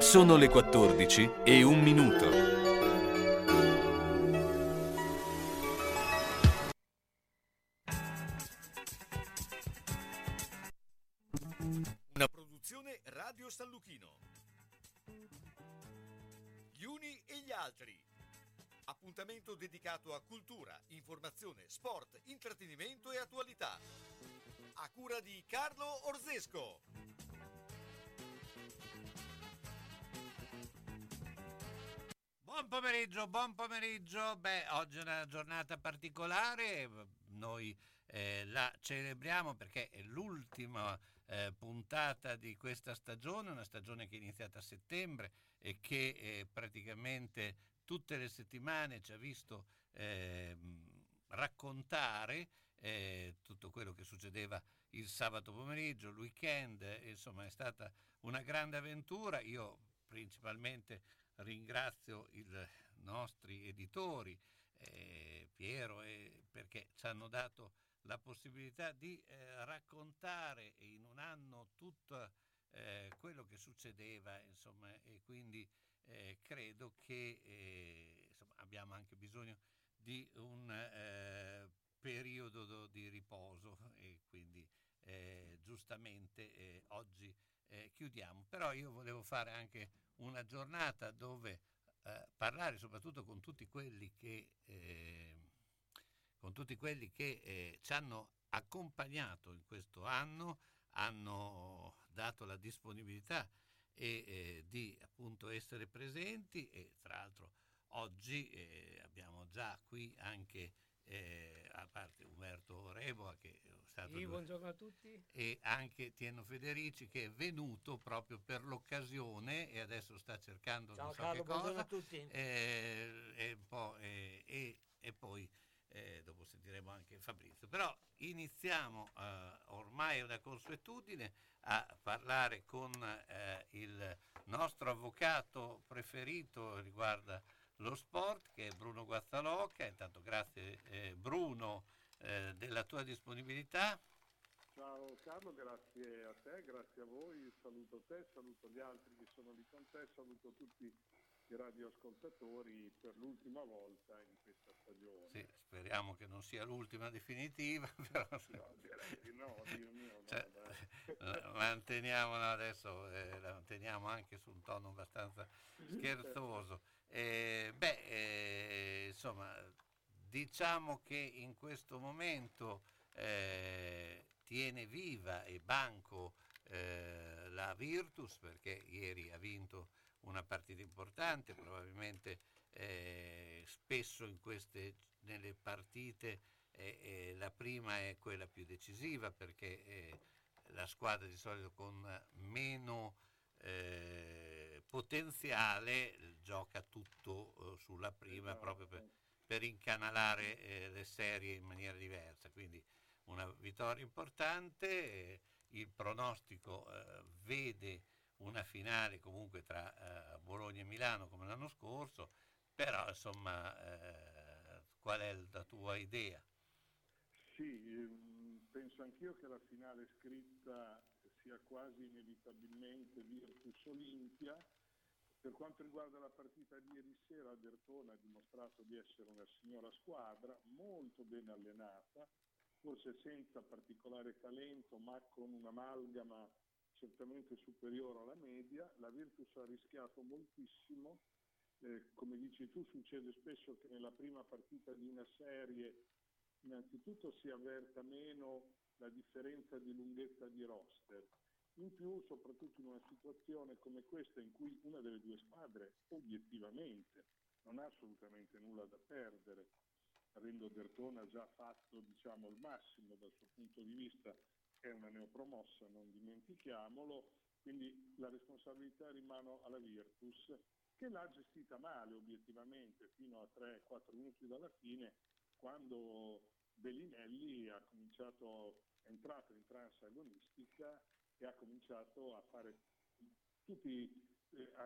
Sono le 14:01. Una produzione Radio San Lucchino. Gli uni e gli altri. Appuntamento dedicato a cultura, informazione, sport, intrattenimento e attualità. A cura di Carlo Orzesco. Buon pomeriggio. Beh, oggi è una giornata particolare, noi la celebriamo perché è l'ultima puntata di questa stagione, una stagione che è iniziata a settembre e che praticamente tutte le settimane ci ha visto raccontare tutto quello che succedeva il sabato pomeriggio, il weekend, insomma è stata una grande avventura. Io principalmente ringrazio i nostri editori, Piero, perché ci hanno dato la possibilità di raccontare in un anno tutto quello che succedeva, insomma, e quindi credo che insomma, abbiamo anche bisogno di un periodo di riposo e quindi giustamente oggi chiudiamo. Però io volevo fare anche una giornata dove parlare soprattutto con tutti quelli che ci hanno accompagnato in questo anno, hanno dato la disponibilità di appunto essere presenti, e tra l'altro oggi abbiamo già qui anche a parte Umberto Reboa, che è stato buongiorno a tutti, e anche Tieno Federici, che è venuto proprio per l'occasione e adesso sta cercando buongiorno a tutti e poi dopo sentiremo anche Fabrizio. Però iniziamo ormai una consuetudine a parlare con il nostro avvocato preferito riguarda lo sport, che è Bruno Guazzalocca. Intanto grazie Bruno della tua disponibilità. Ciao Carlo, grazie a te, grazie a voi, saluto te, saluto gli altri che sono lì con te, saluto tutti i radioascoltatori per l'ultima volta in questa stagione. Sì, speriamo che non sia l'ultima definitiva, però manteniamola adesso, la manteniamo anche su un tono abbastanza scherzoso. Insomma, diciamo che in questo momento tiene viva e banco la Virtus, perché ieri ha vinto una partita importante. Probabilmente spesso nelle partite la prima è quella più decisiva, perché la squadra di solito con meno potenziale gioca tutto sulla prima, proprio per incanalare le serie in maniera diversa. Quindi una vittoria importante, il pronostico vede una finale comunque tra Bologna e Milano come l'anno scorso, però insomma qual è la tua idea? Sì, penso anch'io che la finale scritta sia quasi inevitabilmente Virtus Olimpia. Per quanto riguarda la partita di ieri sera, Bertone ha dimostrato di essere una signora squadra, molto ben allenata, forse senza particolare talento, ma con un'amalgama certamente superiore alla media. La Virtus ha rischiato moltissimo, come dici tu succede spesso che nella prima partita di una serie innanzitutto si avverta meno la differenza di lunghezza di roster, in più soprattutto in una situazione come questa in cui una delle due squadre obiettivamente non ha assolutamente nulla da perdere, avendo Dertona ha già fatto diciamo il massimo dal suo punto di vista, è una neopromossa, non dimentichiamolo, quindi la responsabilità rimane alla Virtus, che l'ha gestita male obiettivamente fino a 3-4 minuti dalla fine, quando Bellinelli è entrato in trance agonistica e ha cominciato a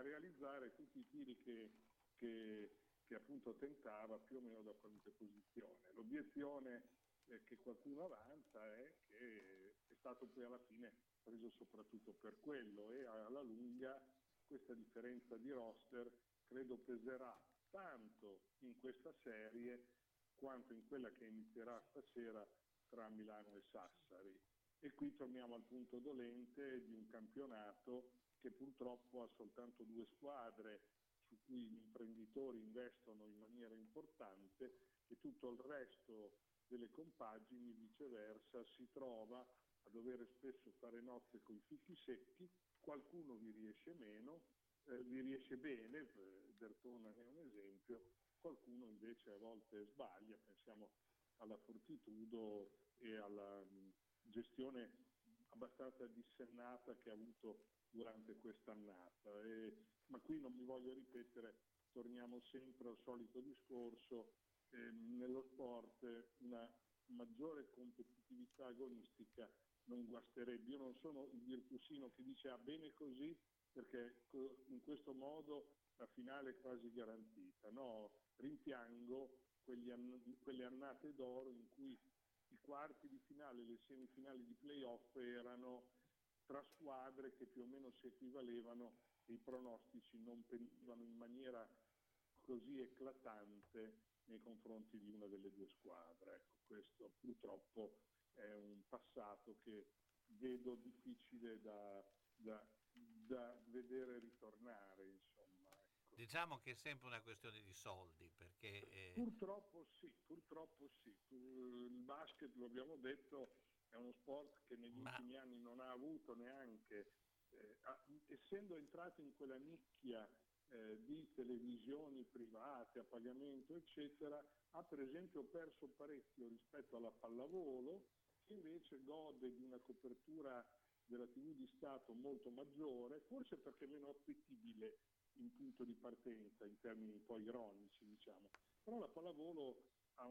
realizzare tutti i tiri che appunto tentava più o meno da qualunque posizione. L'obiezione che qualcuno avanza è che è stato poi alla fine preso soprattutto per quello, e alla lunga questa differenza di roster credo peserà tanto in questa serie quanto in quella che inizierà stasera tra Milano e Sassari. E qui torniamo al punto dolente di un campionato che purtroppo ha soltanto due squadre su cui gli imprenditori investono in maniera importante e tutto il resto delle compagini viceversa si trova a dover spesso fare nozze con i fichi secchi. Qualcuno vi riesce meno, vi riesce bene, Dertona è un esempio, qualcuno invece a volte sbaglia, pensiamo alla Fortitudo e alla gestione abbastanza dissennata che ha avuto durante quest'annata. Ma qui non mi voglio ripetere, torniamo sempre al solito discorso. Nello sport una maggiore competitività agonistica non guasterebbe. Io non sono il virtuosino che dice bene così perché in questo modo la finale è quasi garantita. No, rimpiango quelle annate d'oro in cui i quarti di finale e le semifinali di playoff erano tra squadre che più o meno si equivalevano e i pronostici non pendivano in maniera così eclatante nei confronti di una delle due squadre. Ecco, questo purtroppo è un passato che vedo difficile da vedere ritornare, insomma. Ecco. Diciamo che è sempre una questione di soldi, perché Purtroppo sì. Il basket, lo abbiamo detto, è uno sport che negli ultimi anni non ha avuto neanche, essendo entrato in quella nicchia di televisioni private a pagamento eccetera, ha per esempio perso parecchio rispetto alla pallavolo, che invece gode di una copertura della TV di Stato molto maggiore, forse perché meno appetibile in punto di partenza, in termini un po' ironici diciamo, però la pallavolo ha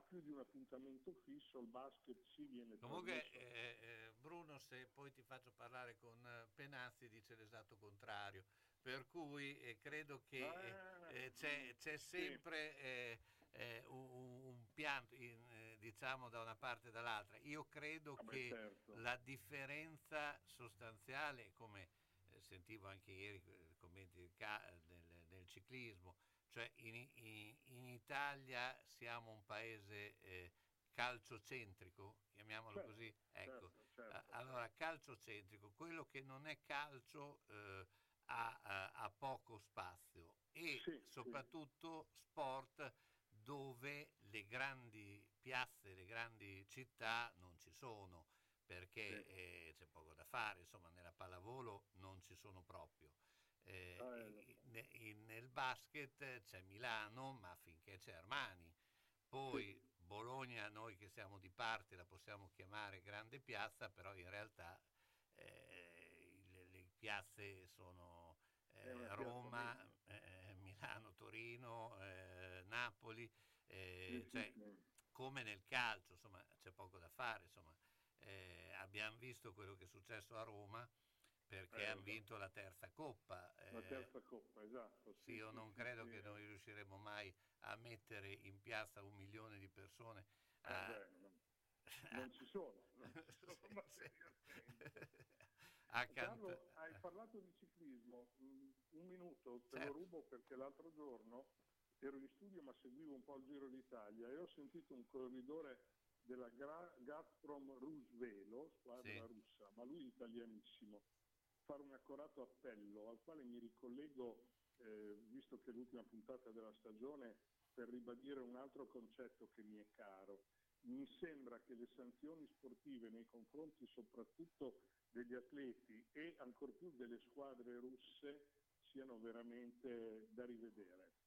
più di un appuntamento fisso, il basket si viene... Comunque Bruno, se poi ti faccio parlare con Penazzi, dice l'esatto contrario, per cui credo che c'è sempre un pianto diciamo da una parte e dall'altra. Io credo che certo. La differenza sostanziale, come sentivo anche ieri commenti del ciclismo, cioè in Italia siamo un paese calciocentrico, chiamiamolo certo, così, ecco, certo. Allora calciocentrico, quello che non è calcio ha poco spazio e sì, soprattutto sì. Sport dove le grandi piazze, le grandi città non ci sono, perché sì. C'è poco da fare, insomma nella pallavolo non ci sono proprio. Nel basket c'è Milano, ma finché c'è Armani, poi Bologna, noi che siamo di parte la possiamo chiamare grande piazza, però in realtà le piazze sono Roma, Milano, Torino, Napoli, cioè, come nel calcio, insomma c'è poco da fare, insomma abbiamo visto quello che è successo a Roma, perché hanno vinto la terza coppa. La terza coppa, esatto. Sì, io non credo che noi riusciremo mai a mettere in piazza 1 milione di persone. Non ci sono. Carlo, hai parlato di ciclismo. Un minuto, te certo. Lo rubo perché l'altro giorno ero in studio ma seguivo un po' il Giro d'Italia e ho sentito un corridore della Gazprom Rusvelo, squadra russa, ma lui italianissimo, fare un accorato appello al quale mi ricollego visto che è l'ultima puntata della stagione, per ribadire un altro concetto che mi è caro. Mi sembra che le sanzioni sportive nei confronti soprattutto degli atleti e ancor più delle squadre russe siano veramente da rivedere.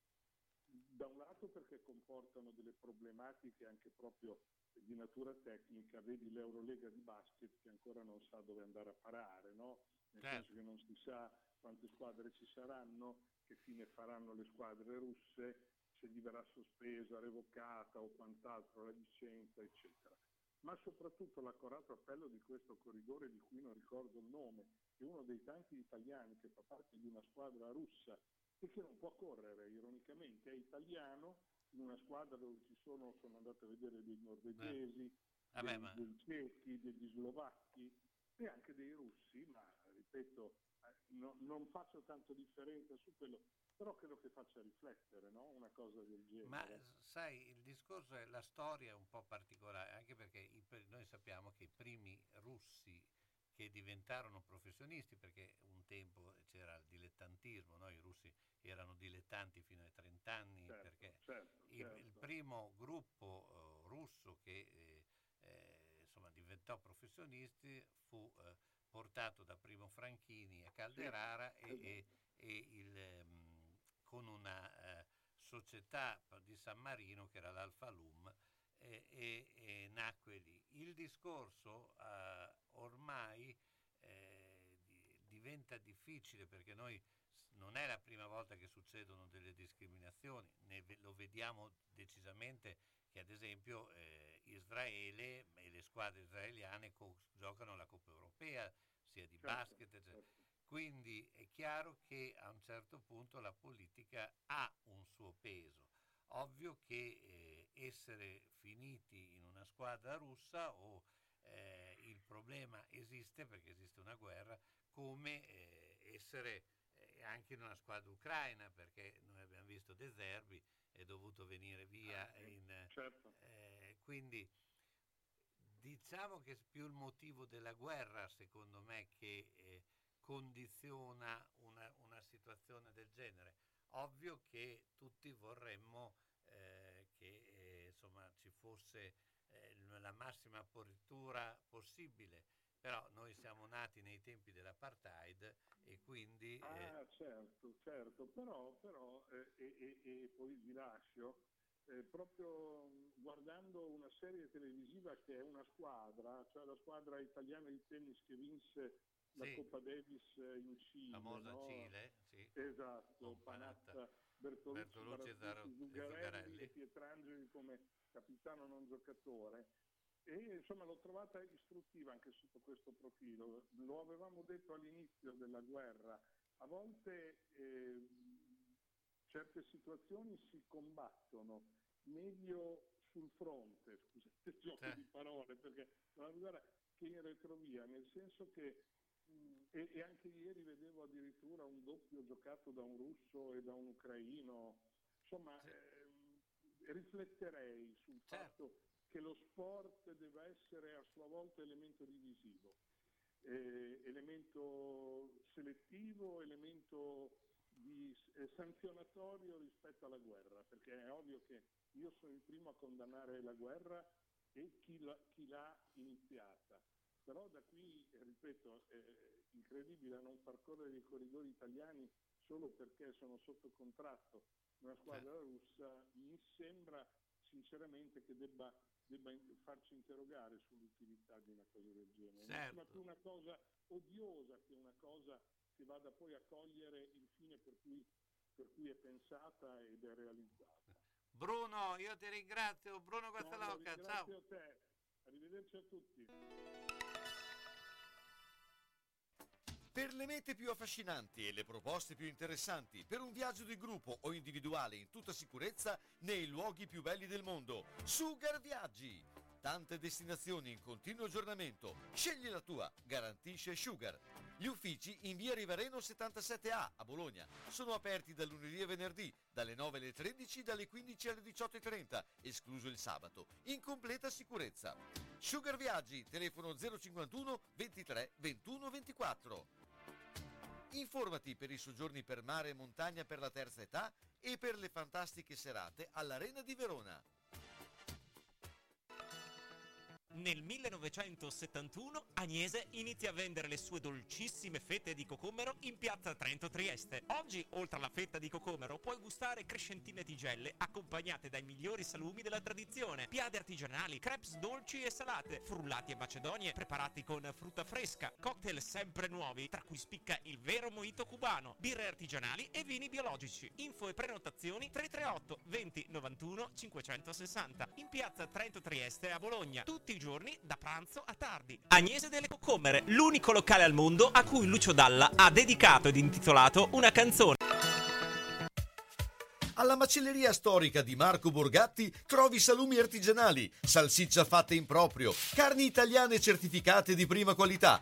Da un lato perché comportano delle problematiche anche proprio di natura tecnica, vedi l'Eurolega di basket che ancora non sa dove andare a parare, no? Nel senso che non si sa quante squadre ci saranno, che fine faranno le squadre russe, se gli verrà sospesa, revocata o quant'altro la licenza, eccetera. Ma soprattutto l'accorato appello di questo corridore di cui non ricordo il nome, che è uno dei tanti italiani che fa parte di una squadra russa e che non può correre, ironicamente, è italiano in una squadra dove ci sono andato a vedere dei norvegesi, dei cechi, degli slovacchi e anche dei russi, ma ripeto no, non faccio tanto differenza su quello, però credo che faccia riflettere, no? Una cosa del genere. Ma sai, il discorso è, la storia è un po' particolare, anche perché noi sappiamo che i primi russi che diventarono professionisti, perché un tempo c'era il dilettantismo, no? I russi erano dilettanti fino ai 30 anni, certo, perché certo. Il primo gruppo russo che insomma diventò professionisti fu portato da Primo Franchini a Calderara, sì, con una società di San Marino che era l'Alfa Lum, e nacque lì. Il discorso ormai diventa difficile, perché noi non è la prima volta che succedono delle discriminazioni, lo vediamo decisamente che ad esempio Israele e le squadre israeliane giocano la Coppa Europea, sia di basket, eccetera. Certo. Quindi è chiaro che a un certo punto la politica ha un suo peso. Ovvio che essere finiti in una squadra russa o il problema esiste perché esiste una guerra, come essere anche in una squadra ucraina, perché noi abbiamo visto De Zerbi è dovuto venire via. Certo. Quindi diciamo che è più il motivo della guerra, secondo me, che condiziona una situazione del genere. Ovvio che tutti vorremmo che insomma ci fosse la massima apertura possibile, però noi siamo nati nei tempi dell'apartheid e quindi... Certo, però e poi vi lascio, proprio guardando una serie televisiva che è una squadra, cioè la squadra italiana di tennis che vinse la Coppa Davis in Cile, famosa, no? Cile, sì. Esatto, Panatta, Bertolucci, Zugarelli e Pietrangeli come capitano non giocatore, e insomma l'ho trovata istruttiva anche sotto questo profilo. Lo avevamo detto all'inizio della guerra, a volte certe situazioni si combattono meglio sul fronte, scusate il gioco di parole, perché la guerra che in retrovia, nel senso che e anche ieri vedevo addirittura un doppio giocato da un russo e da un ucraino, insomma rifletterei sul fatto che lo sport deve essere a sua volta elemento divisivo, elemento selettivo, elemento di sanzionatorio rispetto alla guerra, perché è ovvio che io sono il primo a condannare la guerra e chi l'ha iniziata. Però da qui, ripeto, è incredibile non far correre i corridori italiani solo perché sono sotto contratto una squadra russa. Mi sembra sinceramente che debba farci interrogare sull'utilità di una cosa del genere. Certo. Non è più una cosa odiosa che una cosa che vada poi a cogliere il fine per cui è pensata ed è realizzata. Bruno, io ti ringrazio. Bruno Guazzalocca, ciao. Grazie a te. Arrivederci a tutti. Per le mete più affascinanti e le proposte più interessanti, per un viaggio di gruppo o individuale in tutta sicurezza nei luoghi più belli del mondo, Sugar Viaggi. Tante destinazioni in continuo aggiornamento. Scegli la tua, garantisce Sugar. Gli uffici in via Rivareno 77A a Bologna sono aperti da lunedì a venerdì, dalle 9 alle 13, dalle 15 alle 18.30, escluso il sabato, in completa sicurezza. Sugar Viaggi, telefono 051 23 21 24. Informati per i soggiorni per mare e montagna per la terza età e per le fantastiche serate all'Arena di Verona. Nel 1971 Agnese inizia a vendere le sue dolcissime fette di cocomero in piazza Trento Trieste. Oggi, oltre alla fetta di cocomero, puoi gustare crescentine e tigelle accompagnate dai migliori salumi della tradizione, piade artigianali, crepes dolci e salate, frullati e macedonie preparati con frutta fresca, cocktail sempre nuovi, tra cui spicca il vero mojito cubano, birre artigianali e vini biologici. Info e prenotazioni 338 20 91 560 in piazza Trento Trieste a Bologna. Tutti giorni da pranzo a tardi. Agnese delle Coccomere, l'unico locale al mondo a cui Lucio Dalla ha dedicato ed intitolato una canzone. Alla macelleria storica di Marco Borgatti trovi salumi artigianali, salsiccia fatta in proprio, carni italiane certificate di prima qualità,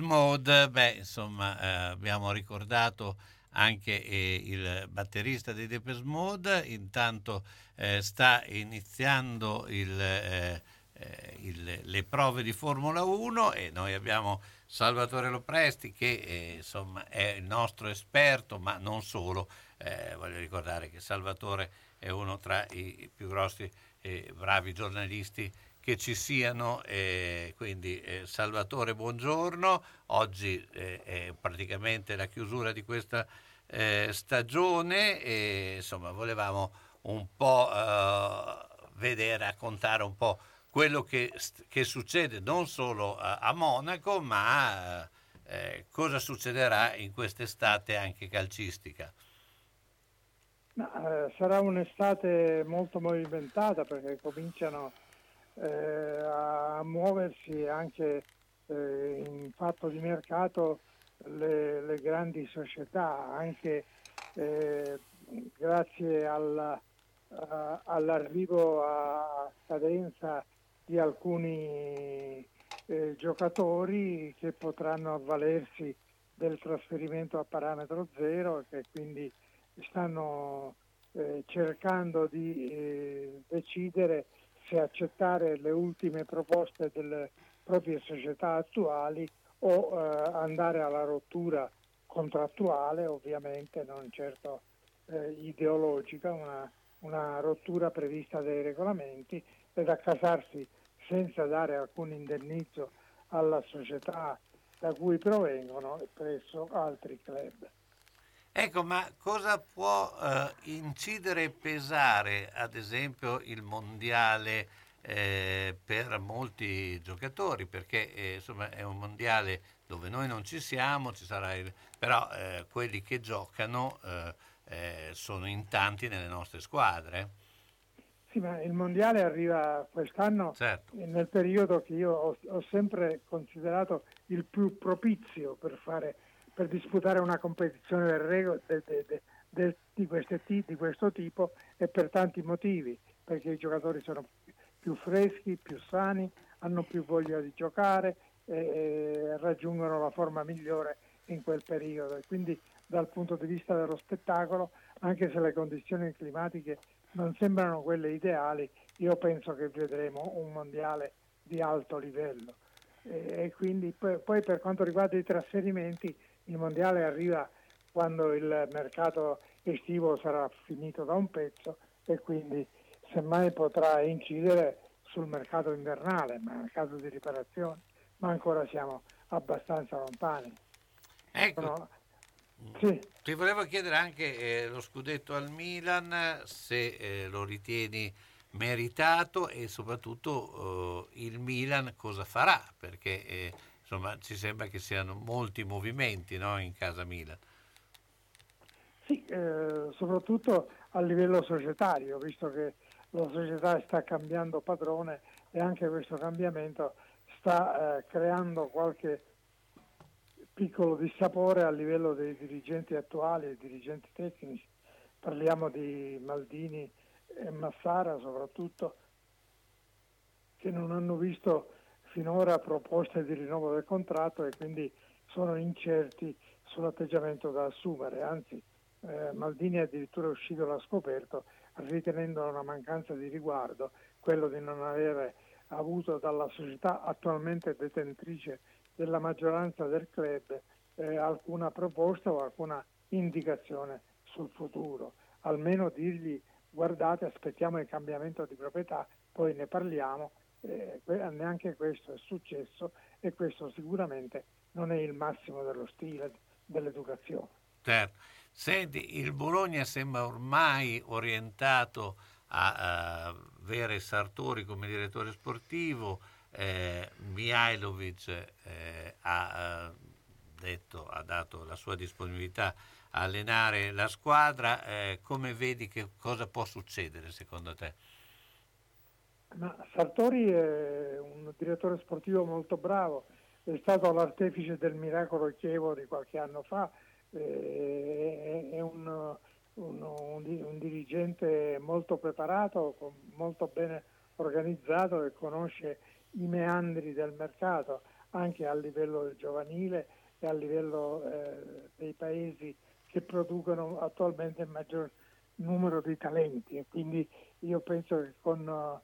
Mode, beh, insomma, abbiamo ricordato anche il batterista dei Depeche Mode. Intanto sta iniziando le prove di Formula 1 e noi abbiamo Salvatore Lopresti che insomma è il nostro esperto, ma non solo. Voglio ricordare che Salvatore è uno tra i più grossi e bravi giornalisti che ci siano, quindi Salvatore, buongiorno. Oggi è praticamente la chiusura di questa stagione e insomma volevamo un po' vedere, raccontare un po' quello che succede non solo a Monaco, ma cosa succederà in quest'estate anche calcistica. Sarà un'estate molto movimentata perché cominciano a muoversi anche in fatto di mercato le grandi società, anche grazie all'arrivo a scadenza di alcuni giocatori che potranno avvalersi del trasferimento a parametro zero, che quindi stanno cercando di decidere se accettare le ultime proposte delle proprie società attuali o andare alla rottura contrattuale, ovviamente non certo ideologica, una rottura prevista dai regolamenti, ed accasarsi senza dare alcun indennizzo alla società da cui provengono e presso altri club. Ecco, ma cosa può incidere e pesare, ad esempio, il mondiale per molti giocatori? Perché insomma è un mondiale dove noi non ci siamo, ci sarà però quelli che giocano sono in tanti nelle nostre squadre. sì, ma il mondiale arriva quest'anno, certo, nel periodo che io ho sempre considerato il più propizio per disputare una competizione di questo tipo, e per tanti motivi, perché i giocatori sono più freschi, più sani, hanno più voglia di giocare e raggiungono la forma migliore in quel periodo, e quindi dal punto di vista dello spettacolo, anche se le condizioni climatiche non sembrano quelle ideali, io penso che vedremo un mondiale di alto livello. E quindi poi per quanto riguarda i trasferimenti, il mondiale arriva quando il mercato estivo sarà finito da un pezzo, e quindi semmai potrà incidere sul mercato invernale, ma a caso di riparazione, ma ancora siamo abbastanza lontani. Ecco, sì. Ti volevo chiedere anche lo scudetto al Milan, se lo ritieni meritato, e soprattutto il Milan cosa farà, perché insomma ci sembra che siano molti movimenti, no, in casa Milan. Sì, soprattutto a livello societario, visto che la società sta cambiando padrone, e anche questo cambiamento sta creando qualche piccolo dissapore a livello dei dirigenti attuali e dirigenti tecnici. Parliamo di Maldini e Massara soprattutto, che non hanno visto finora proposte di rinnovo del contratto, e quindi sono incerti sull'atteggiamento da assumere. Anzi, Maldini è addirittura uscito da scoperto, ritenendo una mancanza di riguardo quello di non avere avuto dalla società attualmente detentrice della maggioranza del club alcuna proposta o alcuna indicazione sul futuro. Almeno dirgli: guardate, aspettiamo il cambiamento di proprietà, poi ne parliamo. Neanche questo è successo, e questo sicuramente non è il massimo dello stile, dell'educazione. Certo. Senti, il Bologna sembra ormai orientato a avere Sartori come direttore sportivo. Mihajlovic ha detto, ha dato la sua disponibilità a allenare la squadra. Come vedi che cosa può succedere secondo te? Ma Sartori è un direttore sportivo molto bravo, è stato l'artefice del miracolo Chievo di qualche anno fa, è un dirigente molto preparato, molto bene organizzato, e conosce i meandri del mercato anche a livello giovanile e a livello dei paesi che producono attualmente il maggior numero di talenti, e quindi io penso che con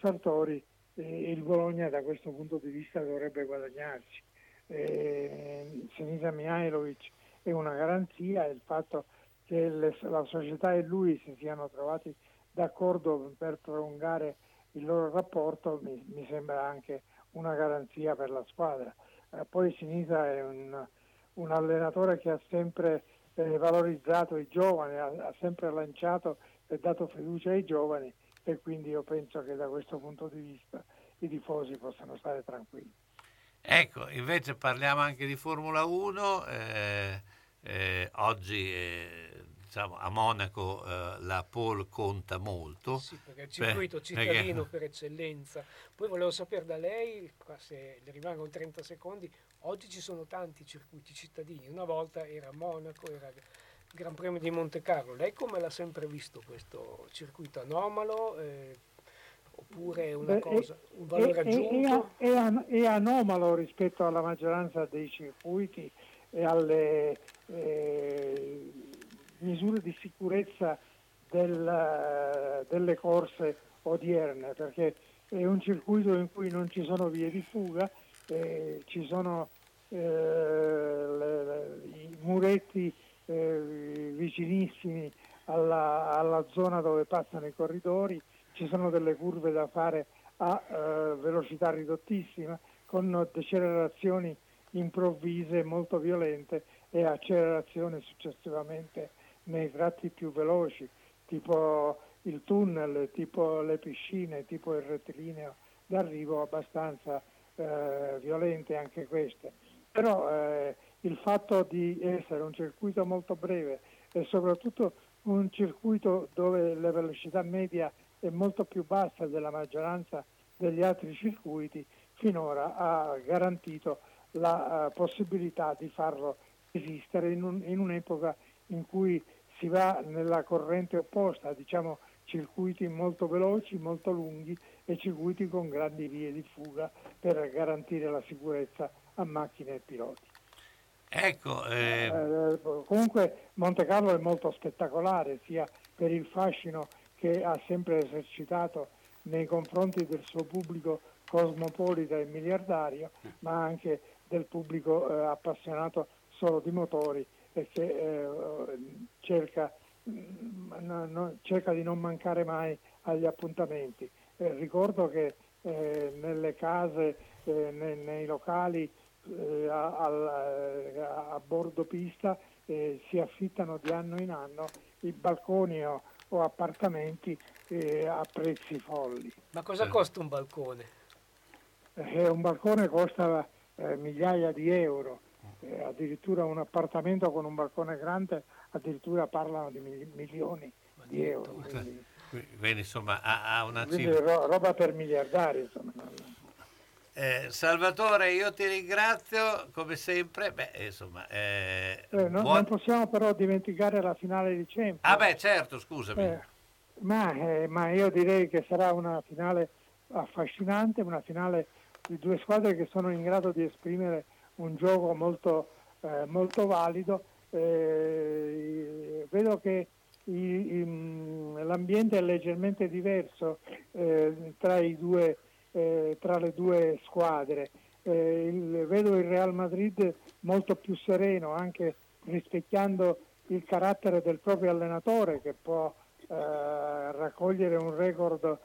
Sartori il Bologna da questo punto di vista dovrebbe guadagnarci. Sinisa Mihajlovic è una garanzia, e il fatto che la società e lui si siano trovati d'accordo per prolungare il loro rapporto mi sembra anche una garanzia per la squadra. Poi Sinisa è un allenatore che ha sempre valorizzato i giovani, ha sempre lanciato e dato fiducia ai giovani, e quindi io penso che da questo punto di vista i tifosi possano stare tranquilli. Ecco, invece parliamo anche di Formula 1. Oggi diciamo, a Monaco la pole conta molto. Sì, perché è il circuito cittadino per eccellenza. Poi volevo sapere da lei, se le rimangono 30 secondi, oggi ci sono tanti circuiti cittadini. Una volta era Monaco, era il Gran Premio di Monte Carlo. Lei come l'ha sempre visto questo circuito anomalo? Oppure una cosa, un valore aggiunto? È anomalo rispetto alla maggioranza dei circuiti e alle misure di sicurezza delle corse odierne, perché è un circuito in cui non ci sono vie di fuga, ci sono i muretti vicinissimi alla zona dove passano i corridori, ci sono delle curve da fare a velocità ridottissima, con decelerazioni improvvise molto violente e accelerazioni successivamente nei tratti più veloci, tipo il tunnel, tipo le piscine, tipo il rettilineo d'arrivo, abbastanza violente anche queste. Però il fatto di essere un circuito molto breve, e soprattutto un circuito dove la velocità media è molto più bassa della maggioranza degli altri circuiti, finora ha garantito la possibilità di farlo esistere in un'epoca in cui si va nella corrente opposta, diciamo circuiti molto veloci, molto lunghi e circuiti con grandi vie di fuga per garantire la sicurezza a macchine e piloti. Ecco, comunque Monte Carlo è molto spettacolare, sia per il fascino che ha sempre esercitato nei confronti del suo pubblico cosmopolita e miliardario, ma anche del pubblico appassionato solo di motori e che cerca di non mancare mai agli appuntamenti. Ricordo che nelle case, nei locali a bordo pista si affittano di anno in anno i balconi o appartamenti a prezzi folli. Ma cosa costa un balcone? Un balcone costa migliaia di euro, addirittura un appartamento con un balcone grande addirittura parlano di milioni di euro. Quindi insomma ha una cifra, roba per miliardari insomma. Salvatore, io ti ringrazio come sempre. Non possiamo però dimenticare la finale di Champions. Certo, scusami. Ma io direi che sarà una finale affascinante, una finale di due squadre che sono in grado di esprimere un gioco molto, molto valido. Vedo che l'ambiente è leggermente diverso tra le due squadre. Vedo il Real Madrid molto più sereno, anche rispecchiando il carattere del proprio allenatore, che può raccogliere un record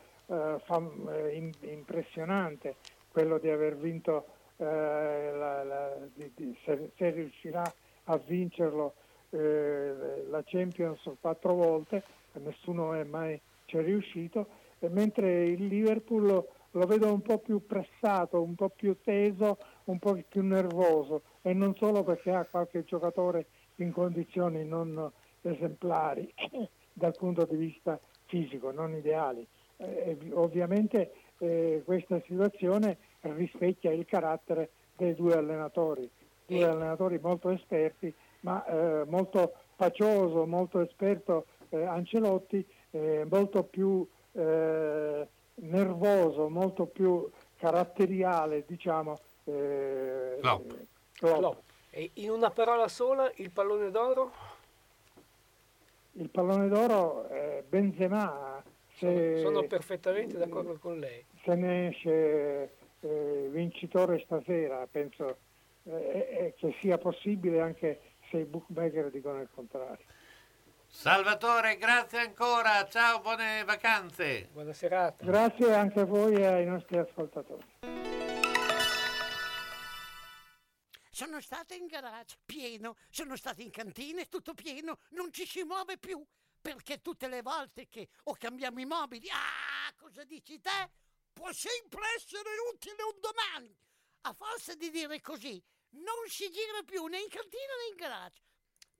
impressionante, quello di aver vinto se riuscirà a vincerlo la Champions 4 volte, nessuno è mai ci è riuscito, mentre il Liverpool lo vedo un po' più pressato, un po' più teso, un po' più nervoso, e non solo perché ha qualche giocatore in condizioni non esemplari dal punto di vista fisico, non ideali. Ovviamente questa situazione rispecchia il carattere dei due allenatori molto esperti, ma molto pacioso, molto esperto Ancelotti, molto più nervoso, molto più caratteriale, diciamo Klopp. E in una parola sola, il pallone d'oro? Il pallone d'oro Benzema. Sono perfettamente d'accordo con lei. Se ne esce vincitore stasera, penso che sia possibile anche se i bookmaker dicono il contrario. Salvatore, grazie ancora, ciao, buone vacanze. Buona serata. Grazie anche a voi e ai nostri ascoltatori. Sono stato in garage, pieno, sono stato in cantina, tutto pieno, non ci si muove più, perché tutte le volte che cambiamo i mobili, cosa dici te? Può sempre essere utile un domani. A forza di dire così, non si gira più né in cantina né in garage.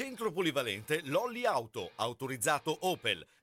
Centro polivalente Lolli Auto, autorizzato Opel.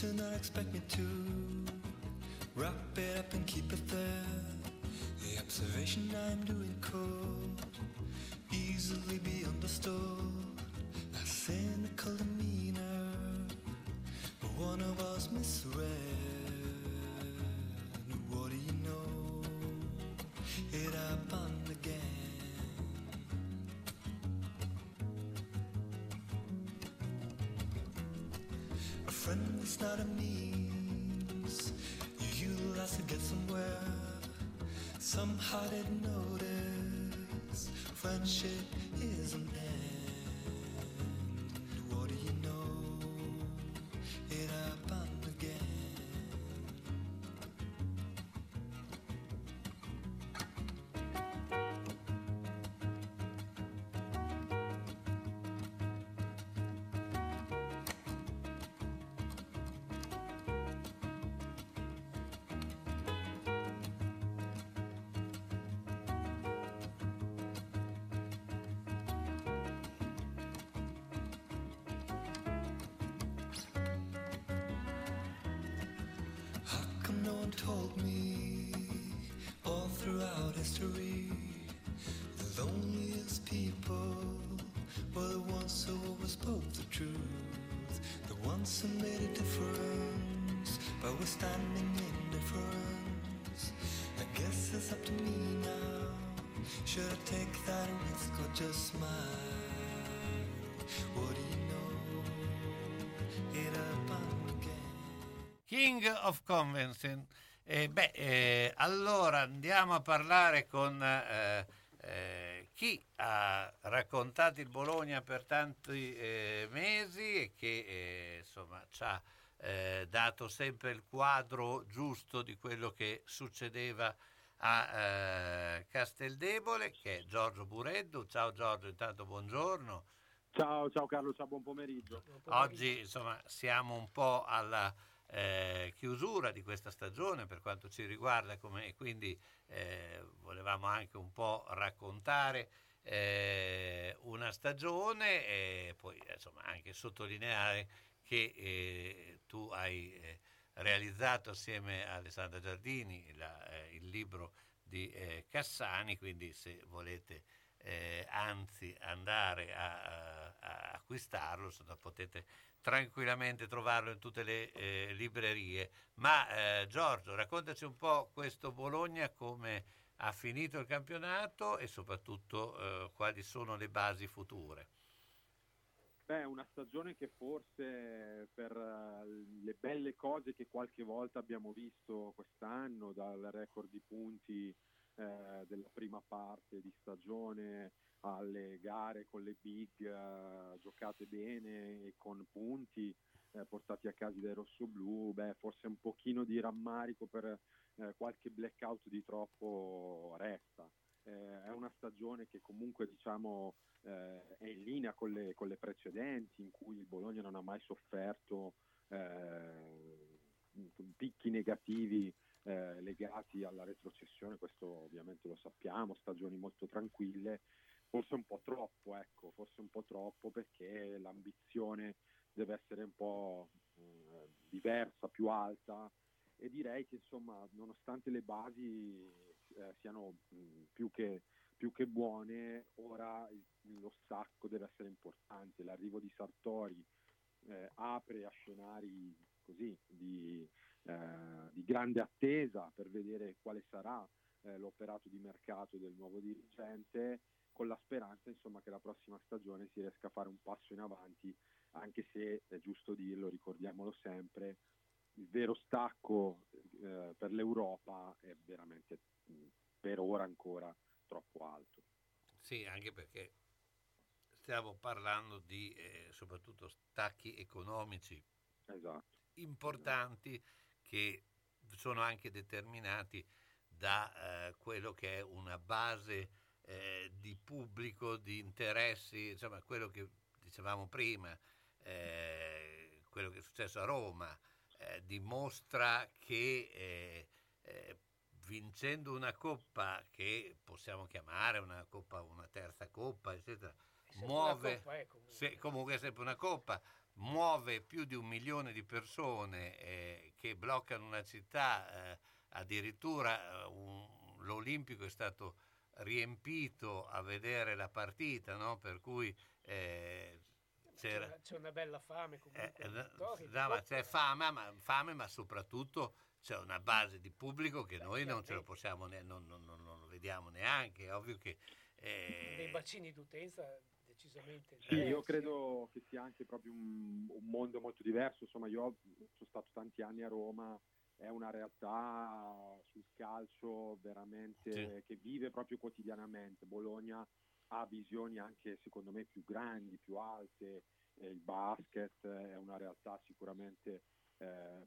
Do not expect me to wrap it up and keep it there. The observation I'm doing could easily be understood. A cynical demeanor, but one of us misread. What do you know? It happened again. It's not a means you utilize to get somewhere. Somehow didn't notice friendship is an end. What do you know? It happened again. Told me all throughout history the loneliest people were the ones who always spoke the truth, the ones who made a difference but were standing in difference. I guess it's up to me now. Should I take that risk or just smile? What do you know? It happened again. King of Convention. Allora andiamo a parlare con chi ha raccontato il Bologna per tanti mesi e che insomma ci ha dato sempre il quadro giusto di quello che succedeva a Casteldebole, che è Giorgio Bureddu. Ciao Giorgio, intanto buongiorno. Ciao Carlo, ciao, buon pomeriggio. Oggi insomma siamo un po' alla chiusura di questa stagione per quanto ci riguarda, e quindi volevamo anche un po' raccontare una stagione e poi insomma anche sottolineare che tu hai realizzato assieme a Alessandra Giardini il libro di Cassani, quindi se volete anzi andare a acquistarlo, potete tranquillamente trovarlo in tutte le librerie. Ma Giorgio, raccontaci un po' questo Bologna, come ha finito il campionato e soprattutto quali sono le basi future. Beh, una stagione che forse per le belle cose che qualche volta abbiamo visto quest'anno, dal record di punti della prima parte di stagione alle gare con le big giocate bene e con punti portati a casa dai rossoblù, beh, forse un pochino di rammarico per qualche blackout di troppo resta. È una stagione che comunque diciamo è in linea con le precedenti, in cui il Bologna non ha mai sofferto picchi negativi legati alla retrocessione, questo ovviamente lo sappiamo, stagioni molto tranquille, forse un po' troppo perché l'ambizione deve essere un po' diversa, più alta, e direi che insomma nonostante le basi siano più che buone, ora lo stacco deve essere importante. L'arrivo di Sartori apre a scenari così di grande attesa per vedere quale sarà l'operato di mercato del nuovo dirigente, con la speranza insomma che la prossima stagione si riesca a fare un passo in avanti, anche se è giusto dirlo, ricordiamolo sempre, il vero stacco per l'Europa è veramente per ora ancora troppo alto. Sì, anche perché stiamo parlando di soprattutto stacchi economici, esatto, importanti, esatto, che sono anche determinati da quello che è una base di pubblico, di interessi, insomma quello che dicevamo prima, quello che è successo a Roma dimostra che vincendo una coppa che possiamo chiamare una coppa, una terza coppa, eccetera, muove una coppa, comunque è sempre una coppa, muove più di 1 milione di persone che bloccano una città, addirittura l'Olimpico è stato riempito a vedere la partita, no? Per cui c'è una bella fame comunque, ma c'è fame, ma soprattutto c'è una base di pubblico che noi non ce lo possiamo, non lo vediamo neanche, è ovvio che dei bacini d'utenza decisamente diversi. Io credo che sia anche proprio un mondo molto diverso, insomma io sono stato tanti anni a Roma, è una realtà sul calcio veramente che vive proprio quotidianamente. Bologna ha visioni anche secondo me più grandi, più alte, il basket è una realtà sicuramente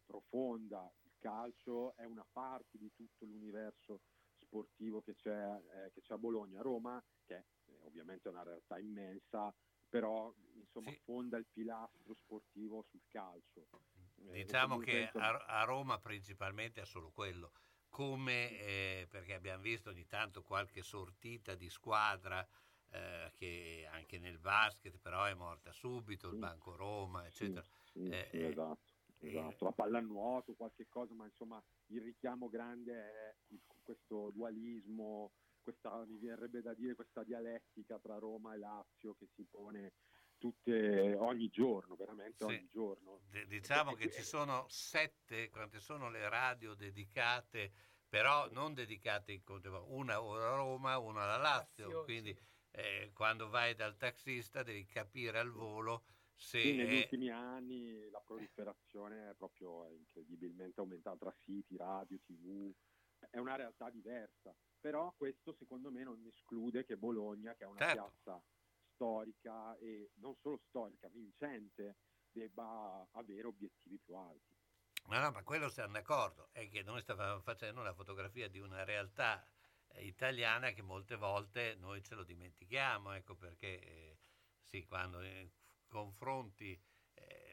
profonda, il calcio è una parte di tutto l'universo sportivo che c'è a Bologna. A Roma, che è ovviamente è una realtà immensa, però insomma fonda il pilastro sportivo sul calcio. Diciamo che a Roma principalmente è solo quello, come perché abbiamo visto ogni tanto qualche sortita di squadra che anche nel basket però è morta subito, il Banco Roma, eccetera. Esatto, la pallanuoto, qualche cosa, ma insomma il richiamo grande è questo dualismo, questa, mi verrebbe da dire, questa dialettica tra Roma e Lazio che si pone ogni giorno, veramente ogni giorno. Diciamo che ci sono 7, quante sono le radio dedicate, però non dedicate in contemporanea, una a Roma, una alla Lazio, quindi quando vai dal taxista devi capire al volo se... Sì, negli ultimi anni la proliferazione è proprio incredibilmente aumentata tra siti, radio, tv, è una realtà diversa, però questo secondo me non esclude che Bologna, che è una piazza storica e non solo storica, vincente, debba avere obiettivi più alti. No, ma quello siamo d'accordo, è che noi stavamo facendo una fotografia di una realtà italiana che molte volte noi ce lo dimentichiamo, ecco perché quando confronti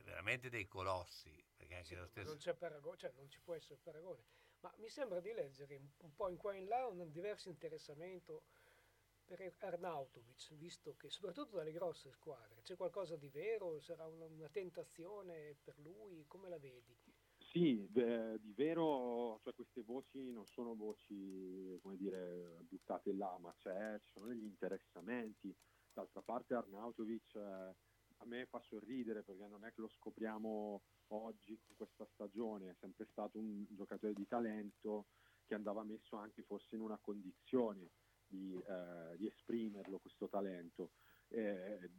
veramente dei colossi, perché anche lo stesso... non c'è paragone, cioè non ci può essere paragone, ma mi sembra di leggere un po' in qua e in là un diverso interessamento per Arnautovic, visto che soprattutto dalle grosse squadre c'è qualcosa di vero, sarà una tentazione per lui, come la vedi? Sì, di vero, cioè queste voci non sono voci, come dire, buttate là, ma ci sono degli interessamenti. D'altra parte Arnautovic a me fa sorridere, perché non è che lo scopriamo oggi in questa stagione, è sempre stato un giocatore di talento che andava messo anche forse in una condizione di esprimerlo questo talento,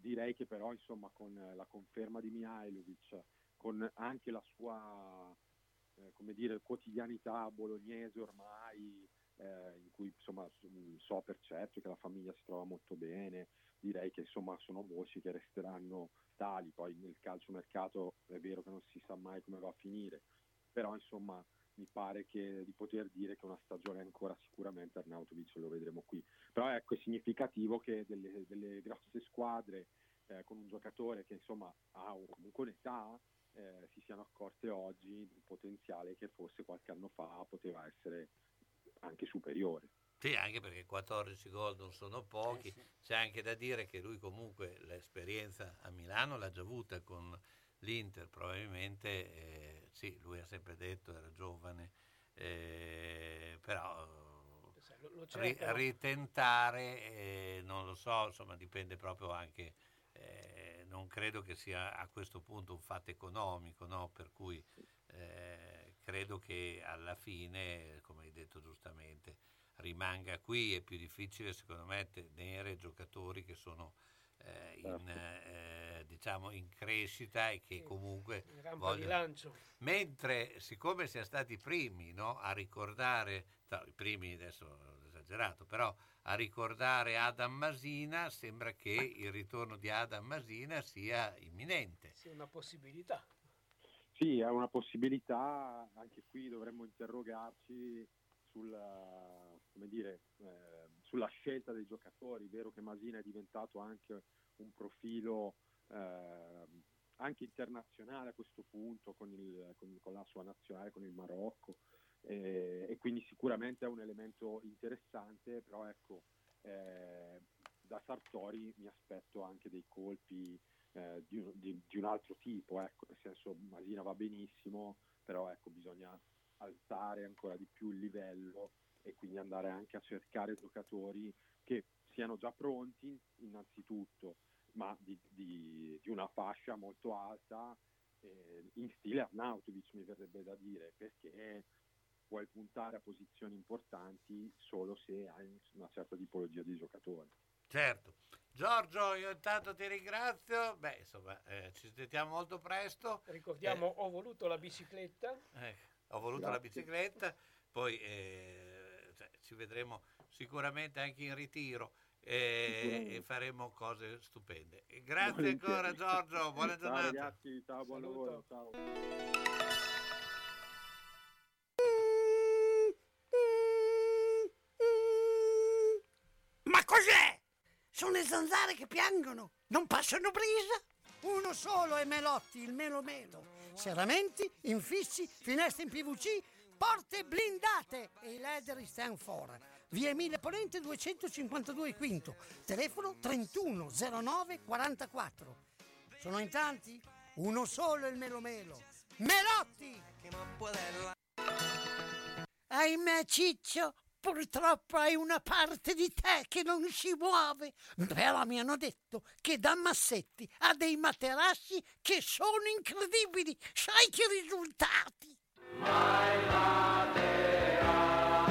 Direi che però, insomma, con la conferma di Mihajlovic, con anche la sua come dire, quotidianità bolognese ormai, in cui insomma so per certo che la famiglia si trova molto bene, direi che insomma sono voci che resteranno tali. Poi nel calciomercato è vero che non si sa mai come va a finire, però insomma mi pare che di poter dire che una stagione ancora sicuramente Arnautovic lo vedremo qui. Però ecco, è significativo che delle grosse squadre con un giocatore che insomma ha comunque un'età, si siano accorte oggi del potenziale che forse qualche anno fa poteva essere anche superiore. Sì, anche perché 14 gol non sono pochi. Sì. C'è anche da dire che lui comunque l'esperienza a Milano l'ha già avuta con l'Inter, probabilmente, sì, lui ha sempre detto era giovane, però ritentare, non lo so, insomma dipende proprio anche, non credo che sia a questo punto un fatto economico, no? Per cui credo che alla fine, come hai detto giustamente, rimanga qui. È più difficile secondo me tenere giocatori che sono diciamo in crescita e che comunque vogliono... di lancio. Mentre, siccome siamo stati i primi, no, a ricordare, no, i primi adesso ho esagerato, però a ricordare Adam Masina, sembra che il ritorno di Adam Masina sia imminente. Sì, una possibilità. Sì, è una possibilità. Anche qui dovremmo interrogarci sulla, come dire, sulla scelta dei giocatori. È vero che Masina è diventato anche un profilo anche internazionale a questo punto con la sua nazionale, con il Marocco, e quindi sicuramente è un elemento interessante. Però ecco, da Sartori mi aspetto anche dei colpi di un altro tipo, ecco, nel senso Masina va benissimo, però ecco, bisogna alzare ancora di più il livello e quindi andare anche a cercare giocatori che siano già pronti innanzitutto, ma di una fascia molto alta, in stile Arnautovic mi verrebbe da dire, perché puoi puntare a posizioni importanti solo se hai una certa tipologia di giocatore. Certo. Giorgio, io intanto ti ringrazio. Beh, insomma, ci sentiamo molto presto. Ricordiamo, ho voluto la bicicletta. Ho voluto la bicicletta, poi ci vedremo sicuramente anche in ritiro, e faremo cose stupende. Grazie ancora Giorgio, buona giornata. Ciao ragazzi, ciao, buon lavoro, ciao. Ma cos'è? Sono le zanzare che piangono, non passano brisa? Uno solo è Melotti, il Melo. Serramenti, infissi, finestre in PVC, porte blindate e i leder stand for. Via Emile Ponente 252 Quinto, telefono 31 09 44. Sono in tanti? Uno solo è il Melo. Melotti! Ahimè Ciccio, purtroppo hai una parte di te che non si muove, però mi hanno detto che da Mazzetti ha dei materassi che sono incredibili, sai che risultati!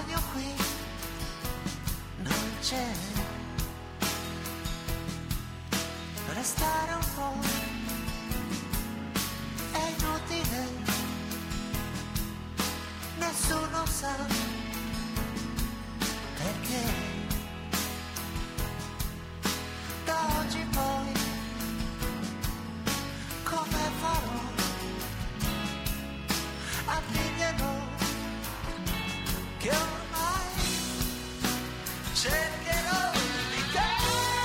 sogno qui non c'è, restare un po' è inutile, nessuno sa perché, da oggi poi come farò a finirlo che ormai cercherò di cadere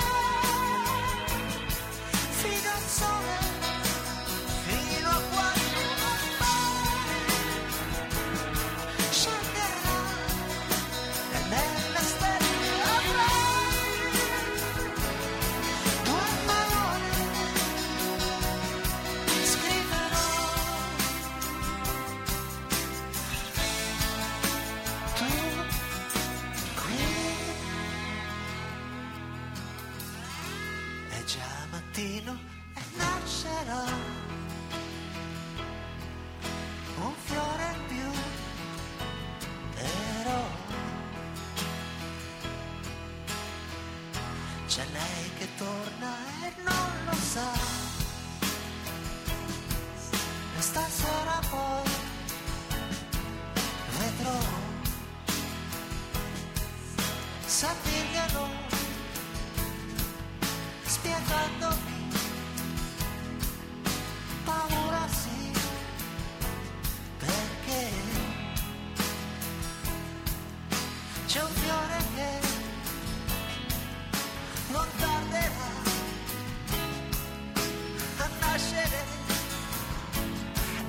fino al sole, fino a quando la mare scenderà e nelle stelle avrai due parole, scriverò. E nascerà un fiore in più, però c'è lei che torna e non lo sa, e stasera poi vedrò s'avviano spiegandomi. Paura sì, perché c'è un fiore che non tarderà a nascere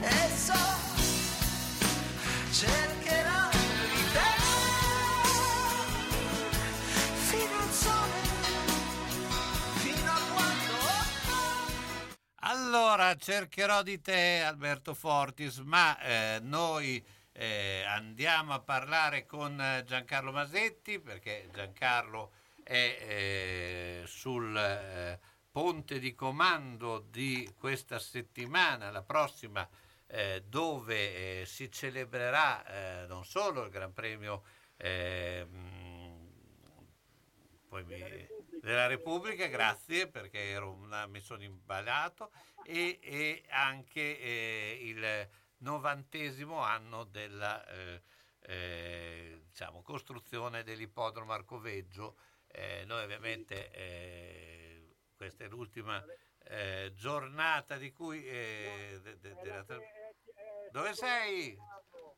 e so cercherà di te fino al sole. Allora, cercherò di te, Alberto Fortis, ma noi andiamo a parlare con Giancarlo Mazzetti, perché Giancarlo è sul ponte di comando di questa settimana, la prossima, dove si celebrerà non solo il Gran Premio della Repubblica, grazie perché mi sono imbalato, e anche il 90° anno della costruzione dell'ippodromo Arcoveggio. Noi ovviamente questa è l'ultima giornata di cui dove sei?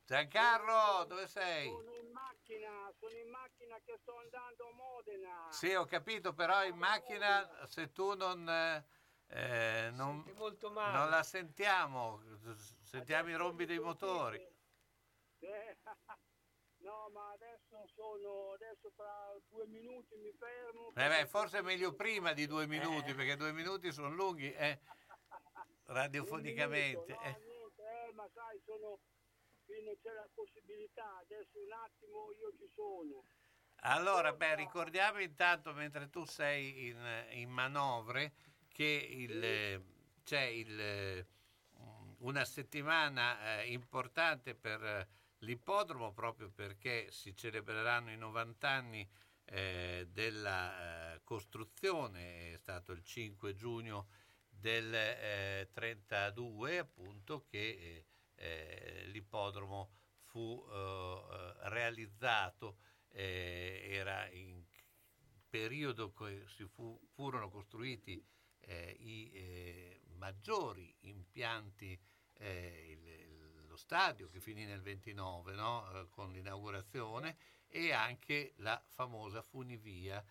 Giancarlo, dove sei? Sono in macchina che sto andando a Modena. Sì, ho capito, però in macchina se tu non molto male. Non la sentiamo i rombi dei motori. No, ma adesso tra 2 minuti mi fermo. Forse è meglio prima di 2 minuti, perché 2 minuti sono lunghi, radiofonicamente. Ma sai, non c'è la possibilità, adesso un attimo io ci sono. Allora, ricordiamo intanto, mentre tu sei in manovre, che c'è una settimana importante per l'ippodromo, proprio perché si celebreranno i 90 anni della costruzione. È stato il 5 giugno del 32, appunto, che l'ippodromo fu realizzato, era in periodo che furono costruiti i maggiori impianti, lo stadio che finì nel 29, no? Con l'inaugurazione, e anche la famosa funivia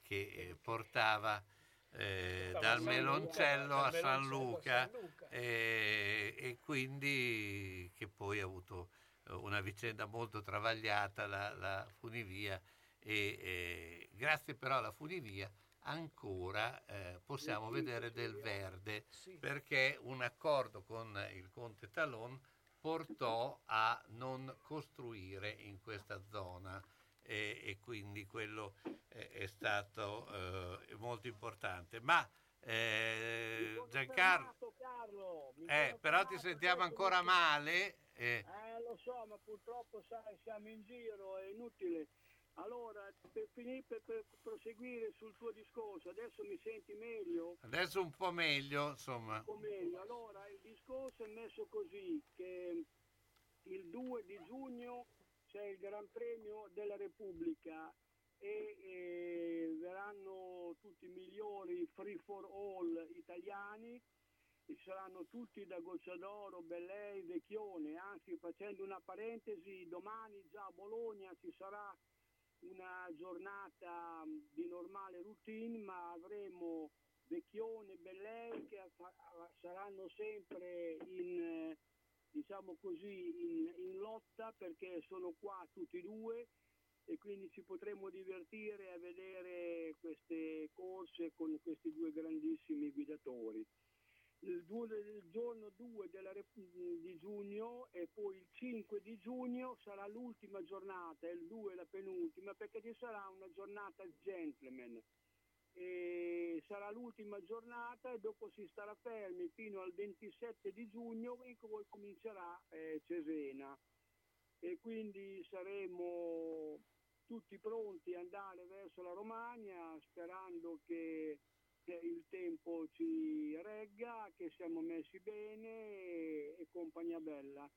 che portava dal Meloncello a San Luca, e quindi che poi ha avuto una vicenda molto travagliata la funivia, e grazie però alla funivia ancora possiamo vedere del verde, perché un accordo con il conte Talon portò a non costruire in questa zona, e quindi quello è stato molto importante. Ma Giancarlo, Carlo, però ti sentiamo ancora male. Lo so, ma purtroppo sai, siamo in giro, è inutile. Allora, per proseguire sul tuo discorso, adesso mi senti meglio? Adesso un po' meglio, insomma. Un po' meglio. Allora, il discorso è messo così, che il 2 di giugno c'è il Gran Premio della Repubblica e verranno tutti i migliori free for all italiani, ci saranno tutti da Gocciadoro, Bellei, Vecchione. Anzi, facendo una parentesi, domani già a Bologna ci sarà una giornata di normale routine, ma avremo Vecchione e Bellei che saranno sempre in, diciamo così, in lotta, perché sono qua tutti e due, e quindi ci potremo divertire a vedere queste corse con questi due grandissimi guidatori. Il giorno 2 di giugno, e poi il 5 di giugno sarà l'ultima giornata, il 2 la penultima, perché ci sarà una giornata gentleman, e sarà l'ultima giornata e dopo si starà fermi fino al 27 di giugno in cui comincerà Cesena, e quindi saremo tutti pronti ad andare verso la Romagna, sperando che il tempo ci regga, che siamo messi bene e compagnia bella.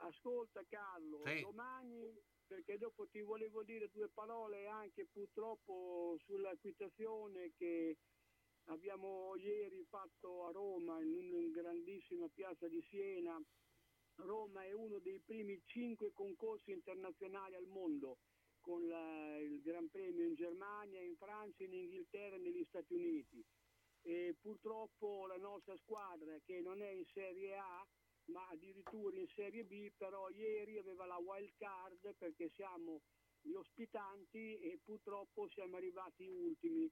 Ascolta Carlo, sì. Domani, perché dopo ti volevo dire due parole anche purtroppo sull'acquittazione che abbiamo ieri fatto a Roma in una grandissima piazza di Siena. Roma è uno dei primi 5 concorsi internazionali al mondo, con il Gran Premio in Germania, in Francia, in Inghilterra e negli Stati Uniti. E purtroppo la nostra squadra, che non è in Serie A ma addirittura in Serie B, però ieri aveva la wild card perché siamo gli ospitanti e purtroppo siamo arrivati ultimi.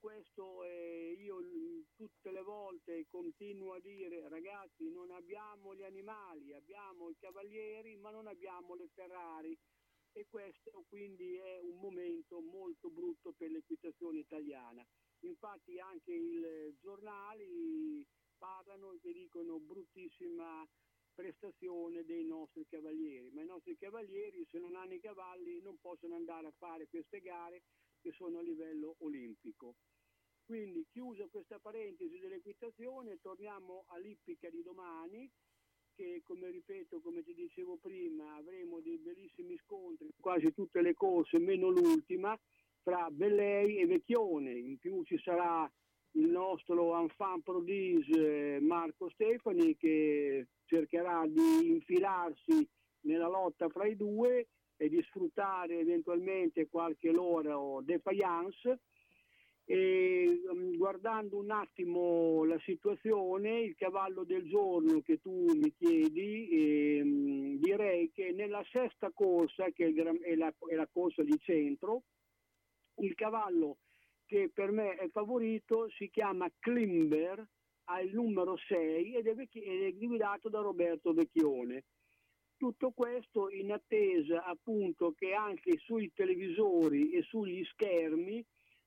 Questo io tutte le volte continuo a dire, ragazzi, non abbiamo gli animali, abbiamo i cavalieri ma non abbiamo le Ferrari. E questo quindi è un momento molto brutto per l'equitazione italiana. Infatti anche i giornali parlano e dicono bruttissima prestazione dei nostri cavalieri, ma i nostri cavalieri, se non hanno i cavalli, non possono andare a fare queste gare che sono a livello olimpico. Quindi, chiusa questa parentesi dell'equitazione, torniamo all'ippica di domani, che come ripeto, come ti dicevo prima, avremo dei bellissimi scontri, quasi tutte le corse meno l'ultima, tra Bellei e Vecchione. In più ci sarà il nostro enfant prodige Marco Stefani, che cercherà di infilarsi nella lotta fra i due e di sfruttare eventualmente qualche loro défaillance. E guardando un attimo la situazione, il cavallo del giorno che tu mi chiedi, direi che nella sesta corsa, che è la corsa di centro, il cavallo che per me è favorito si chiama Klimber, ha il numero 6 ed è guidato da Roberto Vecchione. Tutto questo in attesa appunto che anche sui televisori e sugli schermi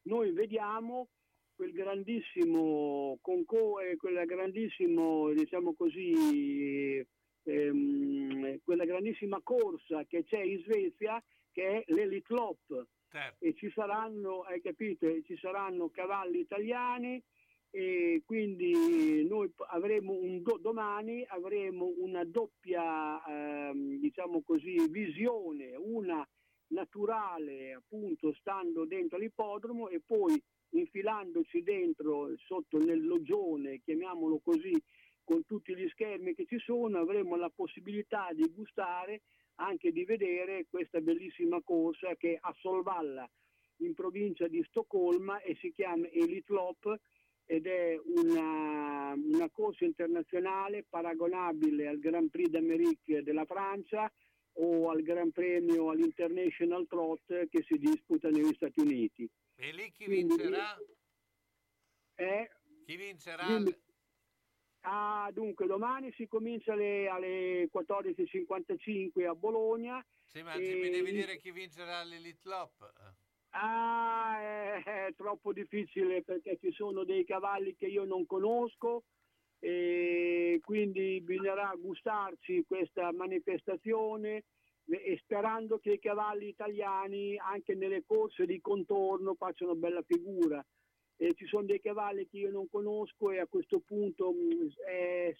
noi vediamo quel grandissimo quella grandissima corsa che c'è in Svezia, che è l'Elite Lop. E ci saranno, hai capito, ci saranno cavalli italiani, e quindi noi avremo domani avremo una doppia visione, una naturale appunto stando dentro all'ippodromo e poi infilandoci dentro sotto nel loggione, chiamiamolo così, con tutti gli schermi che ci sono, avremo la possibilità di gustare, anche di vedere questa bellissima corsa che è a Solvalla in provincia di Stoccolma e si chiama Elite Lop ed è una corsa internazionale paragonabile al Grand Prix d'Amérique della Francia o al Gran Premio all'International Trot che si disputa negli Stati Uniti. E lì chi vincerà? Chi vincerà? Dunque domani si comincia alle 14:55 a Bologna. Sì, ma mi devi dire chi vincerà l'Elite Lop. Ah, è troppo difficile perché ci sono dei cavalli che io non conosco e quindi bisognerà gustarci questa manifestazione e sperando che i cavalli italiani anche nelle corse di contorno facciano bella figura. Ci sono dei cavalli che io non conosco e a questo punto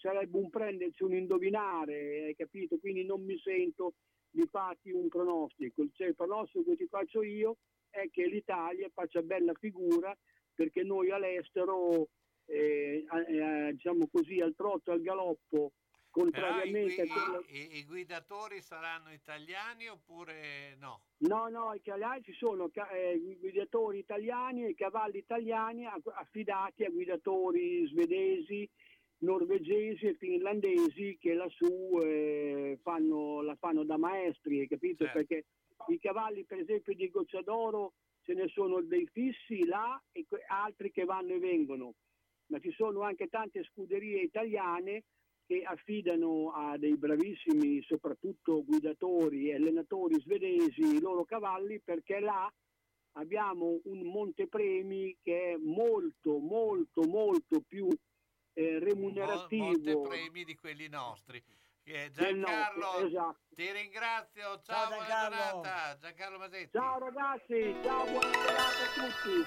sarebbe un prendersi, un indovinare, hai capito? Quindi non mi sento di farti un pronostico, cioè, il pronostico che ti faccio io è che l'Italia faccia bella figura perché noi all'estero diciamo così al trotto e al galoppo contrariamente i guidatori saranno italiani oppure no? No, ci sono guidatori italiani e cavalli italiani affidati a guidatori svedesi, norvegesi e finlandesi che lassù la fanno da maestri, hai capito? Certo. Perché i cavalli per esempio di Goccia d'Oro ce ne sono dei fissi là e altri che vanno e vengono, ma ci sono anche tante scuderie italiane che affidano a dei bravissimi, soprattutto guidatori e allenatori svedesi, i loro cavalli, perché là abbiamo un montepremi che è molto, molto, molto più remunerativo. Montepremi di quelli nostri. Giancarlo, nostro, esatto. Ti ringrazio, ciao, buona giornata. Giancarlo Mazzetti. Ciao ragazzi, ciao, buona giornata a tutti.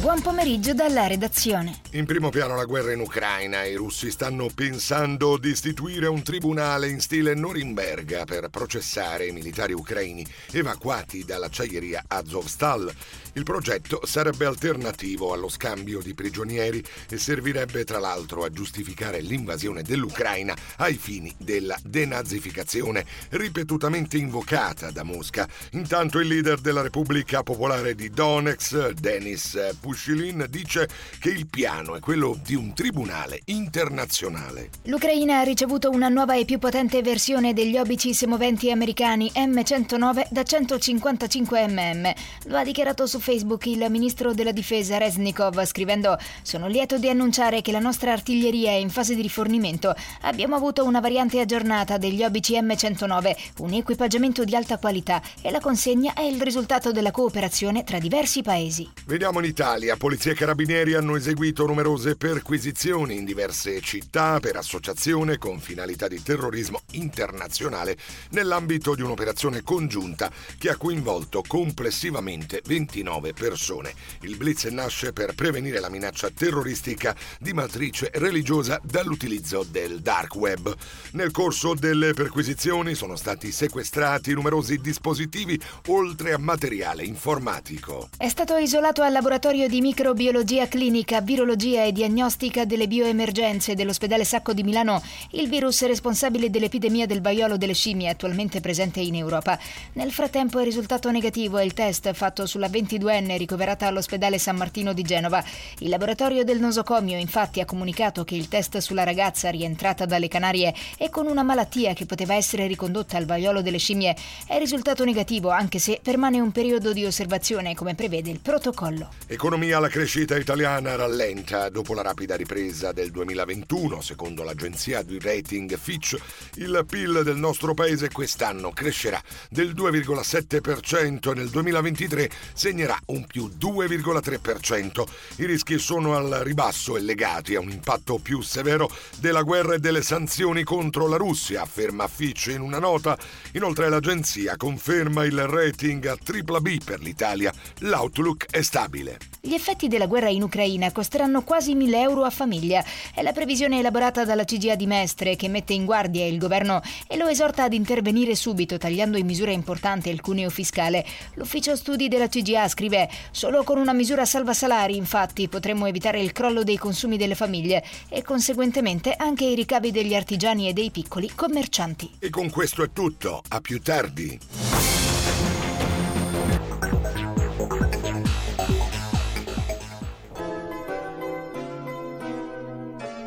Buon pomeriggio dalla redazione. In primo piano la guerra in Ucraina. I russi stanno pensando di istituire un tribunale in stile Norimberga per processare i militari ucraini evacuati dall'acciaieria Azovstal. Il progetto sarebbe alternativo allo scambio di prigionieri e servirebbe tra l'altro a giustificare l'invasione dell'Ucraina ai fini della denazificazione, ripetutamente invocata da Mosca. Intanto il leader della Repubblica Popolare di Donetsk, Denis Pushilin, dice che il piano è quello di un tribunale internazionale. L'Ucraina ha ricevuto una nuova e più potente versione degli obici semoventi americani M109 da 155 mm. Lo ha dichiarato su Facebook il ministro della difesa Reznikov scrivendo: sono lieto di annunciare che la nostra artiglieria è in fase di rifornimento. Abbiamo avuto una variante aggiornata degli obici M109, un equipaggiamento di alta qualità e la consegna è il risultato della cooperazione tra diversi paesi. Vediamo in Italia. Polizia e carabinieri hanno eseguito numerose perquisizioni in diverse città per associazione con finalità di terrorismo internazionale nell'ambito di un'operazione congiunta che ha coinvolto complessivamente 29 persone. Il blitz nasce per prevenire la minaccia terroristica di matrice religiosa dall'utilizzo del dark web. Nel corso delle perquisizioni sono stati sequestrati numerosi dispositivi oltre a materiale informatico. È stato isolato al laboratorio di microbiologia clinica, virologia e diagnostica delle bioemergenze dell'ospedale Sacco di Milano il virus responsabile dell'epidemia del vaiolo delle scimmie attualmente presente in Europa. Nel frattempo è risultato negativo il test fatto sulla 22enne ricoverata all'ospedale San Martino di Genova. Il laboratorio del nosocomio infatti ha comunicato che il test sulla ragazza rientrata dalle Canarie e con una malattia che poteva essere ricondotta al vaiolo delle scimmie è risultato negativo, anche se permane un periodo di osservazione come prevede il protocollo. Economia. La crescita italiana rallenta dopo la rapida ripresa del 2021. Secondo l'agenzia di rating Fitch, il PIL del nostro paese quest'anno crescerà del 2,7% e nel 2023 segnerà un più 2,3%. I rischi sono al ribasso e legati a un impatto più severo della guerra e delle sanzioni contro la Russia, afferma Fitch in una nota. Inoltre l'agenzia conferma il rating a BBB per l'Italia. L'outlook è stabile. Gli effetti della guerra in Ucraina costeranno quasi 1.000 euro a famiglia. È la previsione elaborata dalla CGA di Mestre, che mette in guardia il governo e lo esorta ad intervenire subito tagliando in misura importante il cuneo fiscale. L'ufficio studi della CGA scrive: solo con una misura salva salari infatti potremmo evitare il crollo dei consumi delle famiglie e conseguentemente anche i ricavi degli artigiani e dei piccoli commercianti. E con questo è tutto, a più tardi.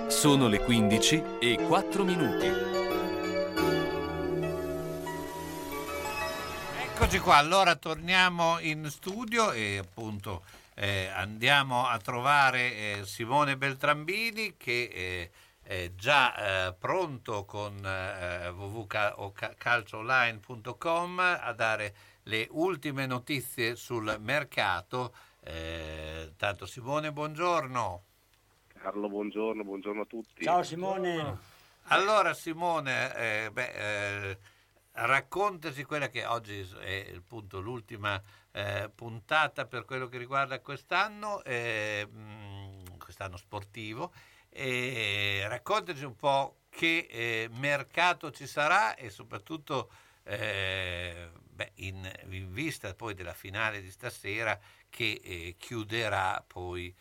Sono le 15:04. Eccoci qua, allora torniamo in studio e appunto andiamo a trovare Simone Beltrambini che è già pronto con www.calcioonline.com a dare le ultime notizie sul mercato. Tanto Simone, buongiorno. Carlo, buongiorno a tutti. Ciao Simone. Allora Simone, raccontaci quella che oggi è appunto l'ultima puntata per quello che riguarda quest'anno sportivo, e raccontaci un po' che mercato ci sarà e soprattutto in vista poi della finale di stasera che chiuderà poi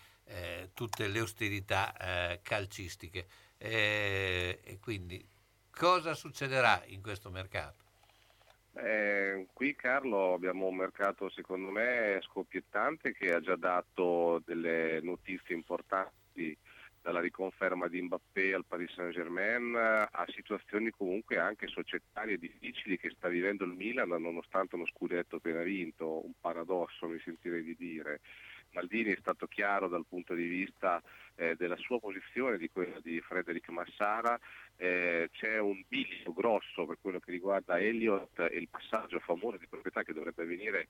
tutte le ostilità calcistiche e quindi cosa succederà in questo mercato? Qui Carlo abbiamo un mercato secondo me scoppiettante che ha già dato delle notizie importanti, dalla riconferma di Mbappé al Paris Saint-Germain a situazioni comunque anche societarie difficili che sta vivendo il Milan, nonostante uno scudetto appena vinto, un paradosso mi sentirei di dire. Maldini è stato chiaro dal punto di vista della sua posizione, di quella di Frederic Massara. C'è un bilio grosso per quello che riguarda Elliott e il passaggio famoso di proprietà che dovrebbe avvenire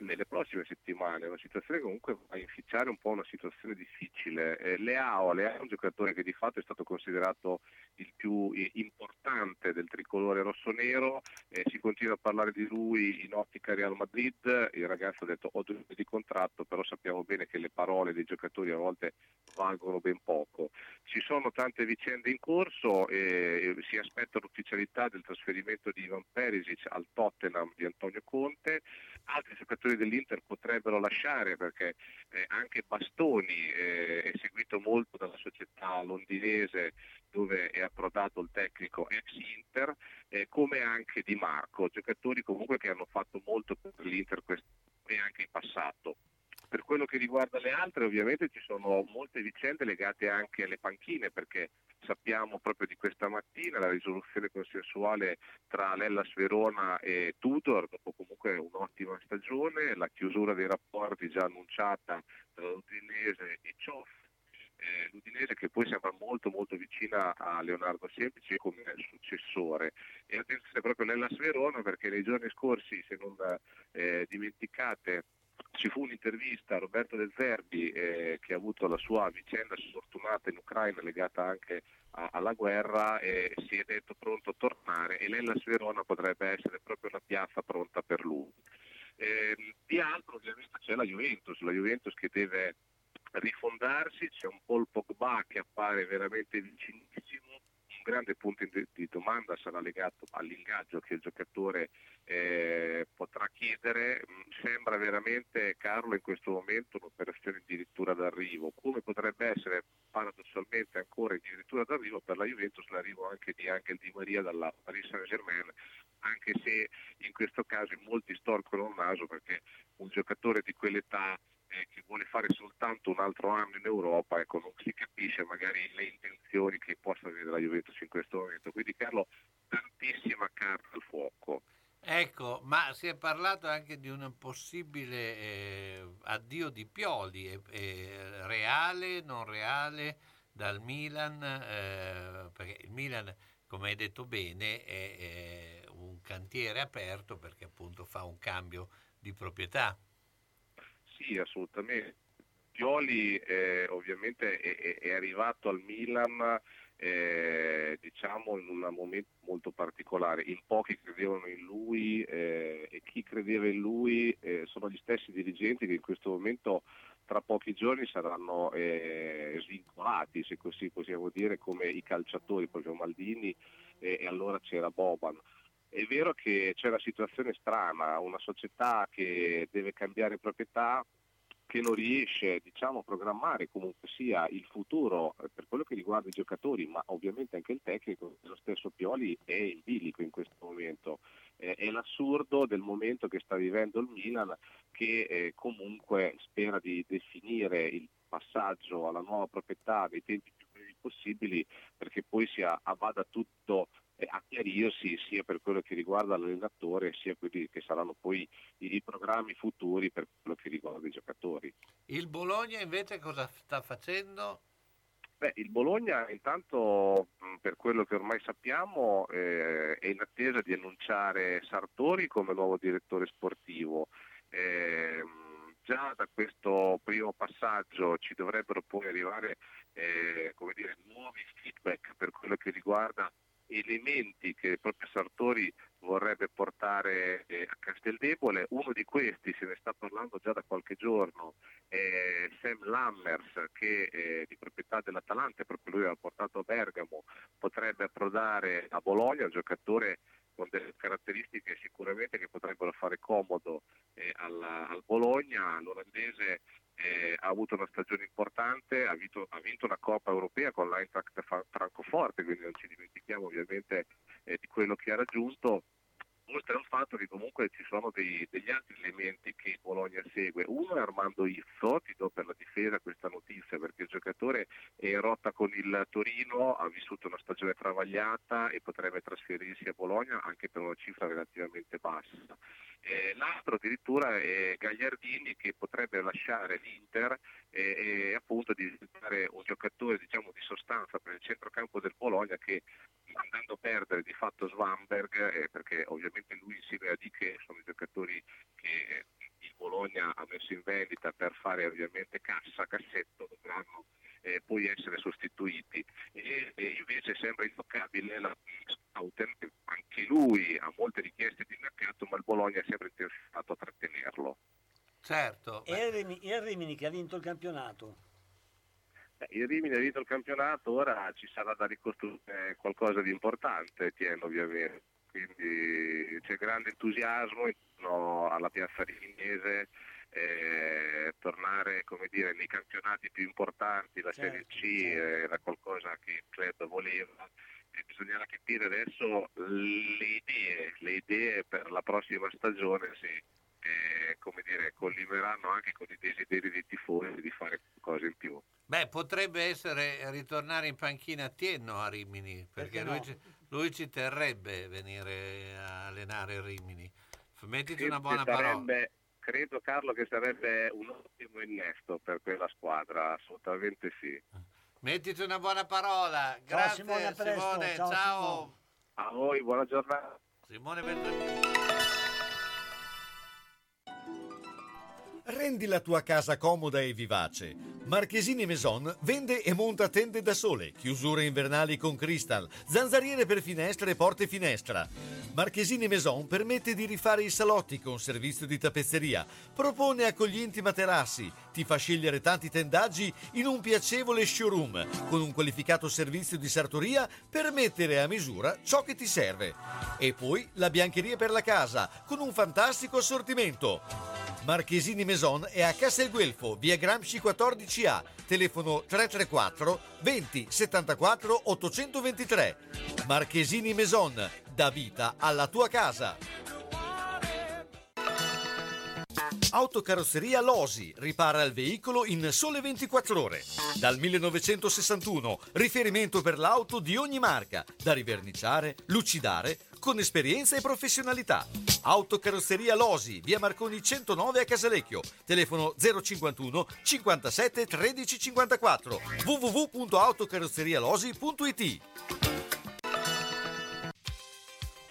nelle prossime settimane. Una situazione comunque a inficiare un po' una situazione difficile. Leao è un giocatore che di fatto è stato considerato il più importante del tricolore rossonero, si continua a parlare di lui in ottica Real Madrid. Il ragazzo ha detto 2 anni di contratto, però sappiamo bene che le parole dei giocatori a volte valgono ben poco. Ci sono tante vicende in corso e si aspetta l'ufficialità del trasferimento di Ivan Perisic al Tottenham di Antonio Conte. Altri giocatori dell'Inter potrebbero lasciare perché anche Bastoni è seguito molto dalla società londinese dove è approdato il tecnico ex Inter, come anche Di Marco, giocatori comunque che hanno fatto molto per l'Inter e anche in passato. Per quello che riguarda le altre, ovviamente ci sono molte vicende legate anche alle panchine, perché sappiamo proprio di questa mattina la risoluzione consensuale tra Hellas Verona e Tudor, dopo comunque un'ottima stagione, la chiusura dei rapporti già annunciata tra l'Udinese e Cioff. L'Udinese che poi sembra molto molto vicina a Leonardo Semplici come successore, e attenzione proprio nella Sverona perché nei giorni scorsi, se non dimenticate, ci fu un'intervista a Roberto De Zerbi che ha avuto la sua vicenda sfortunata in Ucraina legata anche alla guerra, e si è detto pronto a tornare, e nella Sverona potrebbe essere proprio la piazza pronta per lui. Di altro ovviamente c'è la Juventus che deve rifondarsi, c'è un Paul Pogba che appare veramente vicinissimo. Un grande punto di domanda sarà legato all'ingaggio che il giocatore potrà chiedere. Sembra veramente, Carlo, in questo momento un'operazione addirittura d'arrivo, come potrebbe essere paradossalmente ancora addirittura d'arrivo per la Juventus l'arrivo anche di Angel Di Maria dalla Paris Saint-Germain, anche se in questo caso in molti storcono il naso perché un giocatore di quell'età che vuole fare soltanto un altro anno in Europa, ecco, non si capisce magari le intenzioni che possa avere la Juventus in questo momento. Quindi, Carlo, tantissima carta al fuoco. Ecco, ma si è parlato anche di un possibile addio di Pioli, reale, non reale, dal Milan, perché il Milan, come hai detto bene, è un cantiere aperto perché appunto fa un cambio di proprietà. Sì, assolutamente. Pioli ovviamente è arrivato al Milan diciamo in un momento molto particolare. In pochi credevano in lui e chi credeva in lui sono gli stessi dirigenti che in questo momento tra pochi giorni saranno svincolati, se così possiamo dire, come i calciatori, proprio Maldini e allora c'era Boban. È vero che c'è una situazione strana, una società che deve cambiare proprietà, che non riesce, diciamo, a programmare comunque sia il futuro per quello che riguarda i giocatori, ma ovviamente anche il tecnico. Lo stesso Pioli è in bilico in questo momento. È l'assurdo del momento che sta vivendo il Milan, che comunque spera di definire il passaggio alla nuova proprietà nei tempi più brevi possibili, perché poi vada tutto a chiarirsi sia per quello che riguarda l'allenatore sia quelli che saranno poi i programmi futuri per quello che riguarda i giocatori. Il Bologna invece cosa sta facendo? Il Bologna intanto, per quello che ormai sappiamo, è in attesa di annunciare Sartori come nuovo direttore sportivo. Già da questo primo passaggio ci dovrebbero poi arrivare nuovi feedback per quello che riguarda elementi che proprio Sartori vorrebbe portare a Casteldebole. Uno di questi, se ne sta parlando già da qualche giorno, è Sam Lammers, che di proprietà dell'Atalanta, proprio lui l'ha portato a Bergamo, potrebbe approdare a Bologna, un giocatore con delle caratteristiche sicuramente che potrebbero fare comodo al Bologna. L'olandese ha avuto una stagione importante, ha vinto una Coppa Europea con l'Eintracht Francoforte, quindi non ci dimentichiamo ovviamente di quello che ha raggiunto. mostra il fatto che comunque ci sono degli altri elementi che Bologna segue. Uno è Armando Izzo, ti do per la difesa questa notizia perché il giocatore è in rotta con il Torino, ha vissuto una stagione travagliata e potrebbe trasferirsi a Bologna anche per una cifra relativamente bassa. L'altro addirittura è Gagliardini, che potrebbe lasciare l'Inter e appunto diventare un giocatore, diciamo, di sostanza per il centrocampo del Bologna, che andando a perdere di fatto Svanberg, perché ovviamente lui insieme a Di che sono i giocatori che il Bologna ha messo in vendita per fare ovviamente cassetto, dovranno poi essere sostituiti. E invece sembra intoccabile la Scouten, anche lui ha molte richieste di mercato, ma il Bologna è sempre interessato a trattenerlo. Certo. E il Rimini che ha vinto il campionato? Il Rimini ha vinto il campionato, ora ci sarà da ricostruire qualcosa di importante, Tieno, ovviamente. Quindi c'è grande entusiasmo alla piazza riminese, tornare, come dire, nei campionati più importanti, la Serie C era qualcosa che il club voleva. Bisognerà capire adesso le idee per la prossima stagione, se collimeranno anche con i desideri dei tifosi di fare cose in più. Beh, potrebbe essere ritornare in panchina a Tieno a Rimini, perché no? lui ci terrebbe venire a allenare Rimini. Mettiti una buona parola. Credo, Carlo, che sarebbe un ottimo innesto per quella squadra, assolutamente sì. Mettiti una buona parola. Grazie, Simone, ciao. A voi, buona giornata. Simone Bertolucci. Rendi la tua casa comoda e vivace. Marchesini Maison vende e monta tende da sole, chiusure invernali con cristal, zanzariere per finestre e porte finestra. Marchesini Maison permette di rifare i salotti con servizio di tappezzeria, propone accoglienti materassi, ti fa scegliere tanti tendaggi in un piacevole showroom, con un qualificato servizio di sartoria per mettere a misura ciò che ti serve. E poi la biancheria per la casa, con un fantastico assortimento. Marchesini Maison è a Castelguelfo, via Gramsci 14A, telefono 334 20 74 823. Marchesini Maison, dà vita alla tua casa. Autocarrozzeria Losi ripara il veicolo in sole 24 ore. Dal 1961, riferimento per l'auto di ogni marca, da riverniciare, lucidare, con esperienza e professionalità. Autocarrozzeria Losi, via Marconi 109 a Casalecchio, telefono 051 57 13 54, www.autocarrozzerialosi.it.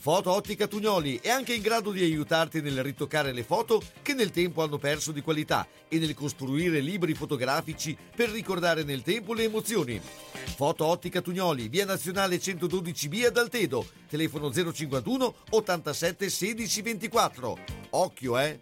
Foto Ottica Tugnoli è anche in grado di aiutarti nel ritoccare le foto che nel tempo hanno perso di qualità e nel costruire libri fotografici per ricordare nel tempo le emozioni. Foto Ottica Tugnoli, via Nazionale 112B ad Altedo, telefono 051 87 16 24. Occhio, eh!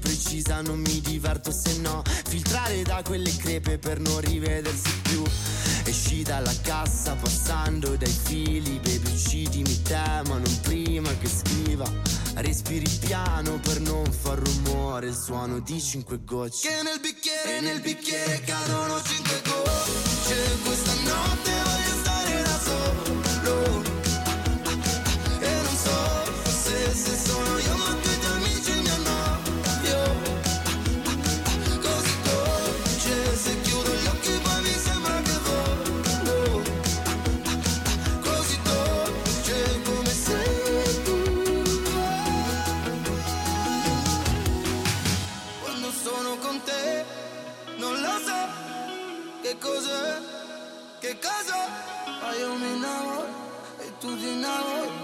Precisa, non mi diverto se no, filtrare da quelle crepe per non rivedersi più. dalla cassa passando dai fili, baby uccidimi te ma non prima che scriva. Respiri piano per non far rumore, il suono di 5 gocce che nel bicchiere cadono 5 gocce. Questa notte voglio stare da solo e non so se sono io ma tu e i tuoi amici mi annoio. Così dolce, se chiudo gli occhi poi mi sembra che volo. Così dolce come sei tu. Quando sono con te non lo so che cos'è, che cosa, ma io mi innamoro e tu ti innamori.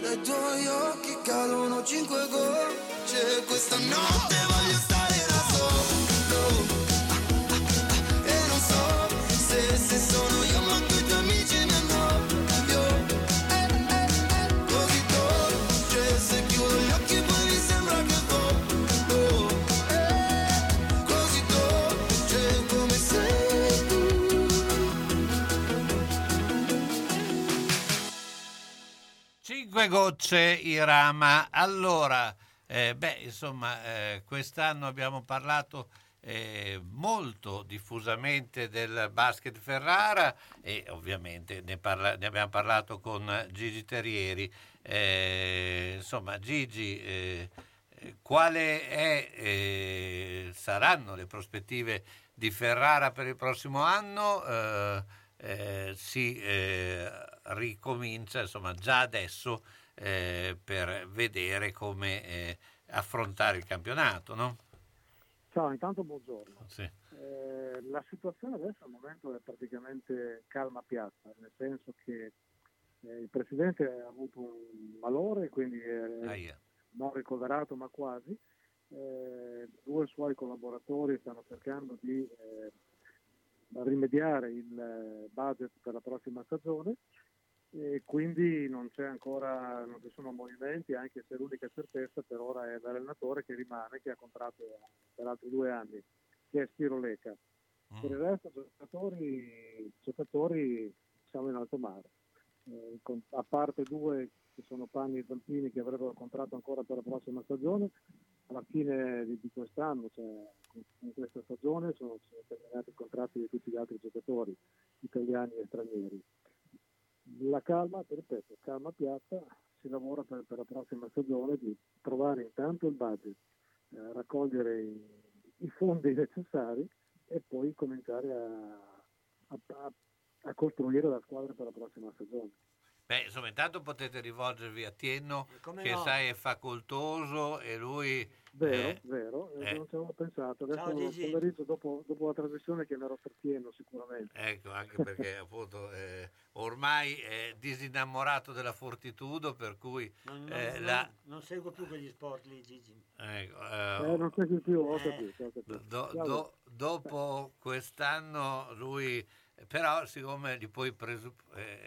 Dai tuoi occhi cadono 5 gocce. Questa notte voglio stare da solo e non so se sono io ma tu e i tuoi amici mi annoio. Così dolce, se chiudo gli occhi poi mi sembra che volo. Così dolce come sei tu. Cinque gocce Irama. Allora, quest'anno abbiamo parlato molto diffusamente del basket Ferrara e ovviamente ne abbiamo parlato con Gigi Terrieri. Gigi, saranno le prospettive di Ferrara per il prossimo anno? Ricomincia già adesso per vedere come affrontare il campionato, no? Ciao, intanto buongiorno. Sì. La situazione adesso al momento è praticamente calma piazza, nel senso che il presidente ha avuto un malore, quindi non ricoverato ma quasi. Due suoi collaboratori stanno cercando di rimediare il budget per la prossima stagione e quindi non ci sono movimenti, anche se l'unica certezza per ora è l'allenatore che rimane, che ha contratto per altri 2 anni, che è Spiro Leca. Per il resto giocatori siamo in alto mare, a parte 2 che sono Panni e Zampini che avrebbero contratto ancora per la prossima stagione. Alla fine di quest'anno, in questa stagione, sono terminati i contratti di tutti gli altri giocatori italiani e stranieri. La calma, ti ripeto, calma piatta, si lavora per la prossima stagione di trovare intanto il budget, raccogliere i fondi necessari e poi cominciare a costruire la squadra per la prossima stagione. Intanto potete rivolgervi a Tieno, è facoltoso e lui... Vero, non ci avevo pensato. Adesso pomeriggio dopo la trasmissione chiamerò per Tieno sicuramente. Ecco, anche perché appunto ormai è disinnamorato della Fortitudo, per cui... Non seguo più quegli sport lì, Gigi. Ecco, non seguo più, ho capito. Dopo quest'anno lui... Però siccome gli poi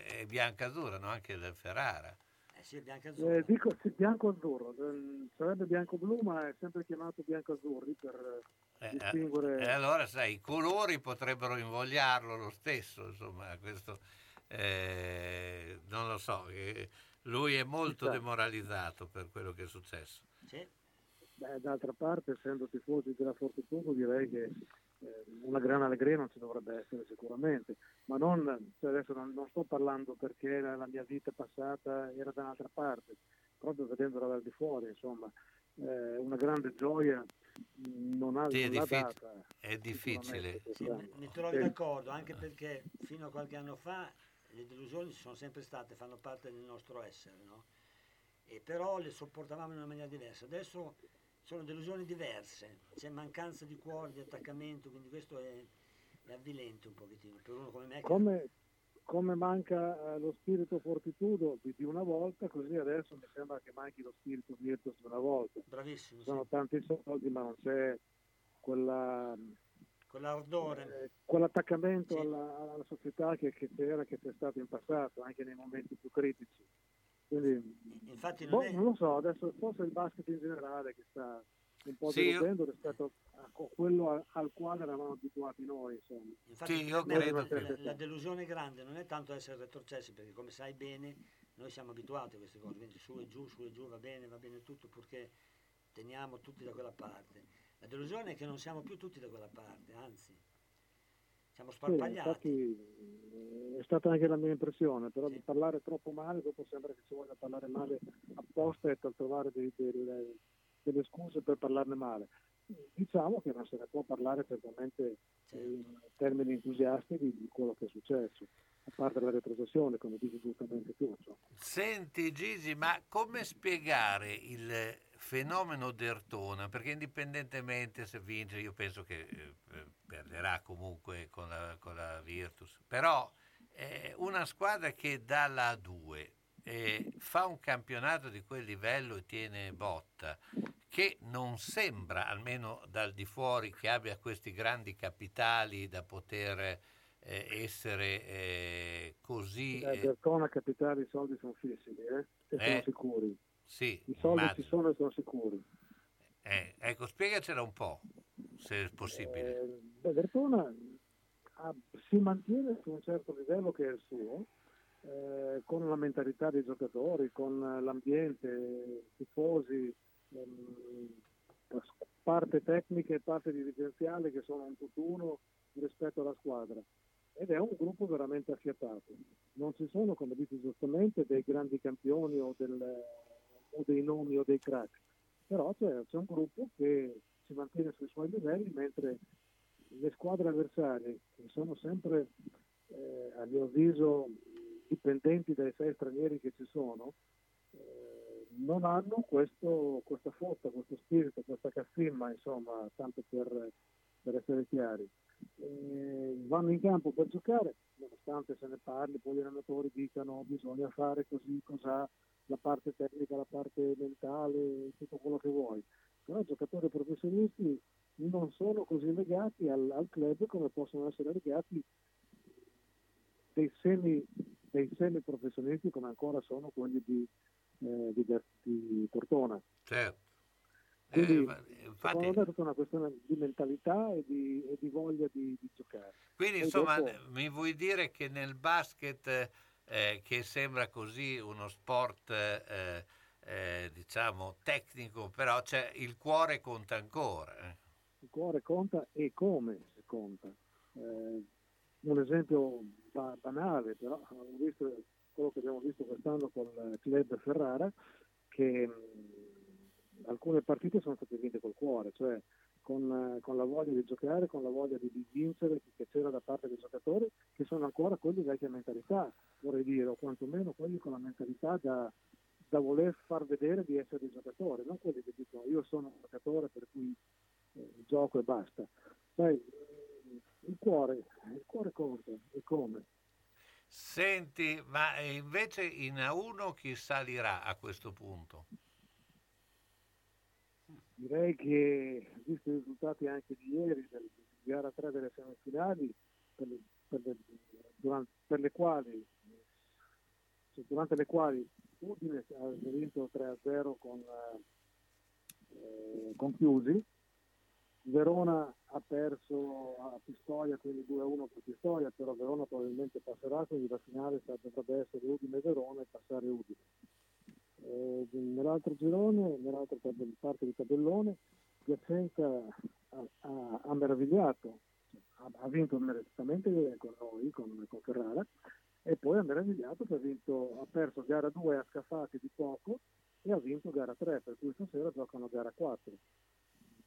è biancazzurra, no? Anche il Ferrara. Sì, è biancazzurra. Bianco-azzurro. Sarebbe bianco-blu, ma è sempre chiamato bianco-azzurri per distinguere. I colori potrebbero invogliarlo lo stesso, questo non lo so. Lui è molto demoralizzato per quello che è successo. Sì. D'altra parte, essendo tifosi della Fortitudo, direi che una gran allegria non ci dovrebbe essere sicuramente, ma adesso non sto parlando perché la mia vita passata era da un'altra parte, proprio vedendola dal di fuori, una grande gioia non ha data. È difficile. Sì, mi trovi d'accordo, anche perché fino a qualche anno fa le delusioni ci sono sempre state, fanno parte del nostro essere, no? E però le sopportavamo in una maniera diversa. Adesso sono delusioni diverse, c'è mancanza di cuore, di attaccamento, quindi questo è avvilente un pochettino per uno come me. Come manca lo spirito Fortitudo di una volta, così adesso mi sembra che manchi lo spirito Virtus di una volta. Bravissimo. Sono tanti soldi, ma non c'è quell'ardore, quell'attaccamento alla società che c'era, che c'è stato in passato, anche nei momenti più critici. Quindi, infatti non lo so, adesso forse il basket in generale che sta un po' deludendo rispetto a quello al quale eravamo abituati noi, insomma. Infatti, io credo la delusione grande non è tanto essere retrocessi, perché come sai bene noi siamo abituati a queste cose, quindi su e giù, va bene tutto purché teniamo tutti da quella parte. La delusione è che non siamo più tutti da quella parte, anzi siamo sparpagliati. Infatti è stata anche la mia impressione, però di parlare troppo male, dopo sembra che si voglia parlare male apposta e trovare delle scuse per parlarne male. Diciamo che non se ne può parlare certamente in termini entusiasti di quello che è successo, a parte la retrocessione, come dici giustamente tu. Senti Gigi, ma come spiegare il fenomeno Dertona? Perché indipendentemente se vince, io penso che perderà comunque con la Virtus, però una squadra che dalla A2 fa un campionato di quel livello e tiene botta, che non sembra, almeno dal di fuori, che abbia questi grandi capitali da poter essere così. Dertona capitali, i soldi sono fissi, e sono sicuri. Sì, i soldi ci sono e sono sicuri. Ecco, spiegacela un po', se è possibile. Dertona si mantiene su un certo livello che è il suo, con la mentalità dei giocatori, con l'ambiente, tifosi, parte tecnica e parte dirigenziale che sono un tutt'uno rispetto alla squadra, ed è un gruppo veramente affiatato. Non ci sono, come dici giustamente, dei grandi campioni o dei nomi o dei crack, però c'è un gruppo che si mantiene sui suoi livelli, mentre le squadre avversarie, che sono sempre a mio avviso dipendenti dai 6 stranieri che ci sono, non hanno questa forza, questo spirito, questa cazzimma, insomma, tanto per essere chiari. Vanno in campo per giocare, nonostante se ne parli, poi gli allenatori dicano bisogna fare così, cos'ha, la parte tecnica, la parte mentale, tutto quello che vuoi. Però i giocatori professionisti non sono così legati al club come possono essere legati dei semi professionisti, come ancora sono quelli di Tortona. Certo. Quindi, infatti, secondo me è tutta una questione di mentalità e di voglia di giocare. Quindi, insomma, mi vuoi dire che nel basket, che sembra così uno sport diciamo tecnico, però cioè, il cuore conta ancora. Il cuore conta, e come si conta. Un esempio banale, però abbiamo visto quello che abbiamo visto quest'anno con il club Ferrara, che alcune partite sono state vinte col cuore, cioè con la voglia di giocare, con la voglia di vincere che c'era da parte dei giocatori, che sono ancora quelli di vecchia mentalità, vorrei dire, o quantomeno quelli con la mentalità da voler far vedere di essere dei giocatori, non quelli che dicono io sono un giocatore per cui gioco e basta. Sai, il cuore conta, e come. Senti, ma invece in A1 chi salirà a questo punto? Direi che, visto i risultati anche di ieri, della gara 3 delle semifinali, durante le quali Udine ha vinto 3-0 con Chiusi, Verona ha perso a Pistoia, quindi 2-1 per Pistoia, però Verona probabilmente passerà, quindi la finale dovrebbe essere Udine-Verona e passare Udine. Nell'altro girone, nell'altra parte di tabellone, Piacenza ha meravigliato, ha vinto meritatamente con noi, con Ferrara, e poi ha meravigliato che ha perso gara 2 a Scafati di poco e ha vinto gara 3, per cui stasera giocano gara 4.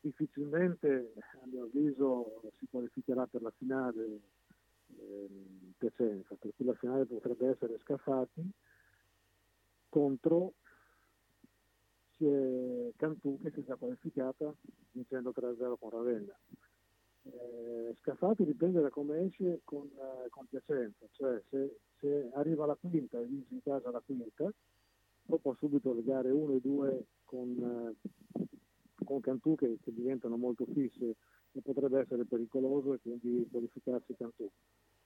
Difficilmente, a mio avviso, si qualificherà per la finale Piacenza, per cui la finale potrebbe essere Scafati contro Cantù, che si è già qualificata vincendo 3-0 con Ravenna. Scafati dipende da come esce con Piacenza, cioè se arriva alla quinta e vince in casa la quinta, dopo subito le gare 1 e 2 con Cantù che diventano molto fisse, e potrebbe essere pericoloso, e quindi qualificarsi Cantù.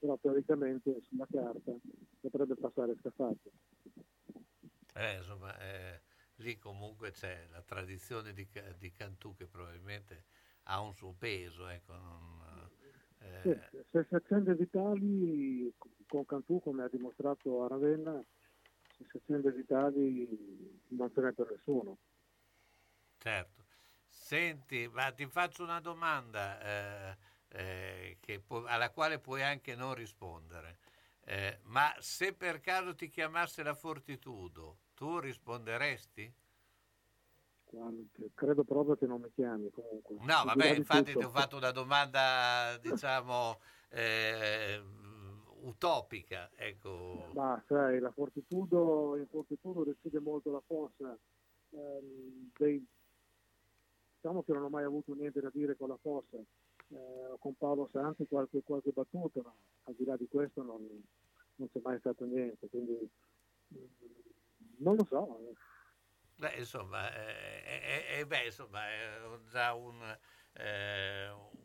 Però teoricamente sulla carta potrebbe passare Scafati. Insomma, lì comunque c'è la tradizione di Cantù che probabilmente ha un suo peso, ecco, non, se si accende Vitali con Cantù, come ha dimostrato a Ravenna, se si accende Vitali non ce n'è per nessuno. Certo. Senti, ma ti faccio una domanda alla quale puoi anche non rispondere, ma se per caso ti chiamasse la Fortitudo, tu risponderesti? Credo proprio che non mi chiami, comunque. No, vabbè, infatti tutto. Ti ho fatto una domanda, diciamo, utopica, ecco. Ma sai, la Fortitudo, in Fortitudo decide molto la forza diciamo che non ho mai avuto niente da dire con la Fossa, con Paolo Santi qualche battuta, ma al di là di questo non c'è mai stato niente, quindi non lo so. Beh, insomma, ho già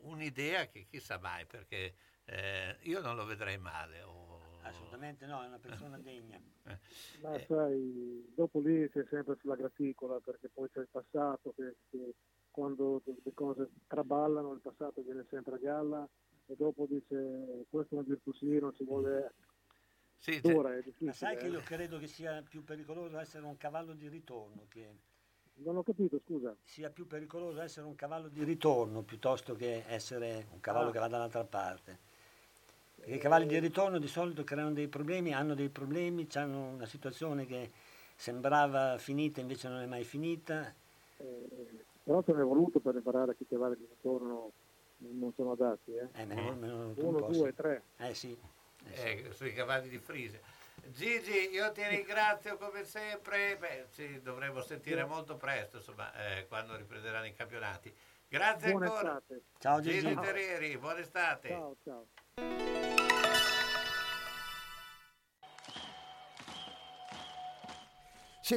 un'idea che chissà mai, perché io non lo vedrei male. Assolutamente no, è una persona degna. Ma sai, dopo lì sei sempre sulla graticola, perché poi c'è il passato che quando le cose traballano, il passato viene sempre a galla e dopo dice questo è un virtuosino, ci vuole dura, è difficile. Ma sai che io credo che sia più pericoloso essere un cavallo di ritorno Non ho capito, scusa. Sia più pericoloso essere un cavallo di ritorno piuttosto che essere un cavallo che va dall'altra parte. Perché i cavalli di ritorno di solito creano dei problemi, hanno dei problemi, hanno una situazione che sembrava finita invece non è mai finita. Però te ne è voluto per imparare che i cavalli di ritorno non sono adatti. Uno, due, tre. Sì. Sui cavalli di Frise. Gigi, io ti ringrazio come sempre. Ci dovremo sentire molto presto, insomma, quando riprenderanno i campionati. Grazie buona ancora. Estate. Ciao Gigi. Gigi Terrieri, buona estate. Ciao. Se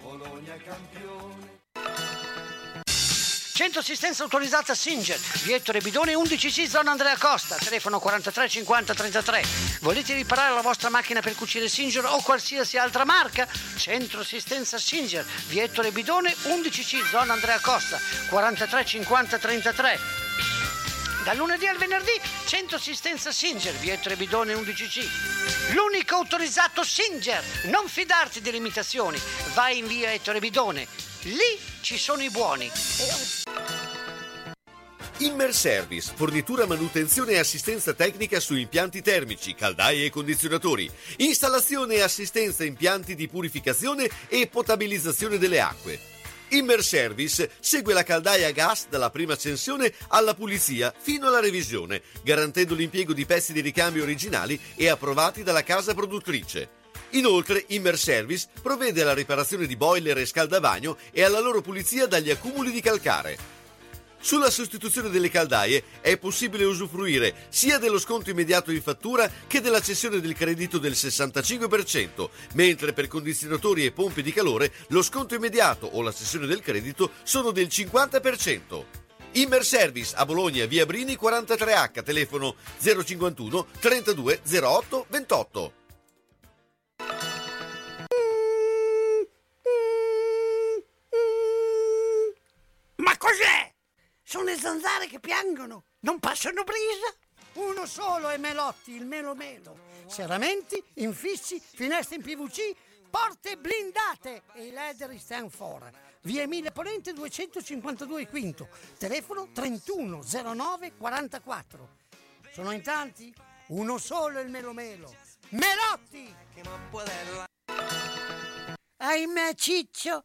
Bologna campione. Centro assistenza autorizzata Singer, via Ettore Bidone 11C, zona Andrea Costa, telefono 43 50 33. Volete riparare la vostra macchina per cucire Singer o qualsiasi altra marca? Centro assistenza Singer, via Ettore Bidone 11C, zona Andrea Costa, 43 50 33. Dal lunedì al venerdì, centro assistenza Singer, via Ettore Bidone 11C. L'unico autorizzato Singer. Non fidarti delle imitazioni. Vai in via Ettore Bidone. Lì ci sono i buoni. Immer Service, fornitura, manutenzione e assistenza tecnica su impianti termici, caldaie e condizionatori, installazione e assistenza impianti di purificazione e potabilizzazione delle acque. Immer Service segue la caldaia a gas dalla prima accensione alla pulizia fino alla revisione, garantendo l'impiego di pezzi di ricambio originali e approvati dalla casa produttrice. Inoltre, Immer Service provvede alla riparazione di boiler e scaldabagno e alla loro pulizia dagli accumuli di calcare. Sulla sostituzione delle caldaie è possibile usufruire sia dello sconto immediato in fattura che della cessione del credito del 65%, mentre per condizionatori e pompe di calore lo sconto immediato o la cessione del credito sono del 50%. Immer Service a Bologna, via Brini 43H, telefono 051 32 08 28. Ma cos'è? Sono le zanzare che piangono, non passano brisa. Uno solo è Melotti, il Melo. Serramenti, infissi, finestre in PVC, porte blindate e i leder stand for. Via Emile Ponente 252 Quinto, telefono 31 09 44. Sono in tanti? Uno solo è il Melo. Melotti! Ahimè Ciccio,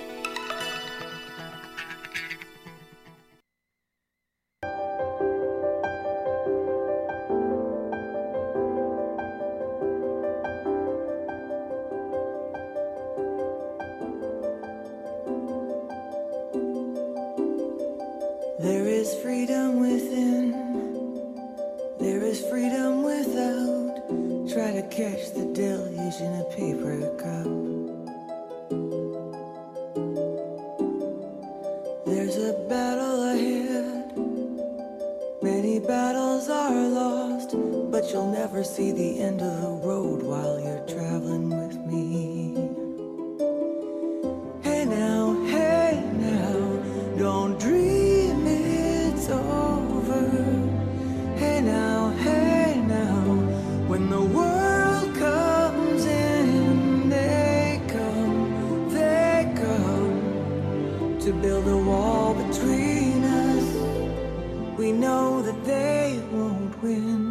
There is freedom within, there is freedom without. Try to catch the deluge in a paper cup. There's a battle ahead, many battles are lost, but you'll never see the end of the road while you're traveling with me. Hey now, don't dream. When the world comes in, they come to build a wall between us. We know that they won't win.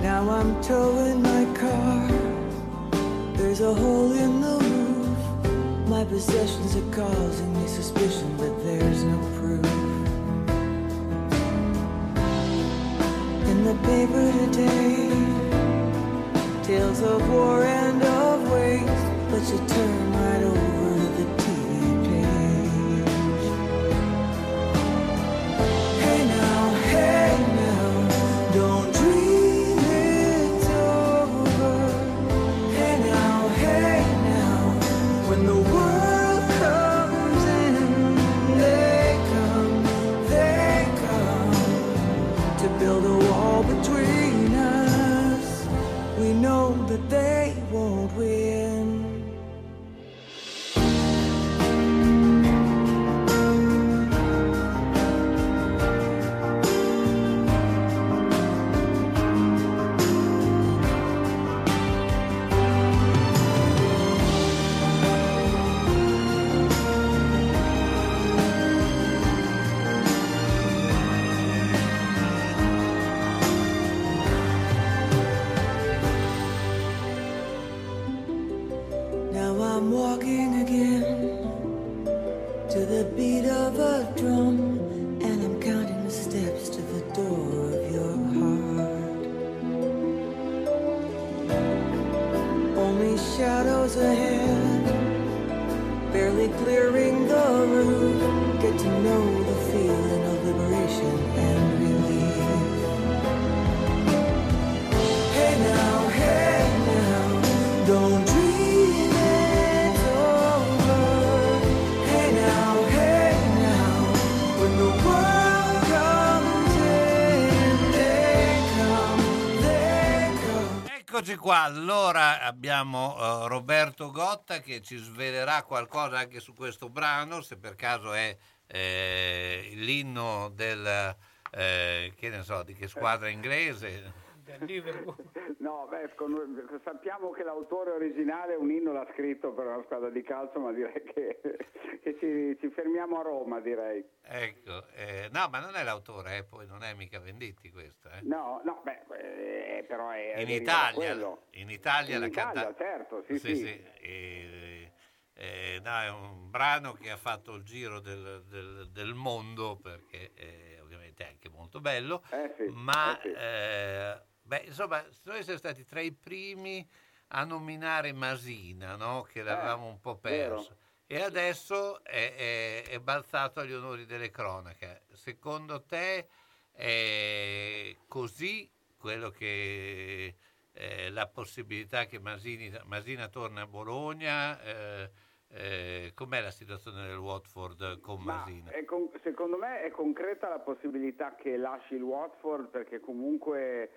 Now I'm towing my car, there's a hole in the roof. My possessions are causing me suspicion, but there's no proof. In the paper today, tales of war and of waste, but you turn right over to the TV page. Hey now, don't dream. When the world comes in, they come to build a wall between us. We know that they won't win. Qua allora abbiamo Roberto Gotta che ci svelerà qualcosa anche su questo brano, se per caso è l'inno del che ne so di che squadra inglese. No, beh, sappiamo che l'autore originale un inno l'ha scritto per una squadra di calcio, ma direi che ci fermiamo a Roma, direi. Ecco, no, ma non è l'autore, poi non è mica Venditti questo. No, beh, però è in Italia, certo, sì. No, è un brano che ha fatto il giro del mondo perché ovviamente è anche molto bello, ma... Beh, insomma, noi siamo stati tra i primi a nominare Masina, no? Che l'avevamo un po' perso. Vero. E adesso è balzato agli onori delle cronache. Secondo te è così quello che la possibilità che Masina torna a Bologna? Com'è la situazione del Watford con Masina? Secondo me è concreta la possibilità che lasci il Watford, perché comunque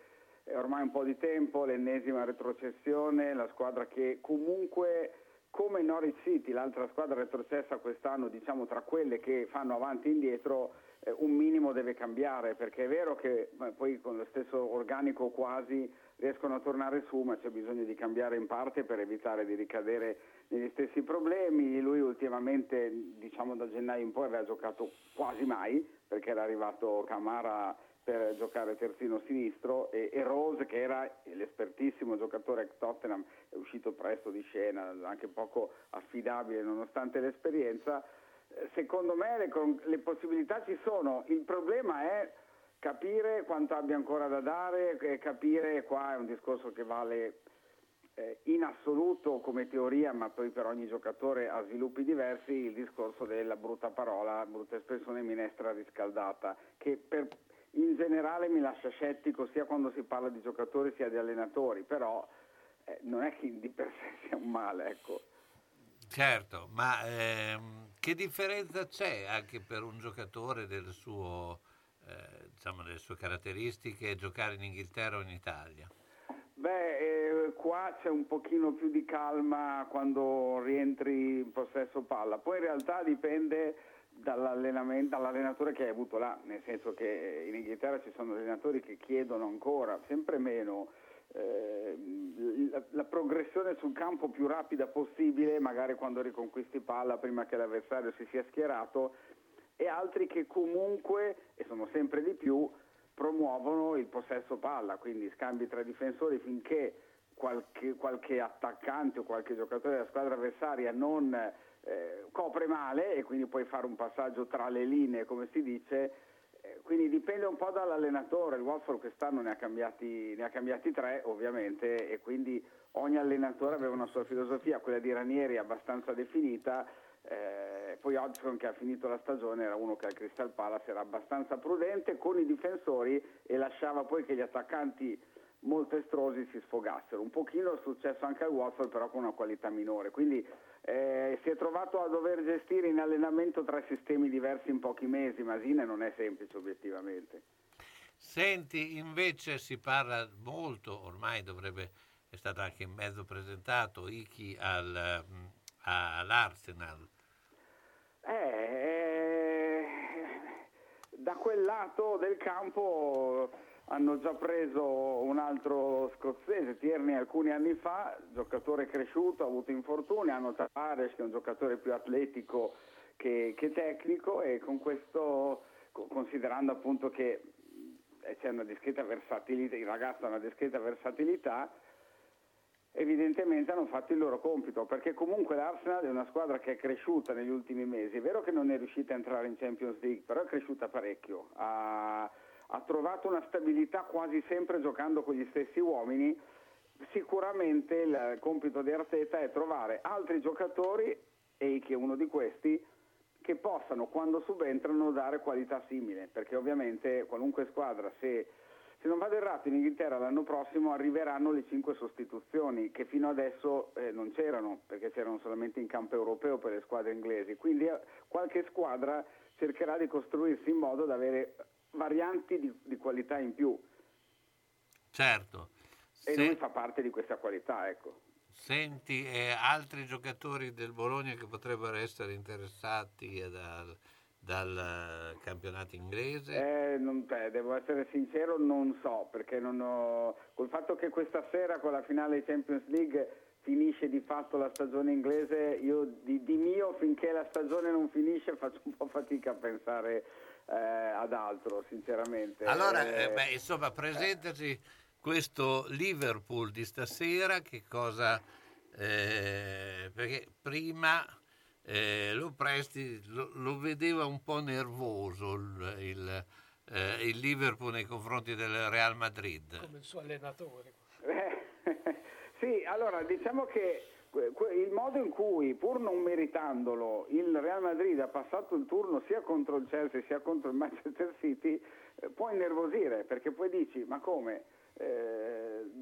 è ormai un po' di tempo, l'ennesima retrocessione, la squadra che comunque, come Norwich City, l'altra squadra retrocessa quest'anno, diciamo tra quelle che fanno avanti e indietro, un minimo deve cambiare, perché è vero che poi con lo stesso organico quasi riescono a tornare su, ma c'è bisogno di cambiare in parte per evitare di ricadere negli stessi problemi. Lui ultimamente, diciamo da gennaio in poi, aveva giocato quasi mai, perché era arrivato Camara per giocare terzino sinistro e Rose, che era l'espertissimo giocatore ex Tottenham, è uscito presto di scena, anche poco affidabile nonostante l'esperienza. Secondo me le possibilità ci sono, il problema è capire quanto abbia ancora da dare, capire, qua è un discorso che vale in assoluto come teoria, ma poi per ogni giocatore ha sviluppi diversi, il discorso della brutta parola, brutta espressione, minestra riscaldata, che in generale mi lascia scettico sia quando si parla di giocatori sia di allenatori, però non è che di per sé sia un male, ecco. Certo, ma che differenza c'è anche per un giocatore del suo... diciamo delle sue caratteristiche, giocare in Inghilterra o in Italia? Qua c'è un pochino più di calma quando rientri in possesso palla, poi in realtà dipende dall'allenatore che hai avuto là, nel senso che in Inghilterra ci sono allenatori che chiedono ancora sempre meno, la progressione sul campo più rapida possibile, magari quando riconquisti palla prima che l'avversario si sia schierato, e altri che comunque, e sono sempre di più, promuovono il possesso palla, quindi scambi tra difensori finché qualche attaccante o qualche giocatore della squadra avversaria non copre male, e quindi puoi fare un passaggio tra le linee, come si dice, quindi dipende un po' dall'allenatore. Il Watford quest'anno ne ha cambiati tre, ovviamente, e quindi ogni allenatore aveva una sua filosofia, quella di Ranieri è abbastanza definita. Poi Hodgson, che ha finito la stagione, era uno che al Crystal Palace era abbastanza prudente con i difensori e lasciava poi che gli attaccanti molto estrosi si sfogassero. Un pochino è successo anche al Watford, però con una qualità minore, quindi si è trovato a dover gestire in allenamento tre sistemi diversi in pochi mesi. Masina non è semplice, obiettivamente. Senti, invece si parla molto, ormai dovrebbe, è stato anche in mezzo presentato Iki all'Arsenal. Da quel lato del campo hanno già preso un altro scozzese, Tierney, alcuni anni fa, giocatore cresciuto, ha avuto infortuni, hanno Tavares, che è un giocatore più atletico che tecnico, e con questo, considerando appunto che c'è una discreta versatilità, il ragazzo ha una discreta versatilità, evidentemente hanno fatto il loro compito, perché comunque l'Arsenal è una squadra che è cresciuta negli ultimi mesi. È vero che non è riuscita a entrare in Champions League, però è cresciuta parecchio, ha trovato una stabilità quasi sempre giocando con gli stessi uomini. Sicuramente il compito di Arteta è trovare altri giocatori, e che è uno di questi, che possano, quando subentrano, dare qualità simile, perché ovviamente qualunque squadra, se non vado errato, in Inghilterra l'anno prossimo arriveranno le 5 sostituzioni, che fino adesso non c'erano, perché c'erano solamente in campo europeo per le squadre inglesi. Quindi qualche squadra cercherà di costruirsi in modo da avere varianti di qualità in più. Certo. E lui fa parte di questa qualità, ecco. Senti, altri giocatori del Bologna che potrebbero essere interessati dal campionato inglese? Devo essere sincero, non so, perché non ho, col fatto che questa sera con la finale di Champions League finisce di fatto la stagione inglese, io di mio, finché la stagione non finisce, faccio un po' fatica a pensare ad altro, sinceramente. Allora presentaci questo Liverpool di stasera, che cosa, perché prima Lopresti lo vedeva un po' nervoso il Liverpool nei confronti del Real Madrid, come il suo allenatore. Sì, allora diciamo che il modo in cui, pur non meritandolo, il Real Madrid ha passato il turno sia contro il Chelsea sia contro il Manchester City può innervosire, perché poi dici ma come,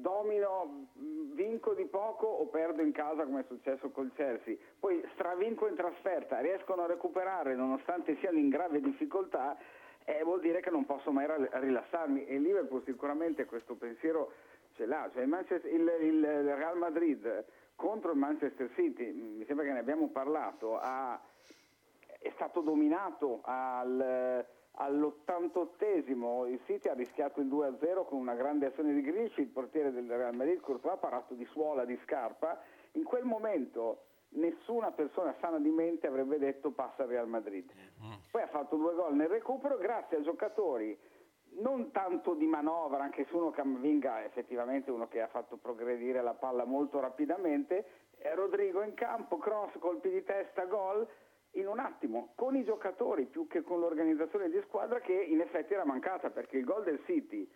domino, vinco di poco o perdo in casa come è successo col Chelsea, poi stravinco in trasferta, riescono a recuperare nonostante siano in grave difficoltà, vuol dire che non posso mai rilassarmi, e il Liverpool sicuramente questo pensiero ce l'ha, cioè il Real Madrid contro il Manchester City, mi sembra che ne abbiamo parlato, è stato dominato all'88esimo, il City ha rischiato il 2-0 con una grande azione di Grealish, il portiere del Real Madrid, Courtois, ha parato di suola, di scarpa, in quel momento nessuna persona sana di mente avrebbe detto passa il Real Madrid, poi ha fatto 2 gol nel recupero grazie a giocatori non tanto di manovra, anche se uno Camavinga è effettivamente uno che ha fatto progredire la palla molto rapidamente, Rodrigo in campo, cross, colpi di testa, gol in un attimo, con i giocatori più che con l'organizzazione di squadra, che in effetti era mancata, perché il gol del City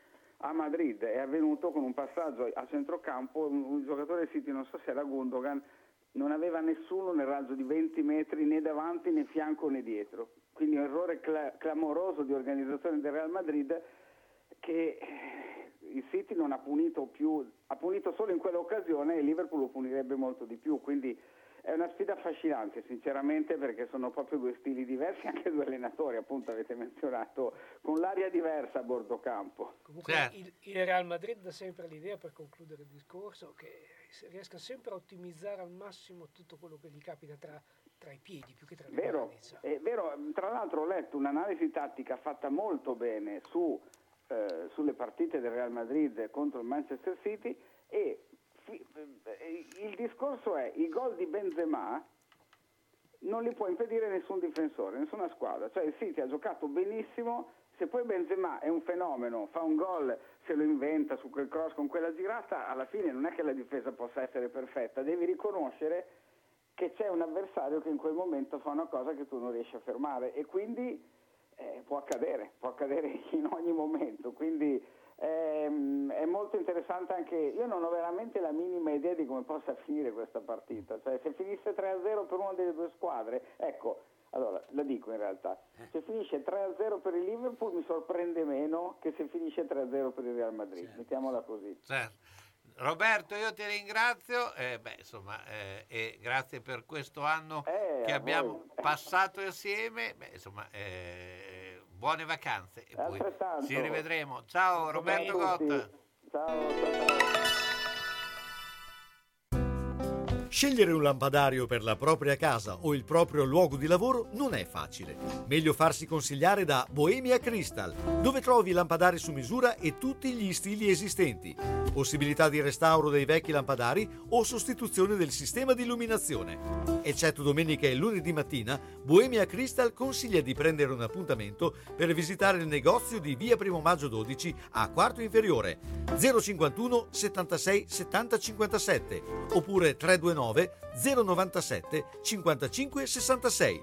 a Madrid è avvenuto con un passaggio a centrocampo, un giocatore del City, non so se era Gundogan, non aveva nessuno nel raggio di 20 metri né davanti né fianco né dietro, quindi un errore clamoroso di organizzazione del Real Madrid che il City non ha punito più, ha punito solo in quell'occasione, e Liverpool lo punirebbe molto di più, quindi è una sfida affascinante sinceramente, perché sono proprio 2 stili diversi, anche 2 allenatori, appunto avete menzionato, con l'aria diversa a bordo campo. Comunque certo, il Real Madrid dà sempre l'idea, per concludere il discorso, che riesca sempre a ottimizzare al massimo tutto quello che gli capita tra i piedi più che tra le mani. È vero, tra l'altro ho letto un'analisi tattica fatta molto bene sulle partite del Real Madrid contro il Manchester City, e il discorso è i gol di Benzema non li può impedire nessun difensore, nessuna squadra, cioè il City ha giocato benissimo, se poi Benzema è un fenomeno, fa un gol, se lo inventa su quel cross con quella girata, alla fine non è che la difesa possa essere perfetta, devi riconoscere che c'è un avversario che in quel momento fa una cosa che tu non riesci a fermare, e quindi può accadere in ogni momento, quindi è molto interessante. Anche io non ho veramente la minima idea di come possa finire questa partita, cioè se finisse 3-0 per una delle 2 squadre, ecco, allora la dico in realtà, se finisce 3-0 per il Liverpool mi sorprende meno che se finisce 3-0 per il Real Madrid, certo, mettiamola così. Certo. Roberto, io ti ringrazio, e grazie per questo anno che abbiamo passato insieme, buone vacanze, e poi ci rivedremo. Ciao Roberto Gotta. Ciao. Scegliere un lampadario per la propria casa o il proprio luogo di lavoro non è facile. Meglio farsi consigliare da Bohemia Crystal, dove trovi lampadari su misura e tutti gli stili esistenti. Possibilità di restauro dei vecchi lampadari o sostituzione del sistema di illuminazione. Eccetto domenica e lunedì mattina, Bohemia Crystal consiglia di prendere un appuntamento per visitare il negozio di via Primo Maggio 12 a Quarto Inferiore, 051 76 70 57 oppure 329 097 55 66.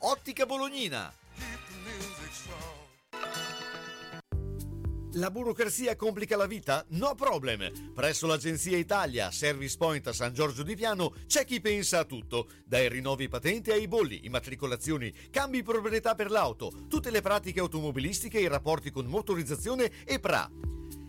Ottica Bolognina. La burocrazia complica la vita? No problem! Presso l'Agenzia Italia, Service Point a San Giorgio di Piano, c'è chi pensa a tutto. Dai rinnovi patente ai bolli, immatricolazioni, cambi proprietà per l'auto, tutte le pratiche automobilistiche e i rapporti con motorizzazione e PRA.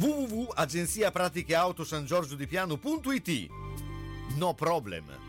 www.agenziapraticheautosangiorgiodipiano.it. No problem.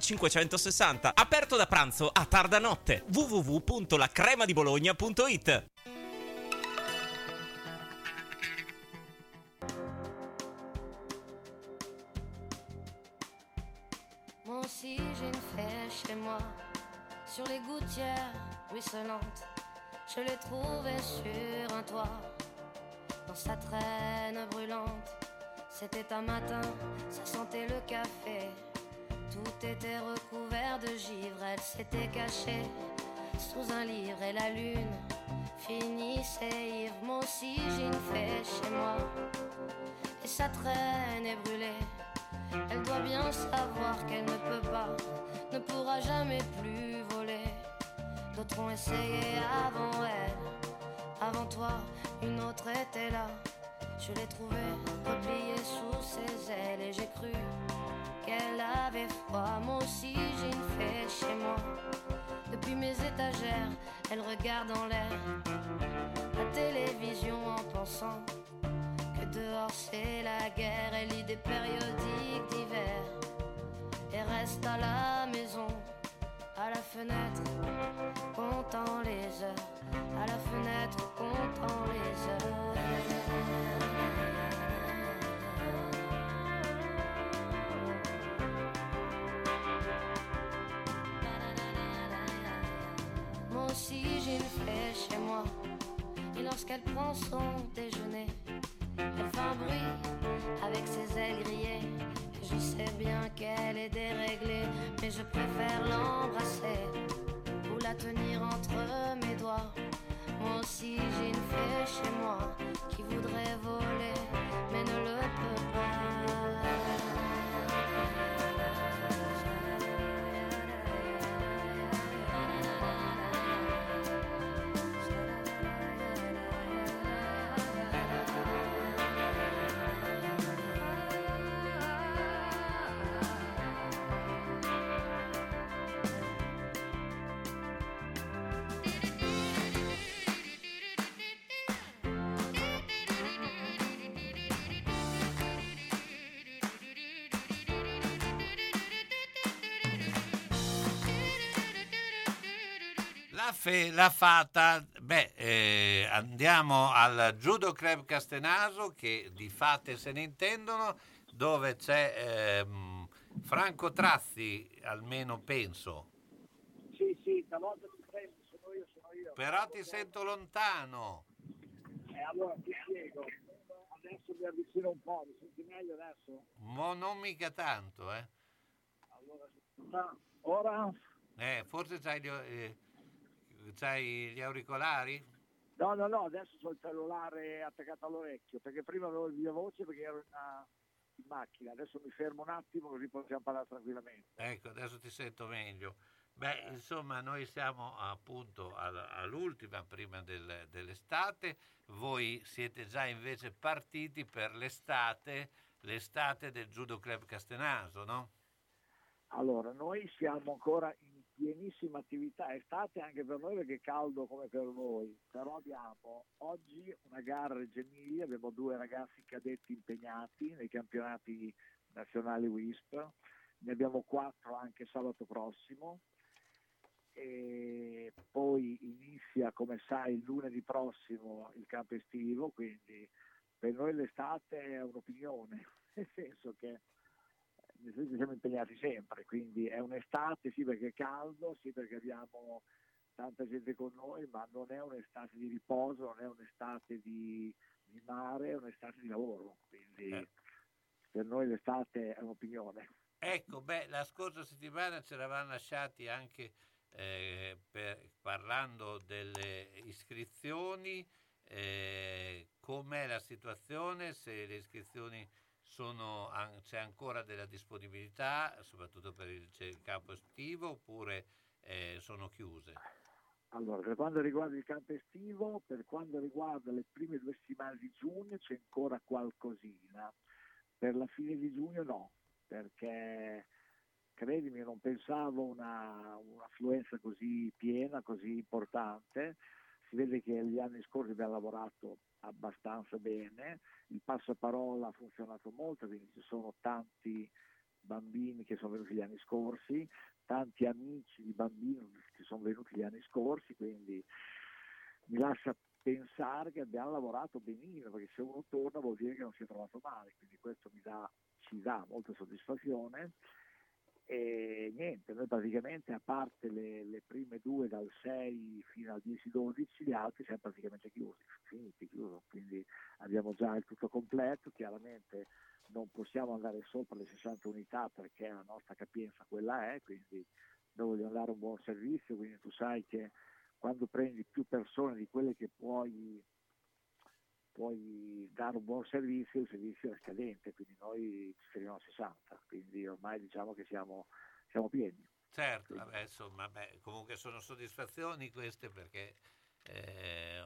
560. Aperto da pranzo a tarda notte. www.lacremadibologna.it. Moi aussi j'ai une fèche chez moi, sur les gouttières ruisselantes. Je l'ai trouvée sur un toit, dans sa traîne brûlante. C'était un matin, ça sentait le café. Tout était recouvert de givre, elle s'était cachée sous un livre et la lune finissait ivre. Moi aussi j'ai une fée chez moi et sa traîne est brûlée. Elle doit bien savoir qu'elle ne peut pas, ne pourra jamais plus voler. D'autres ont essayé avant elle, avant toi, une autre était là. Je l'ai trouvée repliée sous ses ailes et j'ai cru qu'elle avait froid. Moi aussi j'ai une fée chez moi. Depuis mes étagères, elle regarde en l'air la télévision en pensant que dehors c'est la guerre. Elle lit des périodiques d'hiver et reste à la maison, à la fenêtre, comptant les heures, à la fenêtre, comptant les heures. Moi aussi j'ai une fée chez moi, et lorsqu'elle prend son déjeuner, elle fait un bruit avec ses ailes grillées. Je sais bien qu'elle est déréglée, mais je préfère l'embrasser ou la tenir entre mes doigts. Moi aussi j'ai une fée chez moi qui voudrait voler, mais ne le peut pas. L'ha fatta. Beh, andiamo al Judo Club Castenaso, che di fatte se ne intendono, dove c'è Franco Trazzi, almeno penso. Sì, stavolta ti prendo, sono io. Però ti sento lontano. Allora ti spiego. Adesso mi avvicino un po', mi senti meglio adesso? Ma non mica tanto, eh. Allora, ora? Forse c'hai gli auricolari? No, adesso ho il cellulare attaccato all'orecchio, perché prima avevo il via voce perché ero in macchina, adesso mi fermo un attimo così possiamo parlare tranquillamente. Ecco, adesso ti sento meglio. Beh, insomma, noi siamo appunto all'ultima prima dell'estate, voi siete già invece partiti per l'estate del Judo Club Castenaso, no? Allora, noi siamo ancora in pienissima attività estate anche per noi perché è caldo come per voi, però abbiamo oggi una gara a Reggio Emilia, abbiamo 2 ragazzi cadetti impegnati nei campionati nazionali WISP, ne abbiamo 4 anche sabato prossimo e poi inizia, come sai, lunedì prossimo il campo estivo, quindi per noi l'estate è un'opinione, nel senso che siamo impegnati sempre, quindi è un'estate sì perché è caldo, sì perché abbiamo tanta gente con noi, ma non è un'estate di riposo, non è un'estate di mare, è un'estate di lavoro, quindi per noi l'estate è un'opinione. Ecco, beh, la scorsa settimana ci eravamo lasciati anche parlando delle iscrizioni, com'è la situazione, se le iscrizioni c'è ancora della disponibilità soprattutto per il campo estivo oppure sono chiuse? Allora, per quanto riguarda il campo estivo, per quanto riguarda le prime 2 settimane di giugno c'è ancora qualcosina, per la fine di giugno no, perché credimi non pensavo un'affluenza così piena, così importante. Si vede che gli anni scorsi abbiamo lavorato abbastanza bene, il passaparola ha funzionato molto, quindi ci sono tanti bambini che sono venuti gli anni scorsi, tanti amici di bambini che sono venuti gli anni scorsi, quindi mi lascia pensare che abbiamo lavorato benissimo, perché se uno torna vuol dire che non si è trovato male, quindi questo ci dà molta soddisfazione. E niente, noi praticamente a parte le prime 2 dal 6 fino al 10-12 gli altri siamo praticamente chiusi, quindi abbiamo già il tutto completo. Chiaramente non possiamo andare sopra le 60 unità perché la nostra capienza quella è, quindi noi vogliamo dare un buon servizio, quindi tu sai che quando prendi più persone di quelle che puoi dare un buon servizio, il servizio è scadente, quindi noi ci fermiamo a 60, quindi ormai diciamo che siamo pieni. Certo, vabbè, insomma, comunque sono soddisfazioni queste perché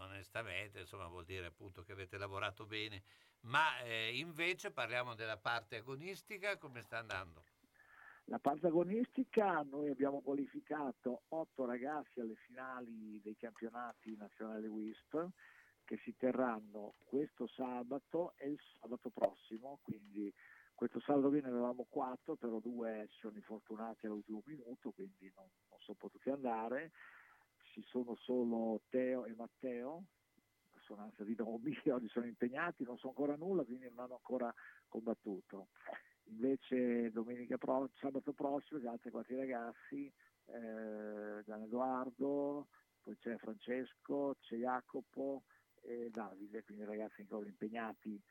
onestamente insomma vuol dire appunto che avete lavorato bene, ma invece parliamo della parte agonistica, come sta andando? La parte agonistica, noi abbiamo qualificato 8 ragazzi alle finali dei campionati nazionali WISP, che si terranno questo sabato e il sabato prossimo, quindi questo sabato qui ne avevamo 4, però 2 si sono infortunati all'ultimo minuto, quindi non sono potuti andare, ci sono solo Teo e Matteo, assonanza di nomi, oggi sono impegnati, non so ancora nulla, quindi non hanno ancora combattuto. Invece sabato prossimo gli altri 4 ragazzi, Gian Edoardo, poi c'è Francesco, c'è Jacopo, e Davide, quindi ragazzi ancora impegnati,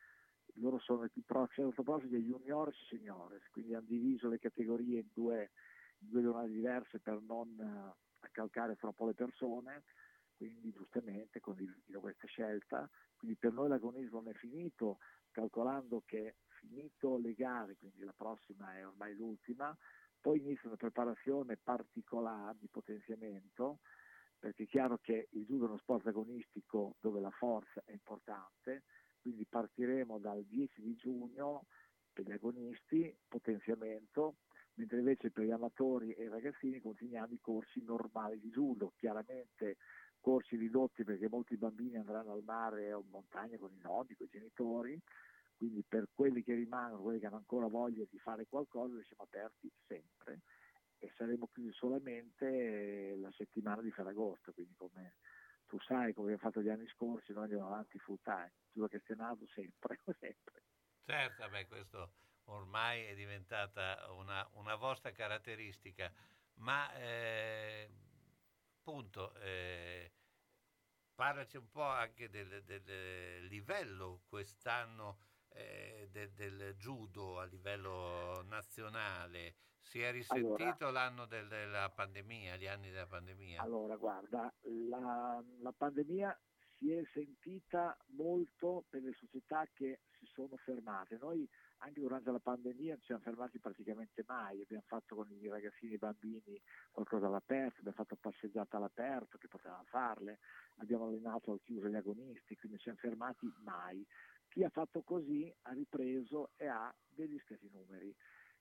loro sono i prossimi dei juniores e seniores, quindi hanno diviso le categorie in 2 giornate diverse per non accalcare troppo le persone, quindi giustamente condivido questa scelta. Quindi per noi l'agonismo non è finito, calcolando che finito le gare, quindi la prossima è ormai l'ultima, poi inizia una preparazione particolare di potenziamento, perché è chiaro che il judo è uno sport agonistico dove la forza è importante, quindi partiremo dal 10 di giugno per gli agonisti, potenziamento, mentre invece per gli amatori e i ragazzini continuiamo i corsi normali di judo, chiaramente corsi ridotti perché molti bambini andranno al mare o in montagna con i nonni, con i genitori, quindi per quelli che rimangono, quelli che hanno ancora voglia di fare qualcosa, noi siamo aperti sempre. E saremo chiusi solamente la settimana di Ferragosto, quindi come tu sai, come abbiamo fatto gli anni scorsi, noi andiamo avanti full time, giuro che Senato sempre. Certo, questo ormai è diventata una vostra caratteristica, ma appunto, parlaci un po' anche del livello quest'anno del judo a livello nazionale. Si è risentito l'anno della pandemia, gli anni della pandemia? Allora, guarda, la pandemia si è sentita molto per le società che si sono fermate. Noi anche durante la pandemia non ci siamo fermati praticamente mai, abbiamo fatto con i ragazzini e i bambini qualcosa all'aperto, abbiamo fatto passeggiate all'aperto che potevamo farle, abbiamo allenato al chiuso gli agonisti, quindi non ci siamo fermati mai. Chi ha fatto così ha ripreso e ha degli scasi numeri.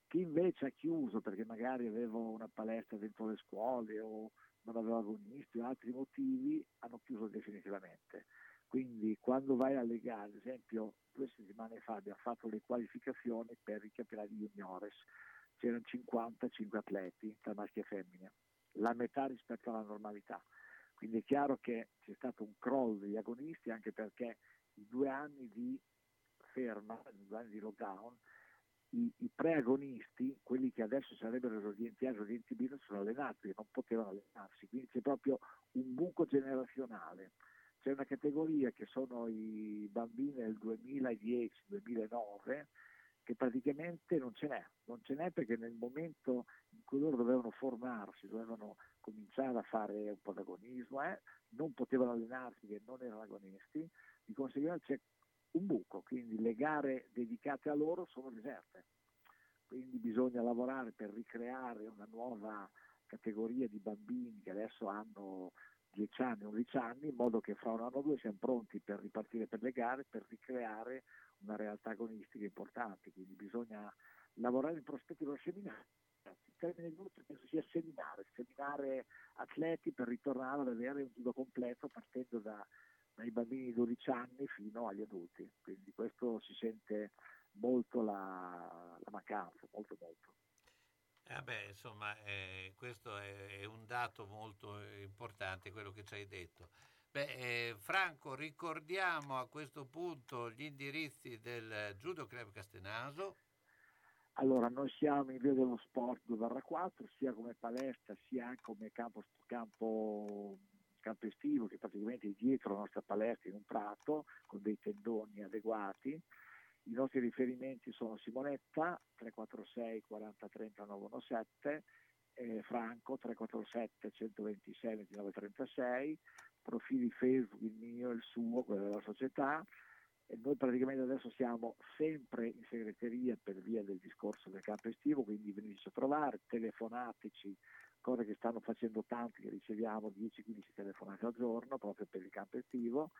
Chi invece ha chiuso perché magari aveva una palestra dentro le scuole o non aveva agonisti o altri motivi, hanno chiuso definitivamente. Quindi quando vai alle gare, ad esempio 2 settimane fa abbiamo fatto le qualificazioni per i campionati juniores, c'erano 55 atleti tra maschi e femmine, la metà rispetto alla normalità. Quindi è chiaro che c'è stato un crollo degli agonisti, anche perché i 2 anni di ferma, i 2 anni di lockdown, i preagonisti, quelli che adesso sarebbero esordienti A, esordienti B, non sono allenati, non potevano allenarsi, quindi c'è proprio un buco generazionale. C'è una categoria che sono i bambini del 2010-2009 che praticamente non ce n'è perché nel momento in cui loro dovevano formarsi, dovevano cominciare a fare un po' d'agonismo, non potevano allenarsi perché non erano agonisti, di conseguenza c'è un buco, quindi le gare dedicate a loro sono deserte, quindi bisogna lavorare per ricreare una nuova categoria di bambini che adesso hanno 10 anni, 11 anni, in modo che fra 1 anno o 2 siamo pronti per ripartire per le gare, per ricreare una realtà agonistica importante. Quindi bisogna lavorare in prospettiva seminare, in termini di tutto penso sia seminare atleti per ritornare ad avere un tutto completo partendo dai bambini di 12 anni fino agli adulti, quindi questo si sente molto la mancanza, molto. Questo è un dato molto importante, quello che ci hai detto. Franco, ricordiamo a questo punto gli indirizzi del Judo Club Castenaso. Allora, noi siamo in via dello Sport 2/4, sia come palestra sia come campo estivo, che praticamente è dietro la nostra palestra in un prato con dei tendoni adeguati. I nostri riferimenti sono Simonetta 346 40 30 917, Franco 347 126 29 36, profili Facebook il mio, il suo, quello della società, e noi praticamente adesso siamo sempre in segreteria per via del discorso del campo estivo, quindi veniteci a trovare, telefonateci, cosa che stanno facendo tanti, che riceviamo 10-15 telefonate al giorno proprio per il campo estivo.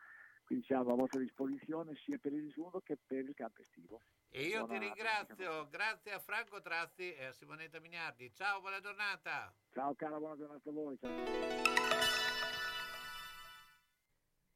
Quindi siamo a vostra disposizione sia per il judo che per il campo estivo. E io ti ringrazio, grazie a Franco Trazzi e a Simonetta Mignardi. Ciao, buona giornata. Ciao cara, buona giornata a voi. Ciao.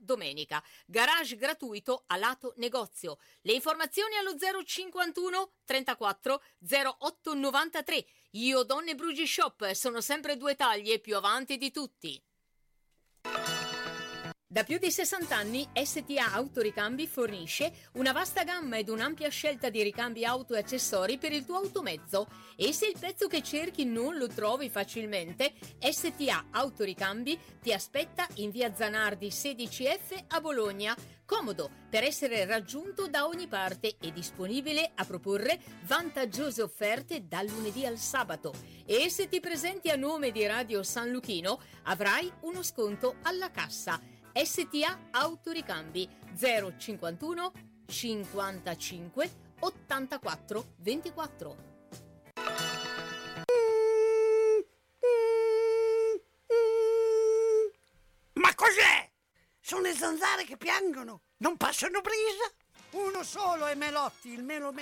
domenica. Garage gratuito a lato negozio. Le informazioni allo 051 34 08 93. Io Donne Brugi Shop, sono sempre 2 taglie più avanti di tutti. Da più di 60 anni STA Autoricambi fornisce una vasta gamma ed un'ampia scelta di ricambi auto e accessori per il tuo automezzo. E se il pezzo che cerchi non lo trovi facilmente, STA Autoricambi ti aspetta in via Zanardi 16F a Bologna, comodo per essere raggiunto da ogni parte e disponibile a proporre vantaggiose offerte dal lunedì al sabato. E se ti presenti a nome di Radio San Luchino avrai uno sconto alla cassa. STA Autoricambi 051 55 84 24. Ma cos'è? Sono le zanzare che piangono, non passano brisa. Uno solo è Melotti, il melo.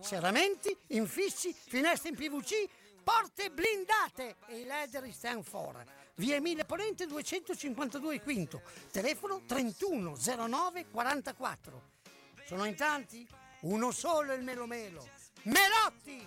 Serramenti, infissi, finestre in PVC, porte blindate e i leder stand for. via Emilia Ponente 252 Quinto, telefono 31 09 44. Sono in tanti? Uno solo è il Melomelo, Melotti!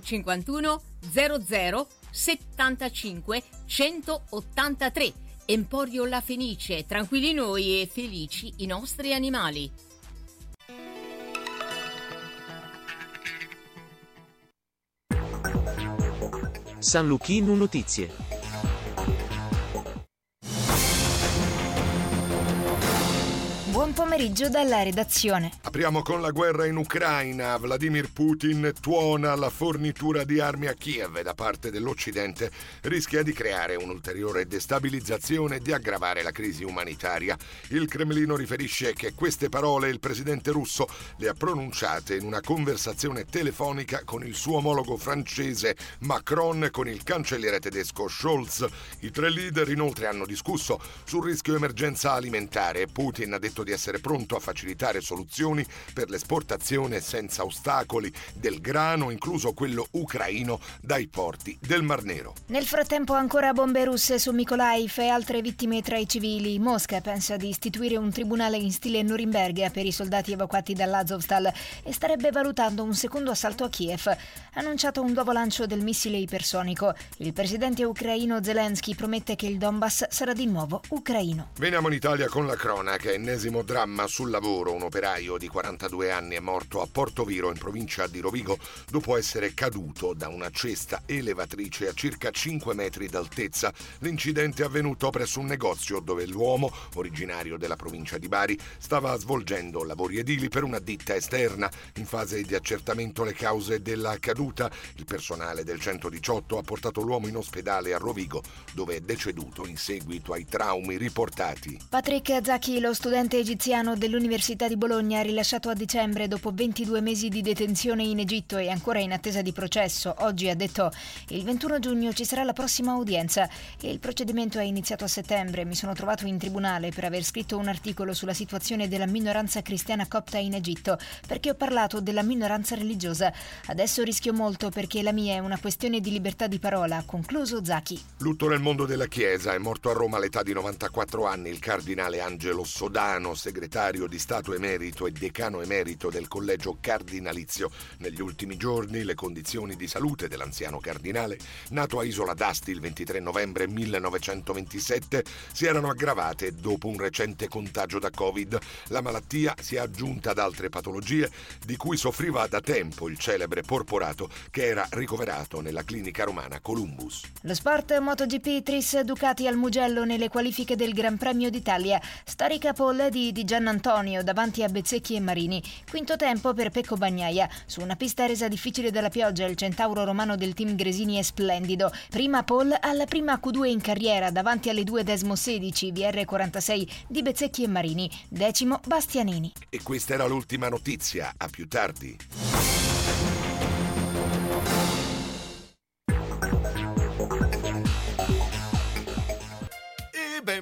051 00 75 183. Emporio La Fenice, tranquilli noi e felici i nostri animali. San Luchino Notizie. Buon pomeriggio dalla redazione. Apriamo con la guerra in Ucraina. Vladimir Putin tuona la fornitura di armi a Kiev da parte dell'Occidente. Rischia di creare un'ulteriore destabilizzazione e di aggravare la crisi umanitaria. Il Cremlino riferisce che queste parole il presidente russo le ha pronunciate in una conversazione telefonica con il suo omologo francese Macron e con il cancelliere tedesco Scholz. I tre leader inoltre hanno discusso sul rischio emergenza alimentare. Putin ha detto di essere pronto a facilitare soluzioni per l'esportazione senza ostacoli del grano, incluso quello ucraino, dai porti del Mar Nero. Nel frattempo ancora bombe russe su Mykolaiv e altre vittime tra i civili. Mosca pensa di istituire un tribunale in stile Norimberga per i soldati evacuati dall'Azovstal e starebbe valutando un secondo assalto a Kiev. Ha annunciato un nuovo lancio del missile ipersonico. Il presidente ucraino Zelensky promette che il Donbass sarà di nuovo ucraino. Veniamo in Italia con la cronaca. Ennesimo dramma sul lavoro. Un operaio di 42 anni è morto a Portoviro, in provincia di Rovigo, dopo essere caduto da una cesta elevatrice a circa 5 metri d'altezza. L'incidente è avvenuto presso un negozio dove l'uomo, originario della provincia di Bari, stava svolgendo lavori edili per una ditta esterna. In fase di accertamento le cause della caduta, il personale del 118 ha portato l'uomo in ospedale a Rovigo, dove è deceduto in seguito ai traumi riportati. Patrick Zacchi, lo studente egiziano dell'Università di Bologna, rilasciato a dicembre dopo 22 mesi di detenzione in Egitto e ancora in attesa di processo, oggi ha detto: il 21 giugno ci sarà la prossima udienza. Il procedimento è iniziato a settembre. Mi sono trovato in tribunale per aver scritto un articolo sulla situazione della minoranza cristiana copta in Egitto, perché ho parlato della minoranza religiosa. Adesso rischio molto perché la mia è una questione di libertà di parola, ha concluso Zacchi. Lutto nel mondo della Chiesa. È morto a Roma all'età di 94 anni il cardinale Angelo Sodano, segretario di Stato emerito e decano emerito del Collegio Cardinalizio. Negli ultimi giorni le condizioni di salute dell'anziano cardinale, nato a Isola d'Asti il 23 novembre 1927, si erano aggravate dopo un recente contagio da Covid. La malattia si è aggiunta ad altre patologie di cui soffriva da tempo il celebre porporato, che era ricoverato nella clinica romana Columbus. Lo sport. MotoGP, Tris Ducati al Mugello nelle qualifiche del Gran Premio d'Italia. Storica pole di Giannantonio davanti a Bezzecchi e Marini. Quinto tempo per Pecco Bagnaia. Su una pista resa difficile dalla pioggia, il centauro romano del team Gresini è splendido. Prima pole alla prima Q2 in carriera davanti alle 2.16 VR46 di Bezzecchi e Marini. Decimo Bastianini. E questa era l'ultima notizia. A più tardi.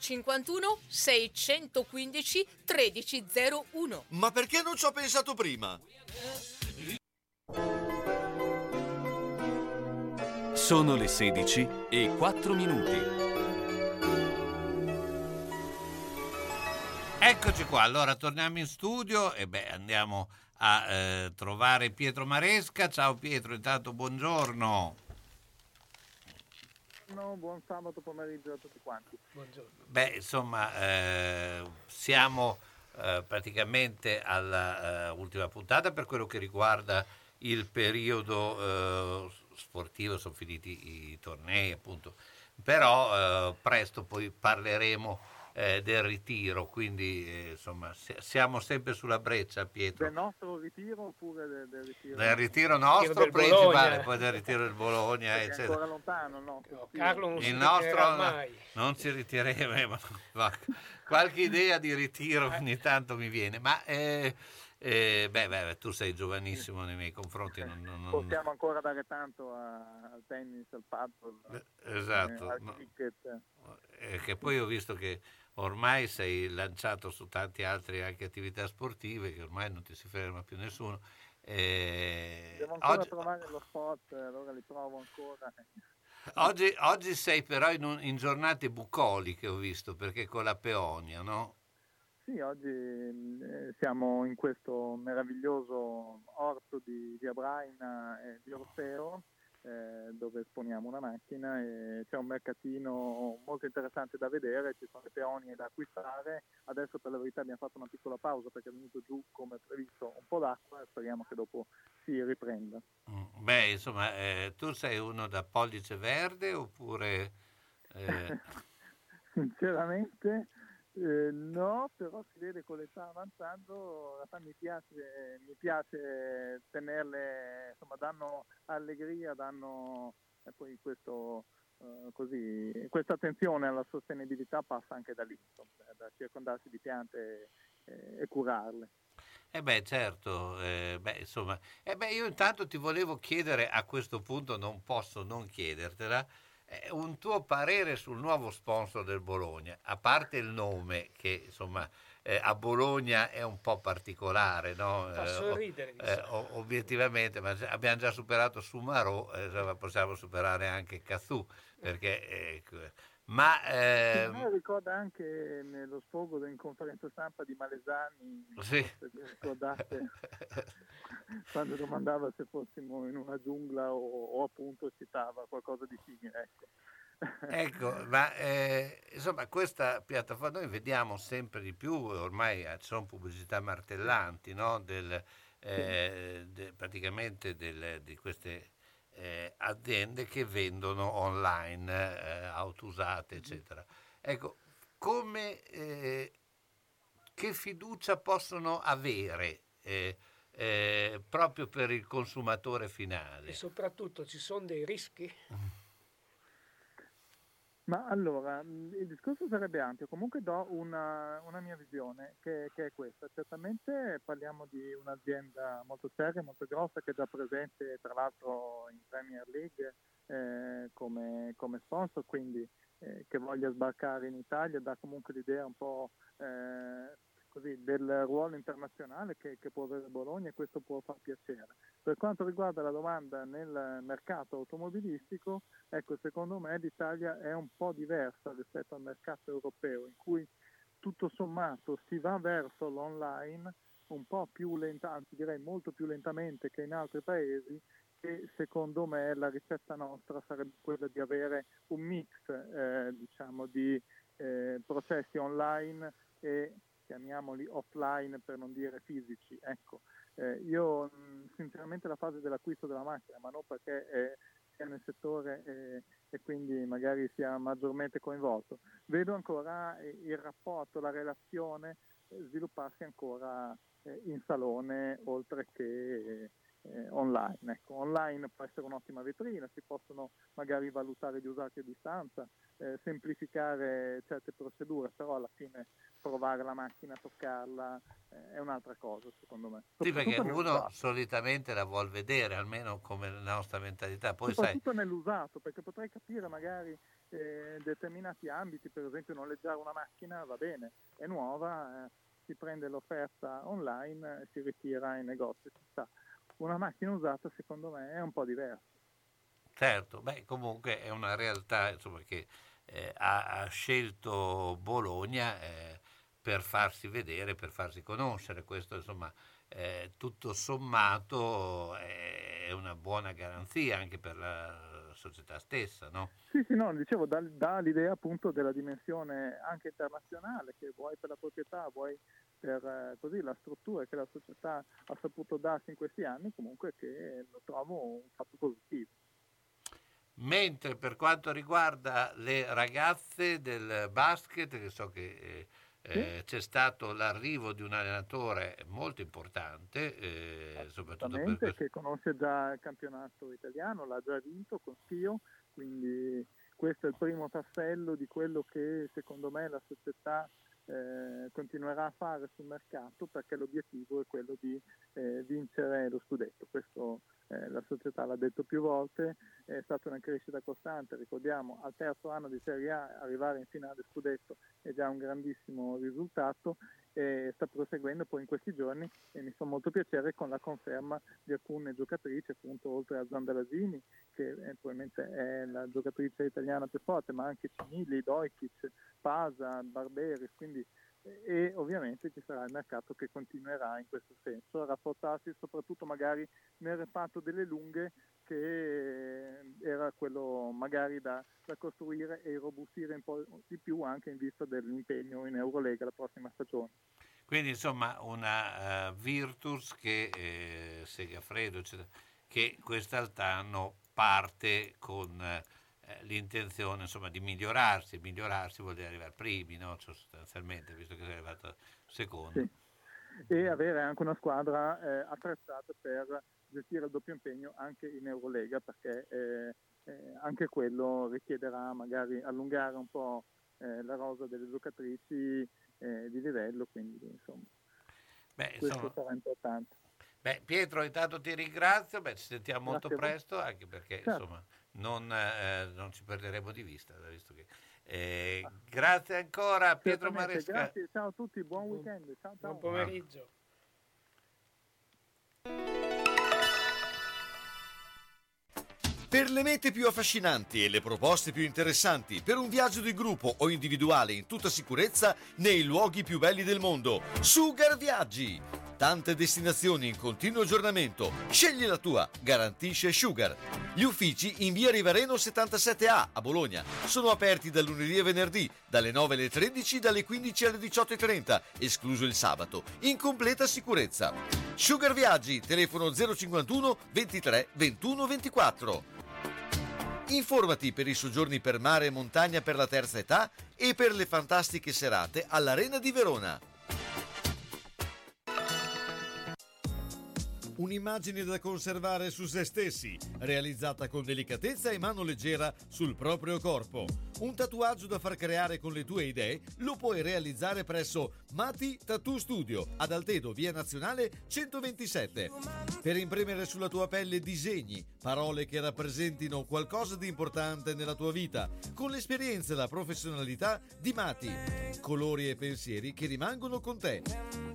051 615 1301. Ma perché non ci ho pensato prima? Sono le 16 e 4 minuti. Eccoci qua, allora torniamo in studio e andiamo a trovare Pietro Maresca. Ciao Pietro, intanto buongiorno. Buongiorno, buon sabato pomeriggio a tutti quanti. Buongiorno. Beh, insomma, siamo praticamente alla ultima puntata per quello che riguarda il periodo sportivo, sono finiti i tornei appunto, però presto poi parleremo del ritiro, quindi insomma siamo sempre sulla breccia, Pietro. Del nostro ritiro oppure del ritiro? Del ritiro nostro del principale, Bologna. Poi del ritiro del Bologna, perché eccetera. È ancora lontano, no? Carlo non il si nostro mai. Non si ritireremo, ma qualche idea di ritiro ogni tanto mi viene, ma tu sei giovanissimo nei miei confronti. Non possiamo ancora dare tanto al tennis, al paddle, esatto, al cricket. Che poi ho visto che ormai sei lanciato su tante altre anche attività sportive, che ormai non ti si ferma più nessuno. Devo ancora trovare lo sport, allora li provo ancora. Oggi sei però in giornate bucoliche, ho visto, perché con la Peonia, no? Sì, oggi siamo in questo meraviglioso orto di Abraina e di Orfeo, dove esponiamo una macchina e c'è un mercatino molto interessante da vedere, ci sono le peonie da acquistare. Adesso per la verità abbiamo fatto una piccola pausa perché è venuto giù come previsto un po' d'acqua e speriamo che dopo si riprenda. Beh, insomma, tu sei uno da pollice verde oppure? Sinceramente no, però si vede con l'età avanzando, mi piace tenerle, insomma danno allegria, danno poi questo così, questa attenzione alla sostenibilità passa anche da lì, insomma, da circondarsi di piante e curarle. Io intanto ti volevo chiedere, a questo punto non posso non chiedertela, un tuo parere sul nuovo sponsor del Bologna, a parte il nome che insomma a Bologna è un po' particolare, no? Fa sorridere, obiettivamente, ma abbiamo già superato Sumarò, possiamo superare anche Cazù, perché ma ricorda anche lo sfogo in conferenza stampa di Malesani, sì. Se vi ricordate quando domandava se fossimo in una giungla o appunto citava qualcosa di simile, ecco ma insomma questa piattaforma noi vediamo sempre di più, ormai ci sono pubblicità martellanti, no? Di queste aziende che vendono online auto usate eccetera, ecco come che fiducia possono avere proprio per il consumatore finale, e soprattutto ci sono dei rischi? Ma allora il discorso sarebbe ampio, comunque do una mia visione che è questa. Certamente parliamo di un'azienda molto seria, molto grossa, che è già presente tra l'altro in Premier League come sponsor, quindi che voglia sbarcare in Italia, dà comunque l'idea un po' così del ruolo internazionale che può avere Bologna, e questo può far piacere. Per quanto riguarda la domanda nel mercato automobilistico, ecco, secondo me l'Italia è un po' diversa rispetto al mercato europeo, in cui tutto sommato si va verso l'online un po' più lenta, anzi direi molto più lentamente che in altri paesi, e secondo me la ricetta nostra sarebbe quella di avere un mix di processi online e chiamiamoli offline per non dire fisici, ecco. Io sinceramente la fase dell'acquisto della macchina, ma non perché sia nel settore e quindi magari sia maggiormente coinvolto, vedo ancora il rapporto, la relazione svilupparsi ancora in salone oltre che online. Ecco, online può essere un'ottima vetrina, si possono magari valutare gli usati a distanza, semplificare certe procedure, però alla fine provare la macchina, toccarla è un'altra cosa secondo me. Sì, perché uno solitamente la vuol vedere, almeno come la nostra mentalità. Poi soprattutto nell'usato, perché potrei capire magari determinati ambiti, per esempio noleggiare una macchina va bene, è nuova, si prende l'offerta online e si ritira in negozio, ci sta. Una macchina usata secondo me è un po' diversa. Certo, comunque è una realtà insomma, che ha scelto Bologna per farsi vedere, per farsi conoscere. Questo insomma tutto sommato è una buona garanzia anche per la società stessa, no? Sì, no, dicevo, dà l'idea appunto della dimensione anche internazionale, che vuoi per la proprietà, vuoi per così la struttura che la società ha saputo darsi in questi anni, comunque che lo trovo un fatto positivo. Mentre per quanto riguarda le ragazze del basket, che so che c'è stato l'arrivo di un allenatore molto importante, soprattutto per questo, che conosce già il campionato italiano, l'ha già vinto con Pio, quindi questo è il primo tassello di quello che secondo me la società continuerà a fare sul mercato, perché l'obiettivo è quello di vincere lo scudetto. Questo la società l'ha detto più volte, è stata una crescita costante, ricordiamo al terzo anno di Serie A arrivare in finale scudetto è già un grandissimo risultato, e sta proseguendo poi in questi giorni, e mi fa molto piacere con la conferma di alcune giocatrici, appunto oltre a Zandalasini, che probabilmente è la giocatrice italiana più forte, ma anche Cimilli, Dojkic, Pasa, Barberis, quindi e ovviamente ci sarà il mercato che continuerà in questo senso a rapportarsi, soprattutto magari nel reparto delle lunghe, che era quello magari da costruire e robustire un po' di più anche in vista dell'impegno in Eurolega la prossima stagione. Quindi insomma una Virtus che Segafredo eccetera, che quest'altano parte con l'intenzione insomma di migliorarsi vuol dire arrivare primi, no? Cioè, sostanzialmente, visto che sei arrivato secondo, sì. E avere anche una squadra attrezzata per gestire il doppio impegno anche in Eurolega, perché anche quello richiederà magari allungare un po' la rosa delle giocatrici di livello, quindi insomma questo sarà importante. Pietro, intanto ti ringrazio, ci sentiamo molto presto, anche perché certo, insomma non ci perderemo di vista, visto che grazie ancora Pietro Maresca. Grazie, ciao a tutti, buon weekend, ciao. Buon pomeriggio. Per le mete più affascinanti e le proposte più interessanti, per un viaggio di gruppo o individuale in tutta sicurezza nei luoghi più belli del mondo, Sugar Viaggi. Tante destinazioni in continuo aggiornamento. Scegli la tua, garantisce Sugar. Gli uffici in via Rivareno 77A a Bologna sono aperti da lunedì a venerdì, dalle 9 alle 13, dalle 15 alle 18.30, escluso il sabato, in completa sicurezza. Sugar Viaggi, telefono 051 23 21 24. Informati per i soggiorni per mare e montagna per la terza età e per le fantastiche serate all'Arena di Verona. Un'immagine da conservare su se stessi, realizzata con delicatezza e mano leggera sul proprio corpo. Un tatuaggio da far creare con le tue idee lo puoi realizzare presso Mati Tattoo Studio ad Altedo, via Nazionale 127. Per imprimere sulla tua pelle disegni, parole che rappresentino qualcosa di importante nella tua vita, con l'esperienza e la professionalità di Mati. Colori e pensieri che rimangono con te.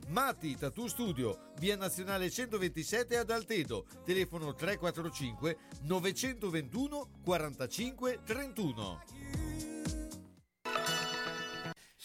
Mati Tattoo Studio, via Nazionale 127 ad Altedo, telefono 345 921 45 31.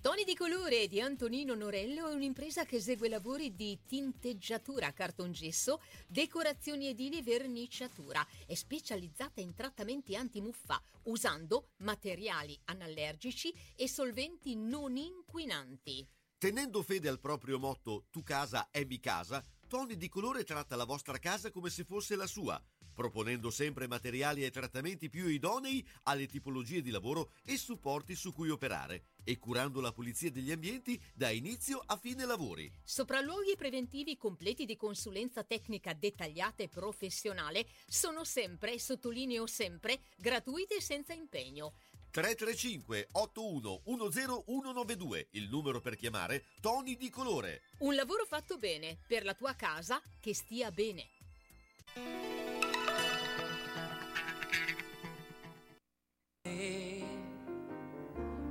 Toni di Colore di Antonino Norello è un'impresa che esegue lavori di tinteggiatura, cartongesso, decorazioni edili e verniciatura. È specializzata in trattamenti antimuffa usando materiali anallergici e solventi non inquinanti. Tenendo fede al proprio motto "Tu casa è mi casa", Toni di Colore tratta la vostra casa come se fosse la sua, proponendo sempre materiali e trattamenti più idonei alle tipologie di lavoro e supporti su cui operare, e curando la pulizia degli ambienti da inizio a fine lavori. Sopralluoghi preventivi completi di consulenza tecnica dettagliata e professionale sono sempre, sottolineo sempre, gratuiti e senza impegno. 335 81 10192, il numero per chiamare Toni di Colore. Un lavoro fatto bene, per la tua casa che stia bene.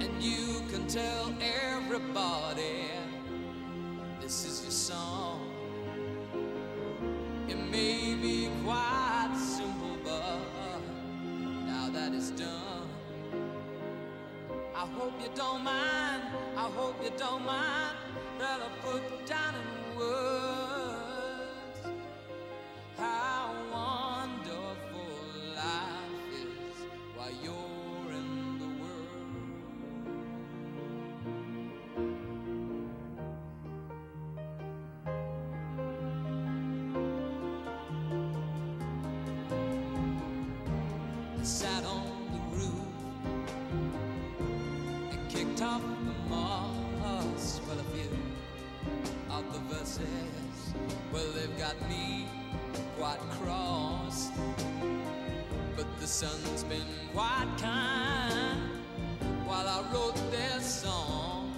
And you can tell everybody this is your song. It may be quite simple, but now that it's done, I hope you don't mind, I hope you don't mind that I put down in words how wonderful life is while you're in the world. I sat on the roof and kicked off the moss. Well, a few of the verses, well, they've got me quite cross, but the sun's been quite kind while I wrote this song.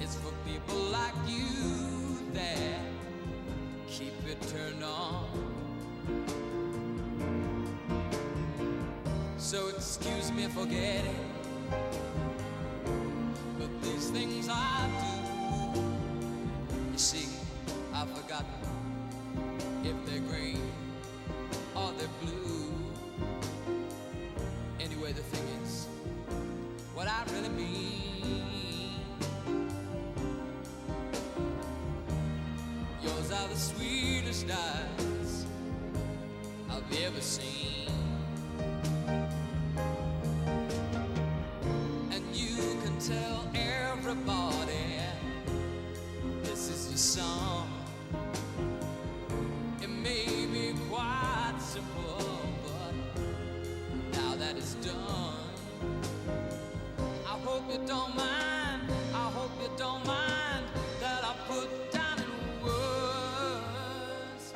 It's for people like you that keep it turned on. So excuse me for getting, but these things I do. You see, I've forgotten if they're green or they're blue. Anyway, the thing is, what I really mean. Yours are the sweetest eyes I've ever seen. And you can tell everybody song. It may be quite simple, but now that it's done, I hope you don't mind, I hope you don't mind that I put down in words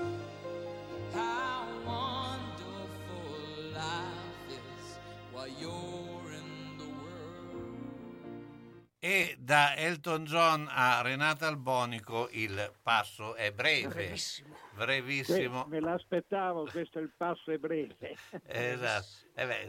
how wonderful life is while you're in the world. E da Elton John a Renata Albonico il passo è breve. Brevissimo. Me l'aspettavo, questo è il passo è breve. Esatto.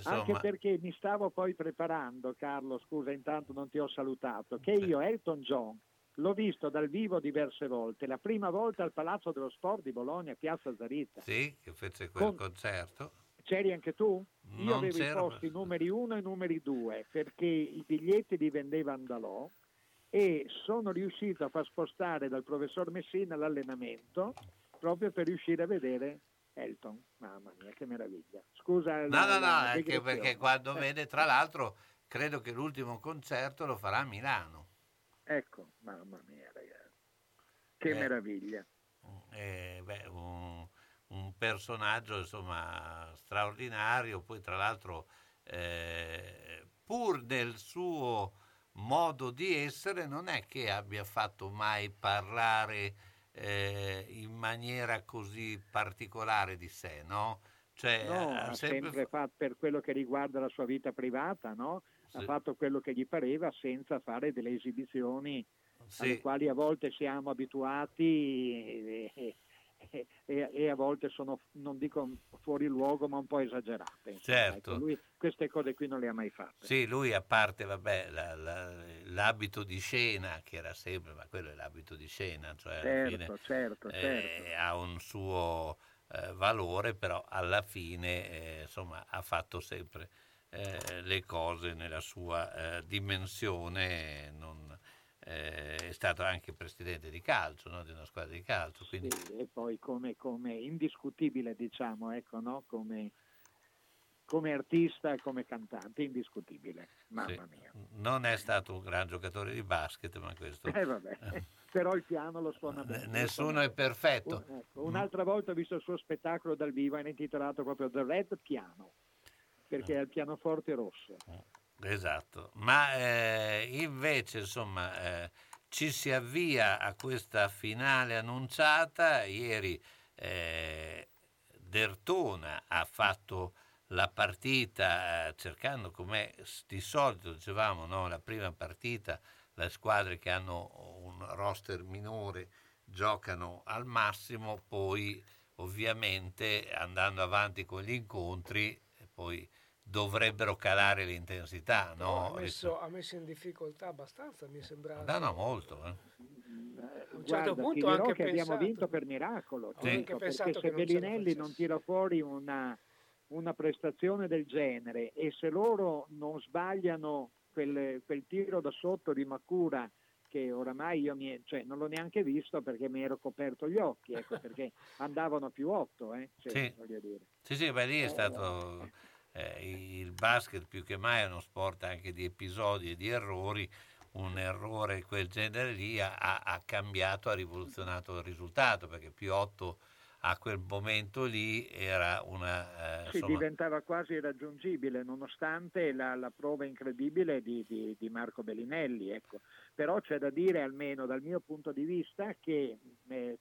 Anche perché mi stavo poi preparando, Carlo, scusa, intanto non ti ho salutato, che io Elton John l'ho visto dal vivo diverse volte. La prima volta al Palazzo dello Sport di Bologna, Piazza Zarita. Sì, che fece quel concerto. C'eri anche tu? Io non avevo i posti numeri 1 e numeri 2 perché i biglietti li vendeva Andalò e sono riuscito a far spostare dal professor Messina l'allenamento proprio per riuscire a vedere Elton. Mamma mia, che meraviglia. Scusa. No, anche perché quando vede, tra l'altro, credo che l'ultimo concerto lo farà a Milano. Ecco, mamma mia, ragazzi. Che meraviglia. Un personaggio insomma straordinario, poi tra l'altro pur del suo modo di essere non è che abbia fatto mai parlare in maniera così particolare di sé, no? Cioè, no, ha sempre fatto, per quello che riguarda la sua vita privata, no? Sì. Ha fatto quello che gli pareva senza fare delle esibizioni alle quali a volte siamo abituati e a volte sono, non dico fuori luogo, ma un po' esagerate. Certo. Ecco, lui queste cose qui non le ha mai fatte. Sì, lui a parte vabbè, l'abito di scena, che era sempre, ma quello è l'abito di scena, cioè alla fine, certo. Ha un suo valore, però alla fine insomma ha fatto sempre le cose nella sua dimensione, non... è stato anche presidente di calcio, no? Di una squadra di calcio, quindi... Sì, e poi come indiscutibile, diciamo, ecco, no? Come artista e come cantante indiscutibile, mamma sì. mia. Non è stato un gran giocatore di basket, ma questo vabbè. Però il piano lo suona bene. Nessuno è perfetto. Ecco, un'altra volta ho visto il suo spettacolo dal vivo, era intitolato proprio The Red Piano, perché è il pianoforte rosso. Esatto, ma invece insomma ci si avvia a questa finale annunciata. Ieri Dertona ha fatto la partita cercando, come di solito dicevamo, no? La prima partita, le squadre che hanno un roster minore giocano al massimo, poi ovviamente andando avanti con gli incontri poi dovrebbero calare l'intensità, no? ha messo in difficoltà abbastanza, mi sembrava. No, molto. A un certo punto anche che pensato... abbiamo vinto per miracolo. Sì. Vinto, perché se non Bellinelli non tira fuori una prestazione del genere, e se loro non sbagliano quel tiro da sotto di Makura, che oramai io non l'ho neanche visto perché mi ero coperto gli occhi, ecco, perché andavano più 8, sì. Voglio dire. Sì, ma lì è stato... il basket più che mai è uno sport anche di episodi e di errori. Un errore quel genere lì ha cambiato, ha rivoluzionato il risultato, perché più 8 a quel momento lì era una diventava quasi irraggiungibile, nonostante la prova incredibile di Marco Bellinelli, ecco. Però c'è da dire, almeno dal mio punto di vista, che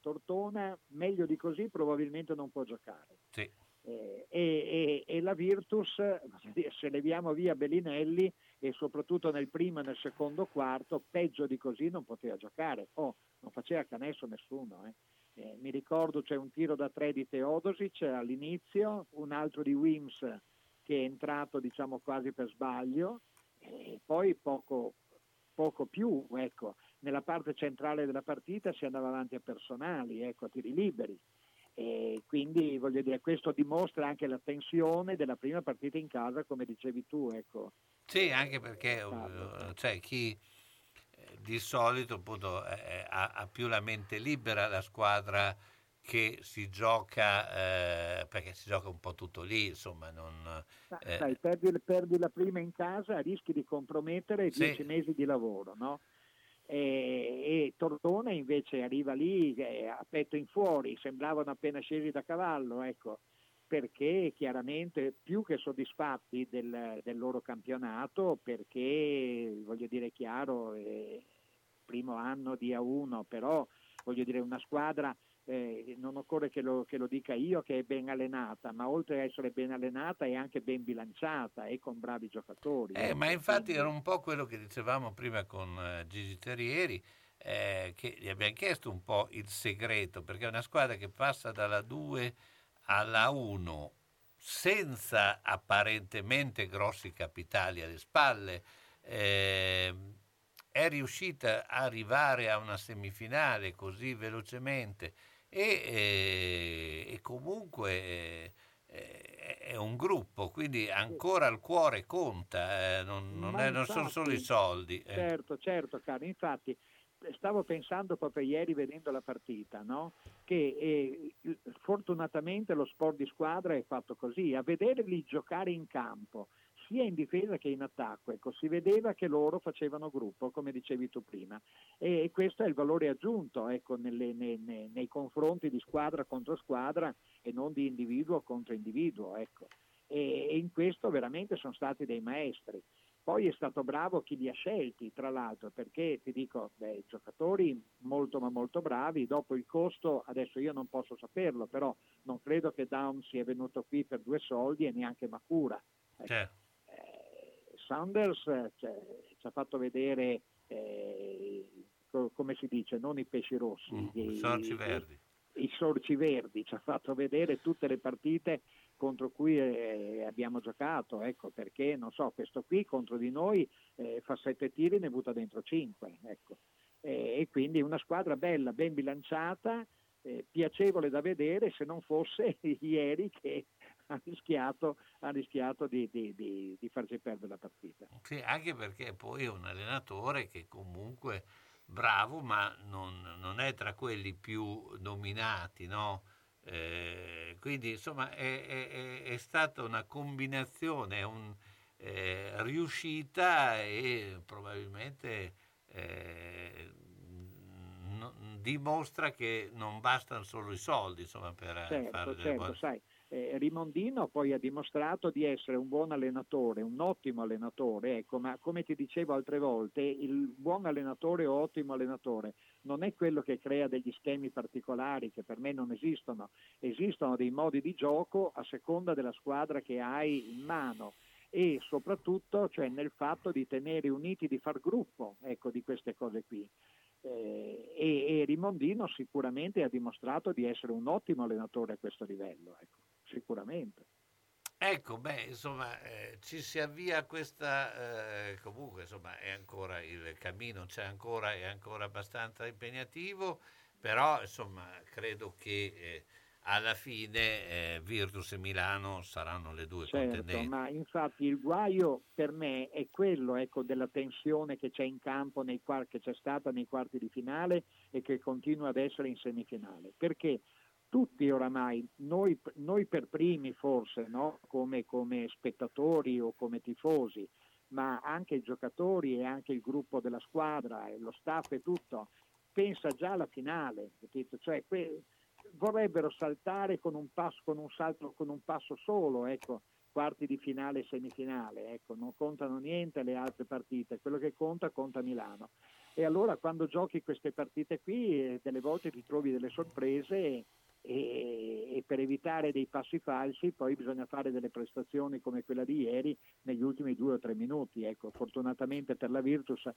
Tortona meglio di così probabilmente non può giocare. Sì. E la Virtus, se leviamo via Bellinelli, e soprattutto nel primo e nel secondo quarto, peggio di così non poteva giocare, non faceva canestro nessuno. Mi ricordo c'è un tiro da 3 di Teodosic all'inizio, un altro di Wims che è entrato diciamo quasi per sbaglio, e poi poco più, ecco. Nella parte centrale della partita si andava avanti a personali, ecco, a tiri liberi. E quindi voglio dire, questo dimostra anche la tensione della prima partita in casa, come dicevi tu, ecco. Sì, anche perché chi di solito appunto ha più la mente libera, la squadra che si gioca perché si gioca un po' tutto lì, insomma, non sai, perdi la prima in casa, rischi di compromettere 10 mesi di lavoro, no? E Tortona invece arriva lì a petto in fuori, sembravano appena scesi da cavallo, ecco, perché chiaramente più che soddisfatti del loro campionato, perché voglio dire, chiaro, primo anno di A1, però voglio dire, una squadra non occorre che lo dica io, che è ben allenata, ma oltre a essere ben allenata è anche ben bilanciata e con bravi giocatori. Ma infatti era un po' quello che dicevamo prima con Gigi Terrieri, che gli abbiamo chiesto un po' il segreto, perché è una squadra che passa dalla 2 alla 1 senza apparentemente grossi capitali alle spalle, è riuscita a arrivare a una semifinale così velocemente, e comunque è un gruppo, quindi ancora il cuore conta, non sono solo i soldi. Certo, caro, infatti stavo pensando proprio ieri vedendo la partita, no? Che fortunatamente lo sport di squadra è fatto così, a vederli giocare in campo sia in difesa che in attacco, ecco, si vedeva che loro facevano gruppo, come dicevi tu prima, e questo è il valore aggiunto, ecco, nei confronti di squadra contro squadra e non di individuo contro individuo, ecco. E in questo veramente sono stati dei maestri. Poi è stato bravo chi li ha scelti, tra l'altro, perché ti dico, giocatori molto ma molto bravi. Dopo il costo, adesso io non posso saperlo, però non credo che Down sia venuto qui per 2 soldi, e neanche Makura, ecco. Certo. Sanders ci ha fatto vedere, come si dice, non i pesci rossi, i sorci verdi. i sorciverdi, ci ha fatto vedere tutte le partite contro cui abbiamo giocato, ecco, perché non so, questo qui contro di noi fa 7 tiri e ne butta dentro 5, ecco. E quindi una squadra bella, ben bilanciata, piacevole da vedere, se non fosse ieri che ha rischiato di farci perdere la partita. Sì, anche perché poi è un allenatore che comunque bravo, ma non è tra quelli più nominati, no? Quindi insomma è stata una combinazione riuscita e probabilmente dimostra che non bastano solo i soldi, insomma, per fare delle buone... Sai, Rimondino poi ha dimostrato di essere un buon allenatore, un ottimo allenatore, ecco, ma come ti dicevo altre volte, il buon allenatore o ottimo allenatore non è quello che crea degli schemi particolari, che per me non esistono. Esistono dei modi di gioco a seconda della squadra che hai in mano, e soprattutto, cioè, nel fatto di tenere uniti, di far gruppo, ecco, di queste cose qui. E Rimondino sicuramente ha dimostrato di essere un ottimo allenatore a questo livello, ecco, sicuramente. Ecco, beh, insomma, ci si avvia questa, comunque, insomma, è ancora il cammino, c'è ancora, è ancora abbastanza impegnativo, però insomma credo che alla fine Virtus e Milano saranno le due contendenti. Ma infatti il guaio per me è quello, ecco, della tensione che c'è in campo, che c'è stata nei quarti di finale e che continua ad essere in semifinale, perché tutti oramai, noi per primi forse, no? come spettatori o come tifosi, ma anche i giocatori e anche il gruppo della squadra e lo staff e tutto, pensa già alla finale, capito? Cioè, vorrebbero saltare con un passo solo, ecco, quarti di finale e semifinale, ecco, non contano niente le altre partite, quello che conta Milano. E allora quando giochi queste partite qui delle volte ti trovi delle sorprese e per evitare dei passi falsi poi bisogna fare delle prestazioni come quella di ieri negli ultimi 2 o 3 minuti, ecco. Fortunatamente per la Virtus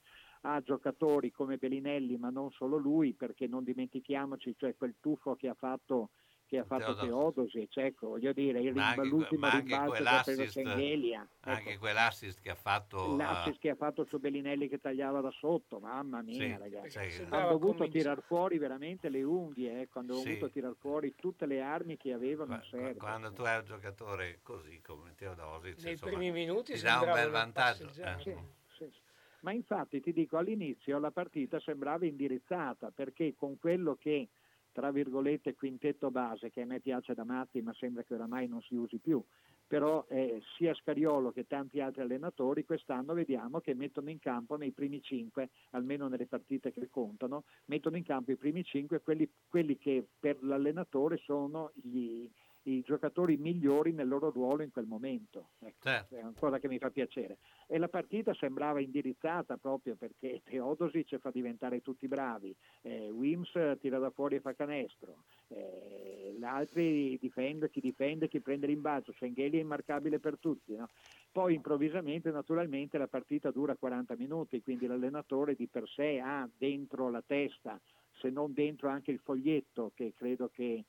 ha giocatori come Bellinelli, ma non solo lui, perché non dimentichiamoci, cioè, quel tuffo che ha fatto Teodosic, cioè, ecco, voglio dire, l'ultimo rimbalzo che ha preso Pietrangeli, anche quell'assist che ha fatto su Bellinelli che tagliava da sotto, mamma mia, sì, ragazzi, hanno dovuto tirar fuori veramente le unghie, hanno dovuto tirar fuori tutte le armi che avevano in serbo. Quando tu hai un giocatore così come Teodosic, nei primi minuti ti dà un bel vantaggio. Ma infatti ti dico, all'inizio la partita sembrava indirizzata, perché con quello che, tra virgolette, quintetto base, che a me piace da matti, ma sembra che oramai non si usi più, però sia Scariolo che tanti altri allenatori quest'anno vediamo che mettono in campo nei primi 5, almeno nelle partite che contano, mettono in campo i primi 5, quelli che per l'allenatore sono i giocatori migliori nel loro ruolo in quel momento, ecco, è una cosa che mi fa piacere. E la partita sembrava indirizzata proprio perché Teodosic fa diventare tutti bravi, Wims tira da fuori e fa canestro, l'altri difende, chi prende rimbalzo, Schengeli è immarcabile per tutti, no? Poi improvvisamente, naturalmente, la partita dura 40 minuti, quindi l'allenatore di per sé ha dentro la testa, se non dentro anche il foglietto, che credo che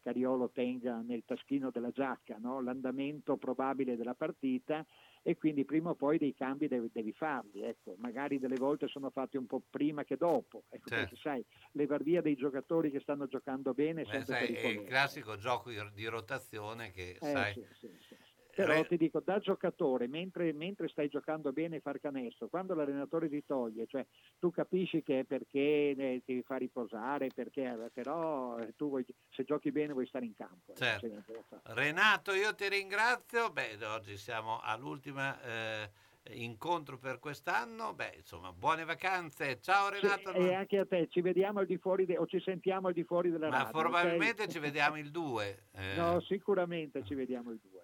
Scariolo tenga nel taschino della giacca, no? L'andamento probabile della partita, e quindi prima o poi dei cambi devi farli, ecco. Magari delle volte sono fatti un po' prima che dopo, ecco, perché sai, levar via dei giocatori che stanno giocando bene è il classico gioco di rotazione che sai. Sì. Però ti dico, da giocatore, mentre stai giocando bene far canestro, quando l'allenatore ti toglie, cioè, tu capisci che è perché ti fa riposare, perché però tu vuoi, se giochi bene vuoi stare in campo. Certo. Renato, io ti ringrazio. Beh, oggi siamo all'ultima incontro per quest'anno. Beh, insomma, buone vacanze. Ciao Renato. Sì, e anche a te, ci vediamo al di fuori o ci sentiamo al di fuori della radio. Ma probabilmente ci vediamo il 2. No, sicuramente ci vediamo il 2.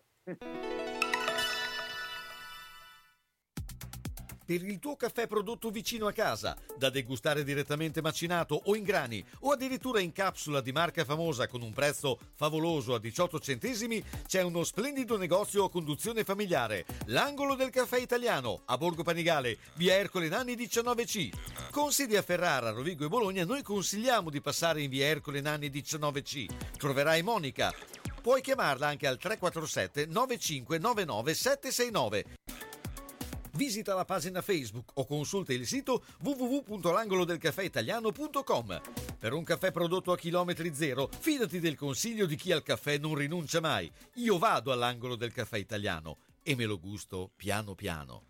per il tuo caffè prodotto vicino a casa, da degustare direttamente macinato o in grani o addirittura in capsula di marca famosa con un prezzo favoloso a 18 centesimi, c'è uno splendido negozio a conduzione familiare, l'angolo del caffè italiano a Borgo Panigale, via Ercole Nanni 19C. Con sedi a Ferrara, Rovigo e Bologna, noi consigliamo di passare in via Ercole Nanni 19C. Troverai Monica. Puoi chiamarla anche al 347 9599 769. Visita la pagina Facebook o consulta il sito www.langolodelcaffeitaliano.com. Per un caffè prodotto a chilometri zero, fidati del consiglio di chi al caffè non rinuncia mai. Io vado all'angolo del caffè italiano e me lo gusto piano piano.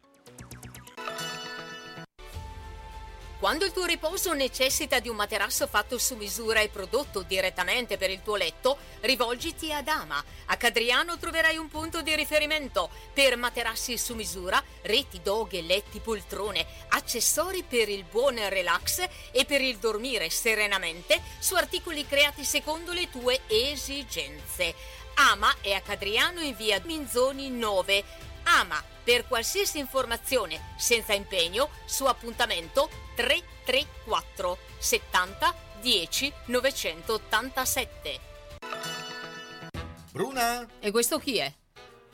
Quando il tuo riposo necessita di un materasso fatto su misura e prodotto direttamente per il tuo letto, rivolgiti ad Ama. A Cadriano troverai un punto di riferimento per materassi su misura, reti, doghe, letti, poltrone, accessori per il buon relax e per il dormire serenamente su articoli creati secondo le tue esigenze. Ama è a Cadriano in via Minzoni 9. Ama. Per qualsiasi informazione senza impegno su appuntamento 334 70 10 987. Bruna? E questo chi è?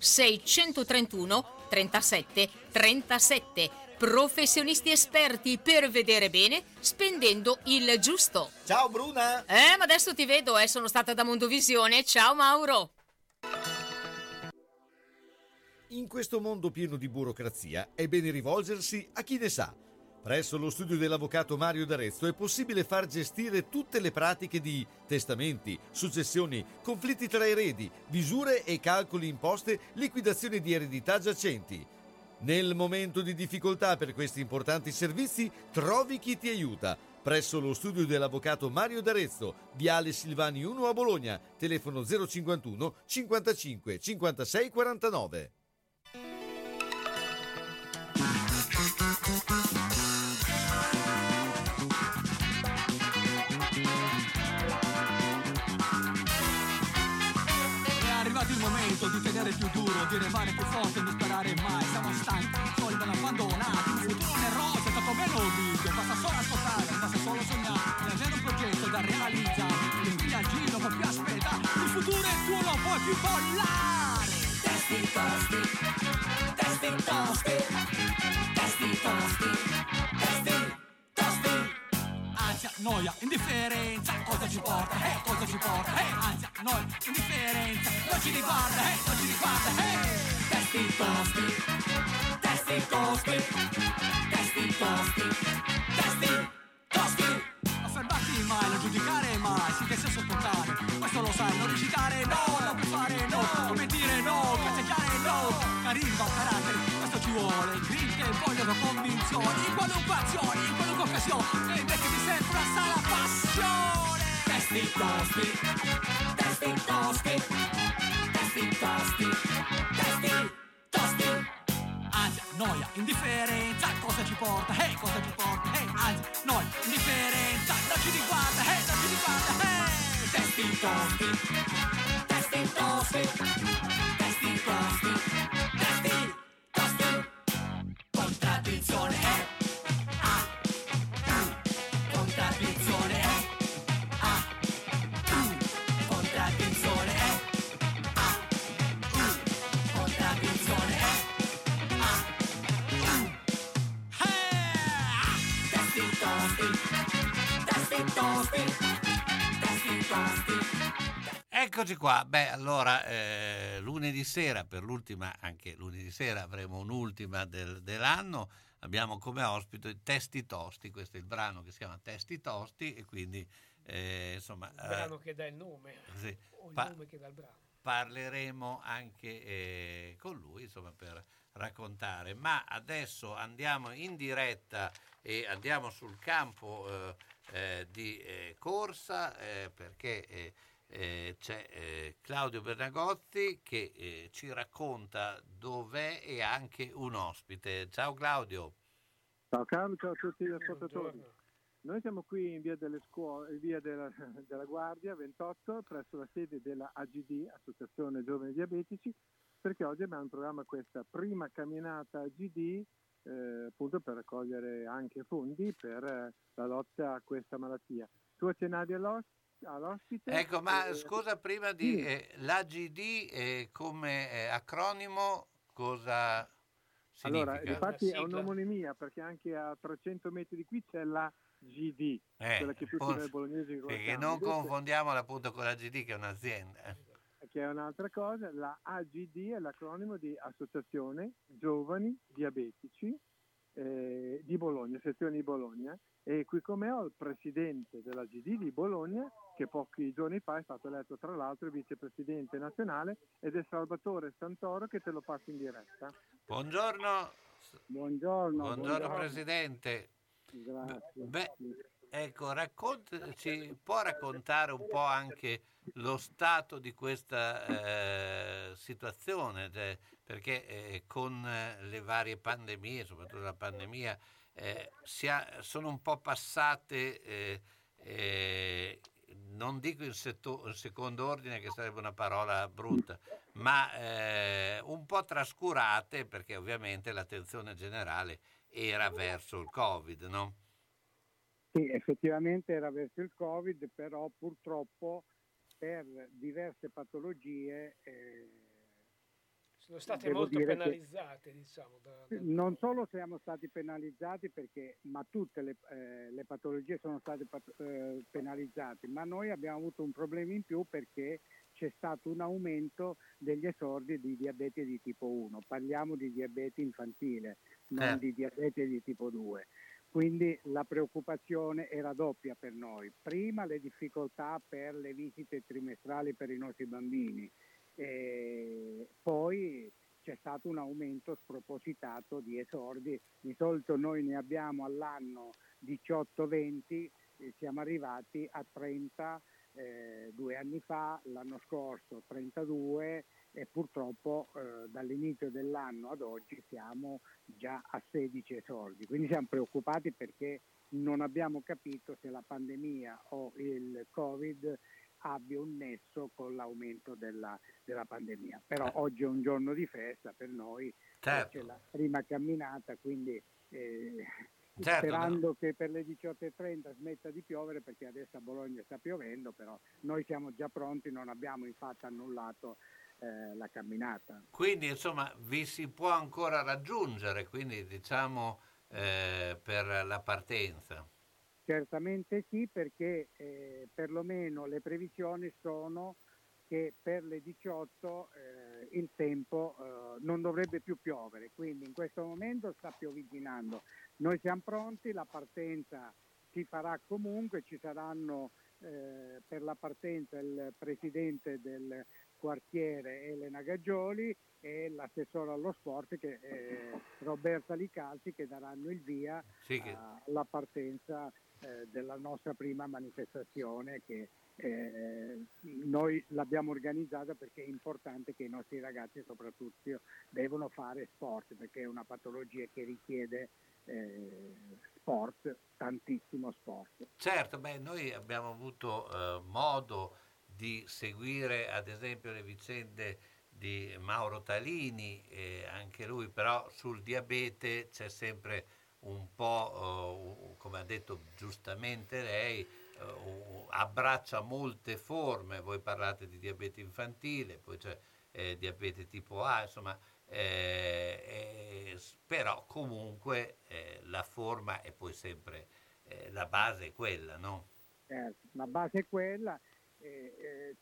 631 37 37. Professionisti esperti per vedere bene spendendo il giusto. Ciao Bruna! Ma adesso ti vedo, sono stata da Mondovisione. Ciao Mauro! In questo mondo pieno di burocrazia è bene rivolgersi a chi ne sa. Presso lo studio dell'avvocato Mario D'Arezzo è possibile far gestire tutte le pratiche di testamenti, successioni, conflitti tra eredi, visure e calcoli imposte, liquidazione di eredità giacenti. Nel momento di difficoltà per questi importanti servizi trovi chi ti aiuta. Presso lo studio dell'avvocato Mario D'Arezzo, Viale Silvani 1 a Bologna, telefono 051 55 56 49. Di tenere più duro, di remare più forte, non sperare mai. Siamo stanchi, soli non abbandonati. Il futuro non è rosa, tanto bello video. Basta solo ascoltare, basta solo sognare. Leggere un progetto da realizzare. L'impiaggino non più aspetta. Il futuro è tuo, non puoi più mollare. Testi tosti, testi tosti, testi tosti, testi tosti. Ansia, noia, indifferenza, cosa ci porta? Cosa ci porta? Ansia, noia, indifferenza, non ci riguarda, non ci riguarda, Testi tosti, testi tosti, testi tosti, testi tosti. Affermarti mai, non giudicare mai, si testa a sopportare, questo lo sai, non recitare no, non puoi fare no, come dire no, cazzeggiare no, carisma, carattere, questo ci vuole, grinta e voglia da convinzione, in qualunque azione, in qualunque occasione, e invece di sempre una sana passione. Testi tosti, testi tosti, testi tosti, testi tosti. Ansia, noia, indifferenza, cosa ci porta? Cosa ci porta? Ansia, noia, indifferenza, non ci riguarda, non ci riguarda, Testi tosti, testi tosti, testi tosti, testi tosti. Contraddizione, contraddizione, contraddizione, contraddizione, Eccoci qua. Beh, allora lunedì sera, per l'ultima, anche lunedì sera avremo un'ultima dell'anno. Abbiamo come ospite Testi Tosti, questo è il brano che si chiama Testi Tosti e quindi insomma il brano che dà il nome, sì, o il nome che dà il brano. parleremo anche con lui, insomma, per raccontare. Ma adesso andiamo in diretta e andiamo sul campo di corsa perché c'è Claudio Bernagotti che ci racconta dov'è e anche un ospite. Ciao Claudio. Ciao Carlo, ciao a tutti gli ascoltatori. Noi siamo qui in via delle scuole, in via della Guardia 28, presso la sede della AGD, Associazione Giovani Diabetici, perché oggi abbiamo in programma questa prima camminata AGD appunto per raccogliere anche fondi per la lotta a questa malattia. Tu accennavi all'ospite? Ecco, ma scusa, prima di sì. L'AGD come acronimo cosa significa? Allora, infatti è un'omonimia, perché anche a 300 metri di qui c'è la GD, quella che tutti noi bolognesi conosciamo. Perché non confondiamola appunto con la GD, che è un'azienda. Che è un'altra cosa. La AGD è l'acronimo di Associazione Giovani Diabetici di Bologna, sezione di Bologna. E qui con me ho il presidente della AGD di Bologna, che pochi giorni fa è stato eletto tra l'altro vicepresidente nazionale, ed è Salvatore Santoro, che te lo passo in diretta. Buongiorno. Presidente. Grazie. Beh, ecco, raccontaci, può raccontare un po' anche lo stato di questa situazione, perché con le varie pandemie, soprattutto la pandemia, sono un po' passate, non dico in secondo ordine, che sarebbe una parola brutta, ma un po' trascurate, perché ovviamente l'attenzione generale era verso il Covid, no? Sì, effettivamente era verso il Covid, però purtroppo per diverse patologie sono state molto penalizzate, diciamo. Non solo siamo stati penalizzati, perché ma tutte le patologie sono state penalizzate, ma noi abbiamo avuto un problema in più perché c'è stato un aumento degli esordi di diabete di tipo 1. Parliamo di diabete infantile, non di diabete di tipo 2. Quindi la preoccupazione era doppia per noi. Prima le difficoltà per le visite trimestrali per i nostri bambini, e poi c'è stato un aumento spropositato di esordi. Di solito noi ne abbiamo all'anno 18-20, siamo arrivati a 30 2 anni fa, l'anno scorso 32, e purtroppo dall'inizio dell'anno ad oggi siamo già a 16 esordi. Quindi siamo preoccupati perché non abbiamo capito se la pandemia o il Covid abbia un nesso con l'aumento della pandemia. Però oggi è un giorno di festa per noi, certo. C'è la prima camminata, quindi certo, sperando che per le 18.30 smetta di piovere, perché adesso a Bologna sta piovendo, però noi siamo già pronti, non abbiamo infatti annullato la camminata. Quindi insomma vi si può ancora raggiungere, quindi diciamo per la partenza. Certamente sì, perché perlomeno le previsioni sono che per le 18 il tempo non dovrebbe più piovere, quindi in questo momento sta piovigginando. Noi siamo pronti, la partenza si farà comunque, ci saranno per la partenza il presidente del quartiere Elena Gaggioli e l'assessore allo sport che Roberta Licalzi, che daranno il via alla partenza della nostra prima manifestazione, che noi l'abbiamo organizzata perché è importante che i nostri ragazzi soprattutto devono fare sport, perché è una patologia che richiede sport, tantissimo sport. Certo, beh, noi abbiamo avuto modo di seguire ad esempio le vicende di Mauro Talini, anche lui però sul diabete c'è sempre un po', come ha detto giustamente lei, abbraccia molte forme. Voi parlate di diabete infantile, poi c'è diabete tipo A, insomma, però comunque la forma è poi sempre la base è quella, no? La base è quella,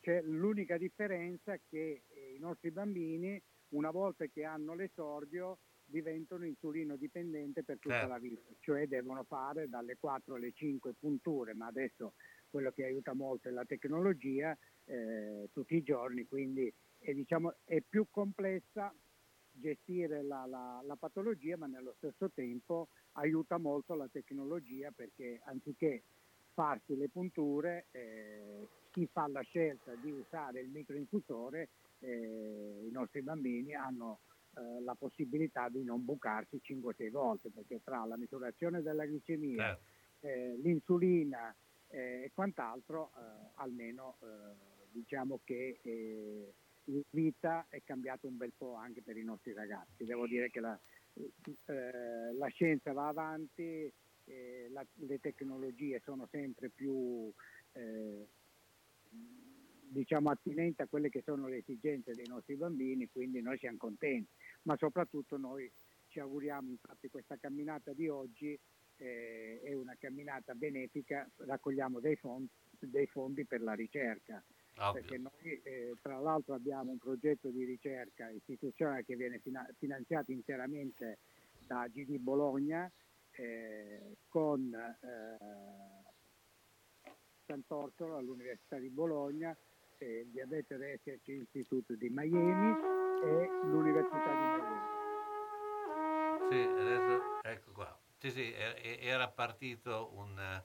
c'è l'unica differenza che i nostri bambini, una volta che hanno l'esordio, diventano insulino dipendente per tutta la vita, cioè devono fare dalle 4 alle 5 punture, ma adesso quello che aiuta molto è la tecnologia tutti i giorni, quindi è, diciamo, è più complessa gestire la patologia, ma nello stesso tempo aiuta molto la tecnologia, perché anziché farsi le punture, chi fa la scelta di usare il microinfusore, i nostri bambini hanno la possibilità di non bucarsi 5-6 volte, perché tra la misurazione della glicemia, l'insulina e quant'altro, almeno diciamo che la vita è cambiata un bel po' anche per i nostri ragazzi. Devo dire che la scienza va avanti, le tecnologie sono sempre più diciamo attinenti a quelle che sono le esigenze dei nostri bambini, quindi noi siamo contenti, ma soprattutto noi ci auguriamo, infatti questa camminata di oggi è una camminata benefica, raccogliamo dei fondi per la ricerca. Ovvio. Perché noi tra l'altro abbiamo un progetto di ricerca istituzionale che viene finanziato interamente da Gigi Bologna, con Sant'Ortolo all'Università di Bologna, il Diabete Research Institute di Miami e l'Università di Miami. Sì, adesso ecco qua. Sì, era partito un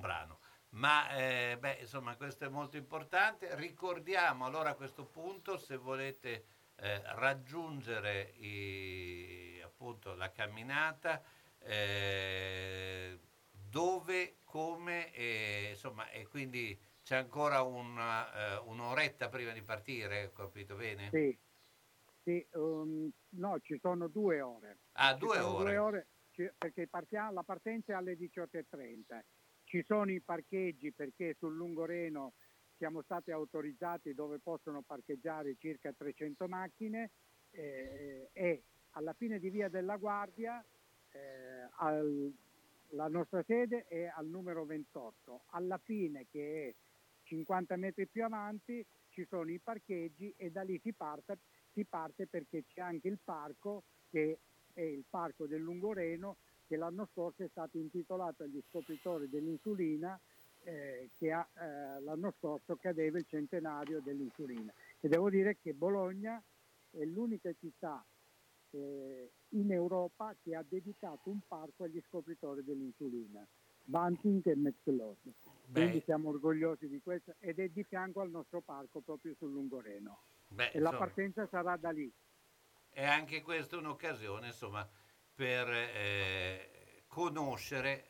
brano. Ma insomma, questo è molto importante. Ricordiamo allora a questo punto, se volete raggiungere appunto la camminata, dove, come, insomma, e quindi c'è ancora un'oretta prima di partire, capito bene? Sì, no, ci sono 2 ore. Ah, 2 ore? 2 ore, perché la partenza è alle 18:30. Ci sono i parcheggi, perché sul Lungoreno siamo stati autorizzati dove possono parcheggiare circa 300 macchine, e alla fine di Via della Guardia la nostra sede è al numero 28, alla fine, che è 50 metri più avanti, ci sono i parcheggi e da lì si parte perché c'è anche il parco, che è il parco del Lungoreno, che l'anno scorso è stato intitolato agli scopritori dell'insulina, che l'anno scorso cadeva il centenario dell'insulina. E devo dire che Bologna è l'unica città in Europa che ha dedicato un parco agli scopritori dell'insulina, Banting e McLeod. Quindi siamo orgogliosi di questo, ed è di fianco al nostro parco, proprio sul Lungoreno. E la partenza sarà da lì. È anche questa un'occasione, insomma, per conoscere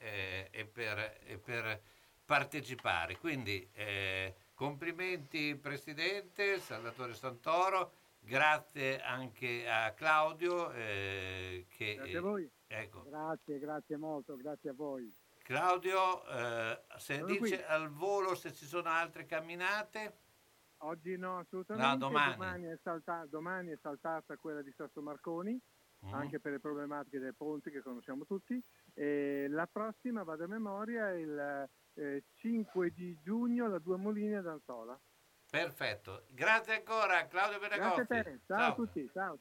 e per partecipare. Quindi complimenti Presidente Salvatore Santoro, grazie anche a Claudio. Grazie a voi. Ecco. Grazie molto, grazie a voi. Claudio, se dice qui al volo se ci sono altre camminate. Oggi no, assolutamente. No, domani è saltata quella di Sassomarconi, anche per le problematiche dei ponti che conosciamo tutti. E la prossima, vado a memoria, è il 5 di giugno, la Due Moline ad Anzola. Perfetto, grazie ancora Claudio Pedagoffi. Grazie a te, ciao a tutti, ciao.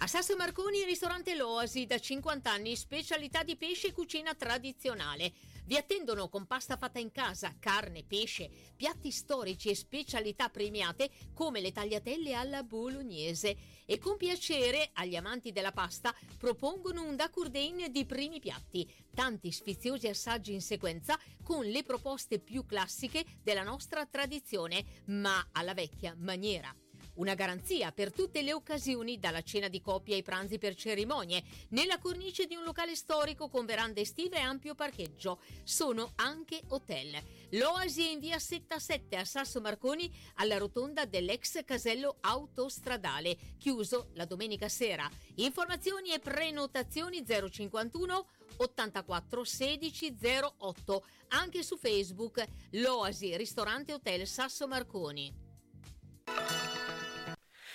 A Sasso Marconi, ristorante L'Oasi, da 50 anni, specialità di pesce e cucina tradizionale. Vi attendono con pasta fatta in casa, carne, pesce, piatti storici e specialità premiate come le tagliatelle alla bolognese. E con piacere agli amanti della pasta propongono un dacurdein di primi piatti, tanti sfiziosi assaggi in sequenza con le proposte più classiche della nostra tradizione, ma alla vecchia maniera. Una garanzia per tutte le occasioni, dalla cena di coppia ai pranzi per cerimonie, nella cornice di un locale storico con verande estive e ampio parcheggio. Sono anche hotel. L'Oasi è in via Setta 7 a Sasso Marconi, alla rotonda dell'ex casello autostradale, chiuso la domenica sera. Informazioni e prenotazioni 051 84 16 08, anche su Facebook L'Oasi Ristorante Hotel Sasso Marconi.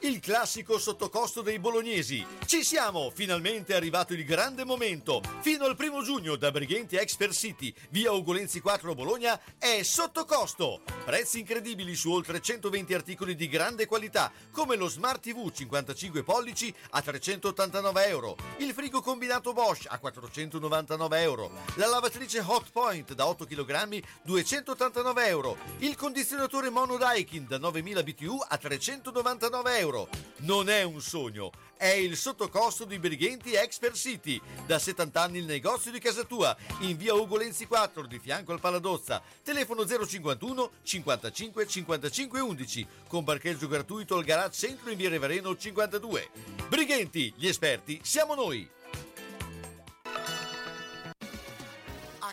Il classico sottocosto dei bolognesi. Ci siamo! Finalmente è arrivato il grande momento. Fino al 1° giugno da Brighenti Expert City, via Ugolenzi 4 Bologna, è sottocosto. Prezzi incredibili su oltre 120 articoli di grande qualità, come lo Smart TV 55 pollici a 389 €, il frigo combinato Bosch a 499 €, la lavatrice Hot Point da 8 kg 289 €, il condizionatore Mono Daikin da 9000 BTU a 399 €. Non è un sogno, è il sottocosto di Brighenti Expert City. Da 70 anni il negozio di casa tua, in via Ugolenzi 4 di fianco al Paladozza. Telefono 051 55 55 11 con parcheggio gratuito al garage centro in via Revereno 52. Brighenti, gli esperti siamo noi. A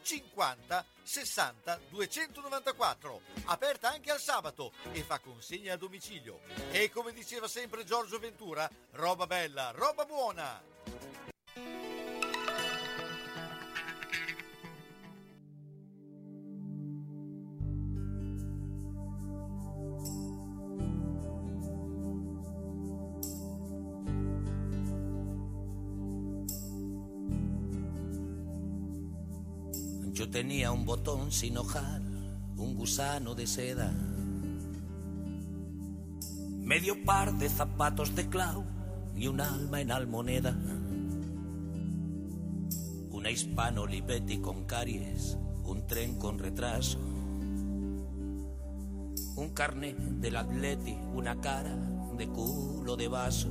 50 60 294, aperta anche al sabato e fa consegna a domicilio. E come diceva sempre Giorgio Ventura, roba bella, roba buona! Yo tenía un botón sin hojar, un gusano de seda, medio par de zapatos de clau y un alma en almoneda, una Hispano Olivetti con caries, un tren con retraso, un carnet del Atleti, una cara de culo de vaso,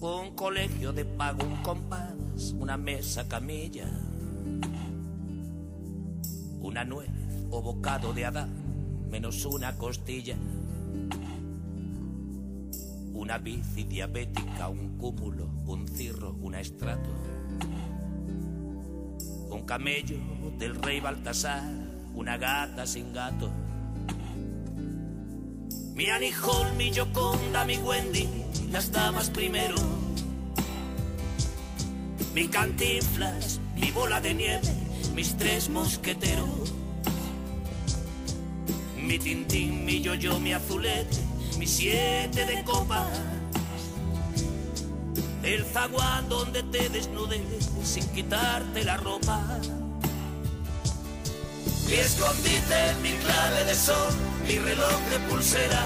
un colegio de pago, un compás, una mesa camilla, una nuez o bocado de Adán, menos una costilla, una bici diabética, un cúmulo, un cirro, una estrato, un camello del rey Baltasar, una gata sin gato, mi Anijol, mi Gioconda, mi Wendy, las damas primero, mi Cantinflas, mi Bola de Nieve, mis tres mosqueteros, mi Tintín, mi Yo-Yo, mi Azulete, mi 7 de copas, el zaguán donde te desnudes sin quitarte la ropa, mi escondite, mi clave de sol, mi reloj de pulsera,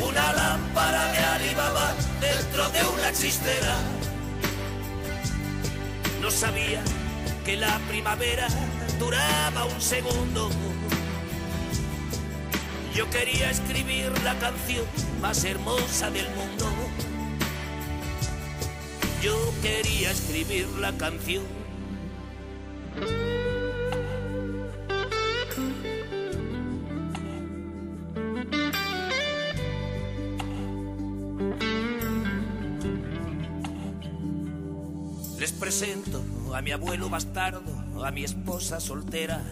una lámpara de Alibaba dentro de una chistera. No sabía que la primavera duraba un segundo. Yo quería escribir la canción más hermosa del mundo. Yo quería escribir la canción. Presento a mi abuelo bastardo, a mi esposa soltera,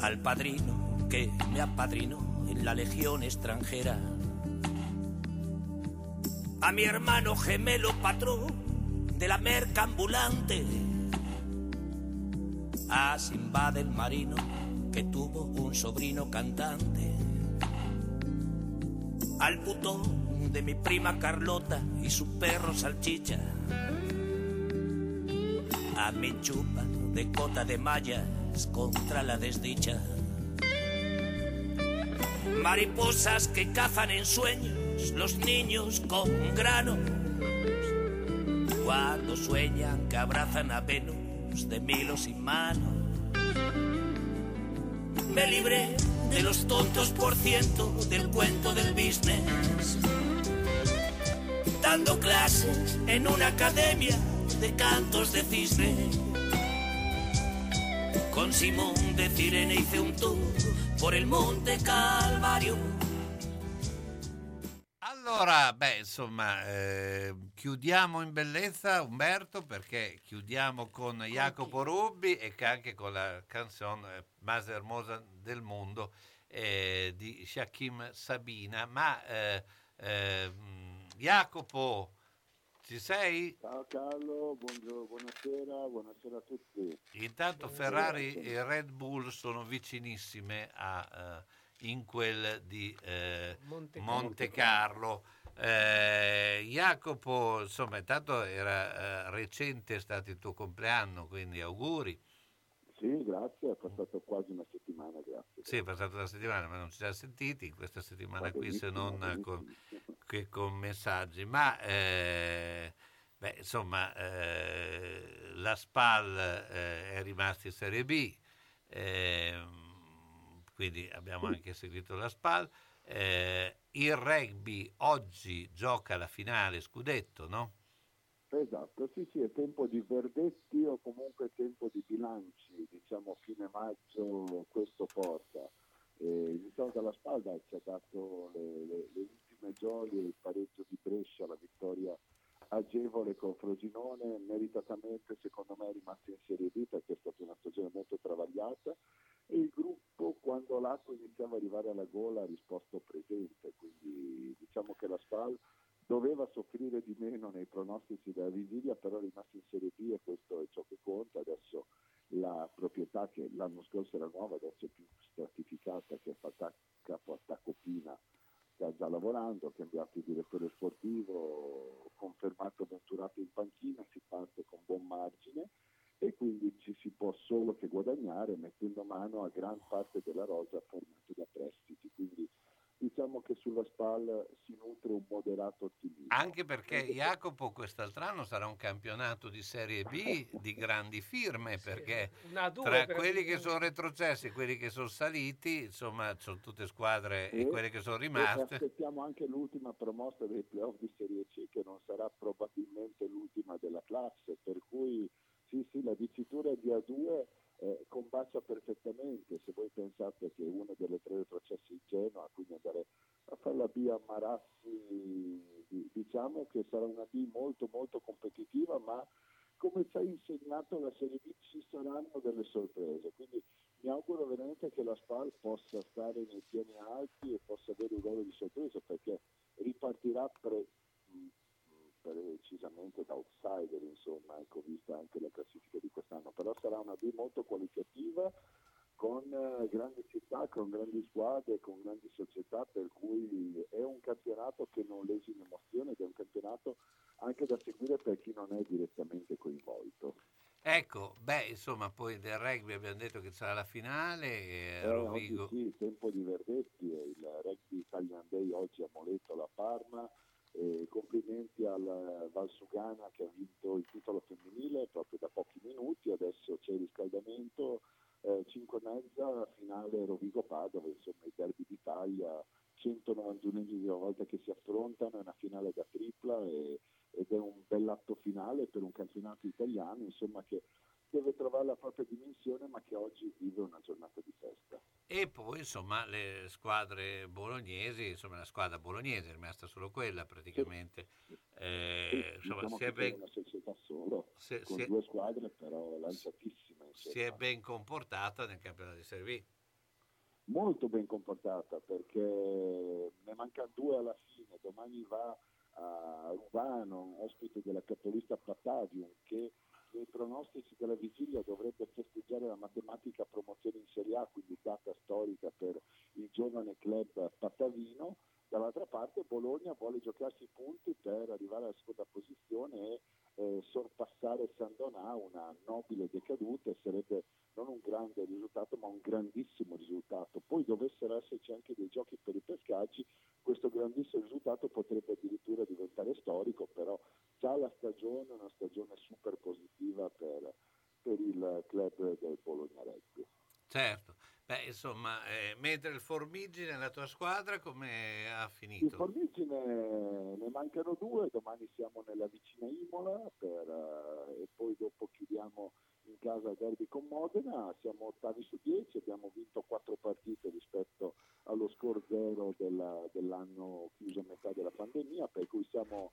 al padrino que me apadrinó en la legión extranjera. A mi hermano gemelo patrón de la merca ambulante. A Sinbad el marino que tuvo un sobrino cantante. Al putón de mi prima Carlota y su perro Salchicha. A mi chupa de cota de mallas contra la desdicha. Mariposas que cazan en sueños los niños con grano. Cuando sueñan que abrazan a Venus de milos y manos. Me libré de los tontos por ciento del cuento del business. Dando clases en una academia de cantos de cisne. Con Simón de Cirene hice un tour por il Monte Calvario. Allora, beh, insomma, chiudiamo in bellezza, Umberto, perché chiudiamo con Jacopo Rubbi e anche con la canzone Más hermosa del mondo di Shakim Sabina. Ma Jacopo, ci sei? Ciao Carlo, buonasera, buonasera a tutti. Intanto Ferrari e Red Bull sono vicinissime in quel di Monte Carlo. Jacopo, insomma, intanto era recente, è stato il tuo compleanno, quindi auguri. Sì, grazie, è passato quasi una settimana, grazie. Sì, è passata una settimana, ma non ci siamo sentiti questa settimana qui, se non con messaggi, ma beh, insomma, la SPAL è rimasta in Serie B, quindi abbiamo anche seguito la SPAL. Il rugby oggi gioca la finale scudetto, no? Esatto, sì, è tempo di verdetti o comunque tempo di bilanci, diciamo fine maggio questo porta. Iniziamo dalla SPAL, ci ha dato le Gioia, il pareggio di Brescia, la vittoria agevole con Frosinone, meritatamente secondo me è rimasto in Serie B perché è stata una stagione molto travagliata e il gruppo quando l'acqua iniziava ad arrivare alla gola ha risposto presente, quindi diciamo che la SPAL doveva soffrire di meno nei pronostici della vigilia, però è rimasto in Serie B e questo è ciò che conta. Adesso la proprietà che l'anno scorso era nuova, adesso è più stratificata, che è fatta capo a Tacopina, sta già lavorando, ha cambiato il direttore sportivo, confermato Venturati in panchina, si parte con buon margine e quindi ci si può solo che guadagnare mettendo mano a gran parte della rosa formata da prestiti, quindi diciamo che sulla SPAL si nutre un moderato ottimismo. Anche perché Jacopo quest'altro anno sarà un campionato di Serie B di grandi firme, perché tra quelli che sono retrocessi e quelli che sono saliti, insomma, sono tutte squadre e quelle che sono rimaste. Aspettiamo anche l'ultima promossa dei playoff di Serie C, che non sarà probabilmente l'ultima della classe, per cui sì, la dicitura di A2 combacia perfettamente. Se voi pensate che una delle tre retrocesse in Genoa, quindi andare a fare la B a Marassi, diciamo che sarà una B molto molto competitiva, ma come ci ha insegnato la Serie B ci saranno delle sorprese, quindi mi auguro veramente che la SPAL possa stare nei piani alti e possa avere un ruolo di sorpresa, perché ripartirà precisamente da outsider, insomma, ecco, vista anche la classifica di quest'anno, però sarà una B molto qualitativa con grandi città, con grandi squadre, con grandi società, per cui è un campionato che non lesina emozione ed è un campionato anche da seguire per chi non è direttamente coinvolto. Ecco, beh, insomma, poi del rugby abbiamo detto che sarà la finale, Rovigo. Sì, tempo di verdetti, il rugby Italian Day oggi a Moleto, la Parma. Complimenti alla Valsugana che ha vinto il titolo femminile proprio da pochi minuti, adesso c'è il riscaldamento, 5:30 finale Rovigo-Padova, insomma i derby d'Italia, 191esima volta che si affrontano, è una finale da tripla ed è un bell'atto finale per un campionato italiano, insomma, che deve trovare la propria dimensione ma che oggi vive una giornata di festa. E poi insomma le squadre bolognesi, insomma la squadra bolognese è rimasta solo quella praticamente. Sì. Insomma, diciamo è una società solo, con due squadre però lanciatissime. Si è ben comportata nel campionato di Serie B. molto ben comportata, perché ne mancano due alla fine. Domani va a Rubano, ospite della Cattolista Palladium, che nei pronostici della vigilia dovrebbe festeggiare la matematica promozione in Serie A, quindi data storica per il giovane club patavino. Dall'altra parte Bologna vuole giocarsi i punti per arrivare alla seconda posizione e sorpassare San Donà, una nobile decaduta, e sarebbe non un grande risultato ma un grandissimo risultato. Poi dovessero esserci anche dei giochi per i pescaggi, questo grandissimo risultato potrebbe addirittura diventare storico, però già la stagione è una stagione super positiva per il club del Bologna Reggio. Certo, beh, insomma, mentre il Formigine, la tua squadra, come ha finito? Il Formigine ne mancano due, domani siamo nella vicina Imola e poi dopo chiudiamo in casa il derby con Modena. Siamo 8/10, abbiamo vinto 4 partite rispetto allo score 0 dell'anno chiuso a metà della pandemia, per cui siamo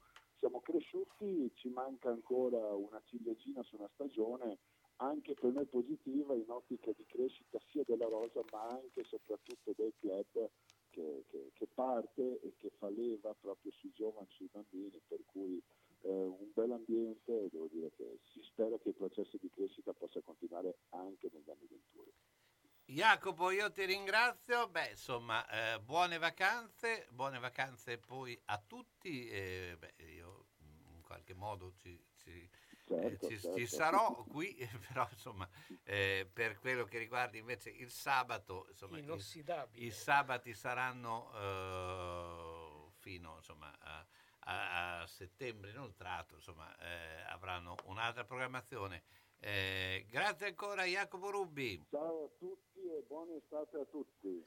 cresciuti. Ci manca ancora una ciliegina su una stagione anche per noi positiva, in ottica di crescita sia della rosa ma anche e soprattutto del club che parte e che fa leva proprio sui giovani, sui bambini, per cui un bel ambiente. Devo dire che si spera che il processo di crescita possa continuare anche negli anni venturi. Jacopo, io ti ringrazio. Beh, insomma, buone vacanze poi a tutti. Io in qualche modo ci sarò qui, però insomma, per quello che riguarda invece il sabato, insomma, i sabati saranno fino, insomma, a settembre inoltrato, insomma, avranno un'altra programmazione. Grazie ancora Jacopo Rubbi. Ciao a tutti e buona estate a tutti.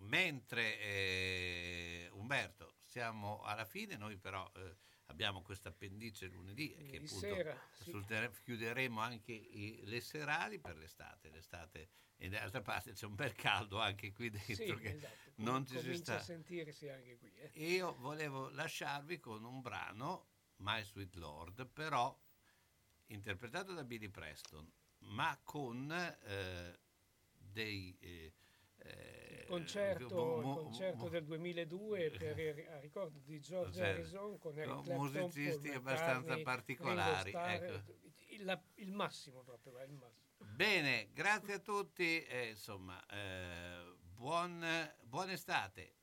Mentre Umberto, siamo alla fine, noi però abbiamo questa appendice lunedì che appunto sera, chiuderemo anche le serali per l'estate, e d'altra parte c'è un bel caldo anche qui dentro, che esatto, non ci si sta a sentirsi anche qui, Io volevo lasciarvi con un brano, My Sweet Lord, però interpretato da Billy Preston, ma con il concerto del 2002 a ricordo di George Harrison, con Eric Clapton, musicisti abbastanza particolari, il massimo proprio, il massimo. Bene, grazie a tutti, insomma, buona estate.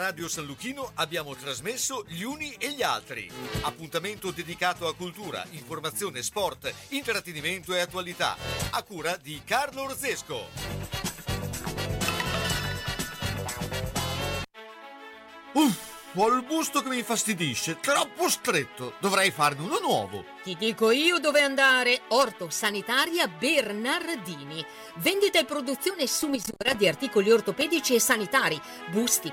Radio San Luchino abbiamo trasmesso Gli Uni e gli Altri. Appuntamento dedicato a cultura, informazione, sport, intrattenimento e attualità. A cura di Carlo Orzesco. Ho il busto che mi infastidisce, troppo stretto, dovrei farne uno nuovo. Ti dico io dove andare. Ortosanitaria Bernardini. Vendita e produzione su misura di articoli ortopedici e sanitari, busti,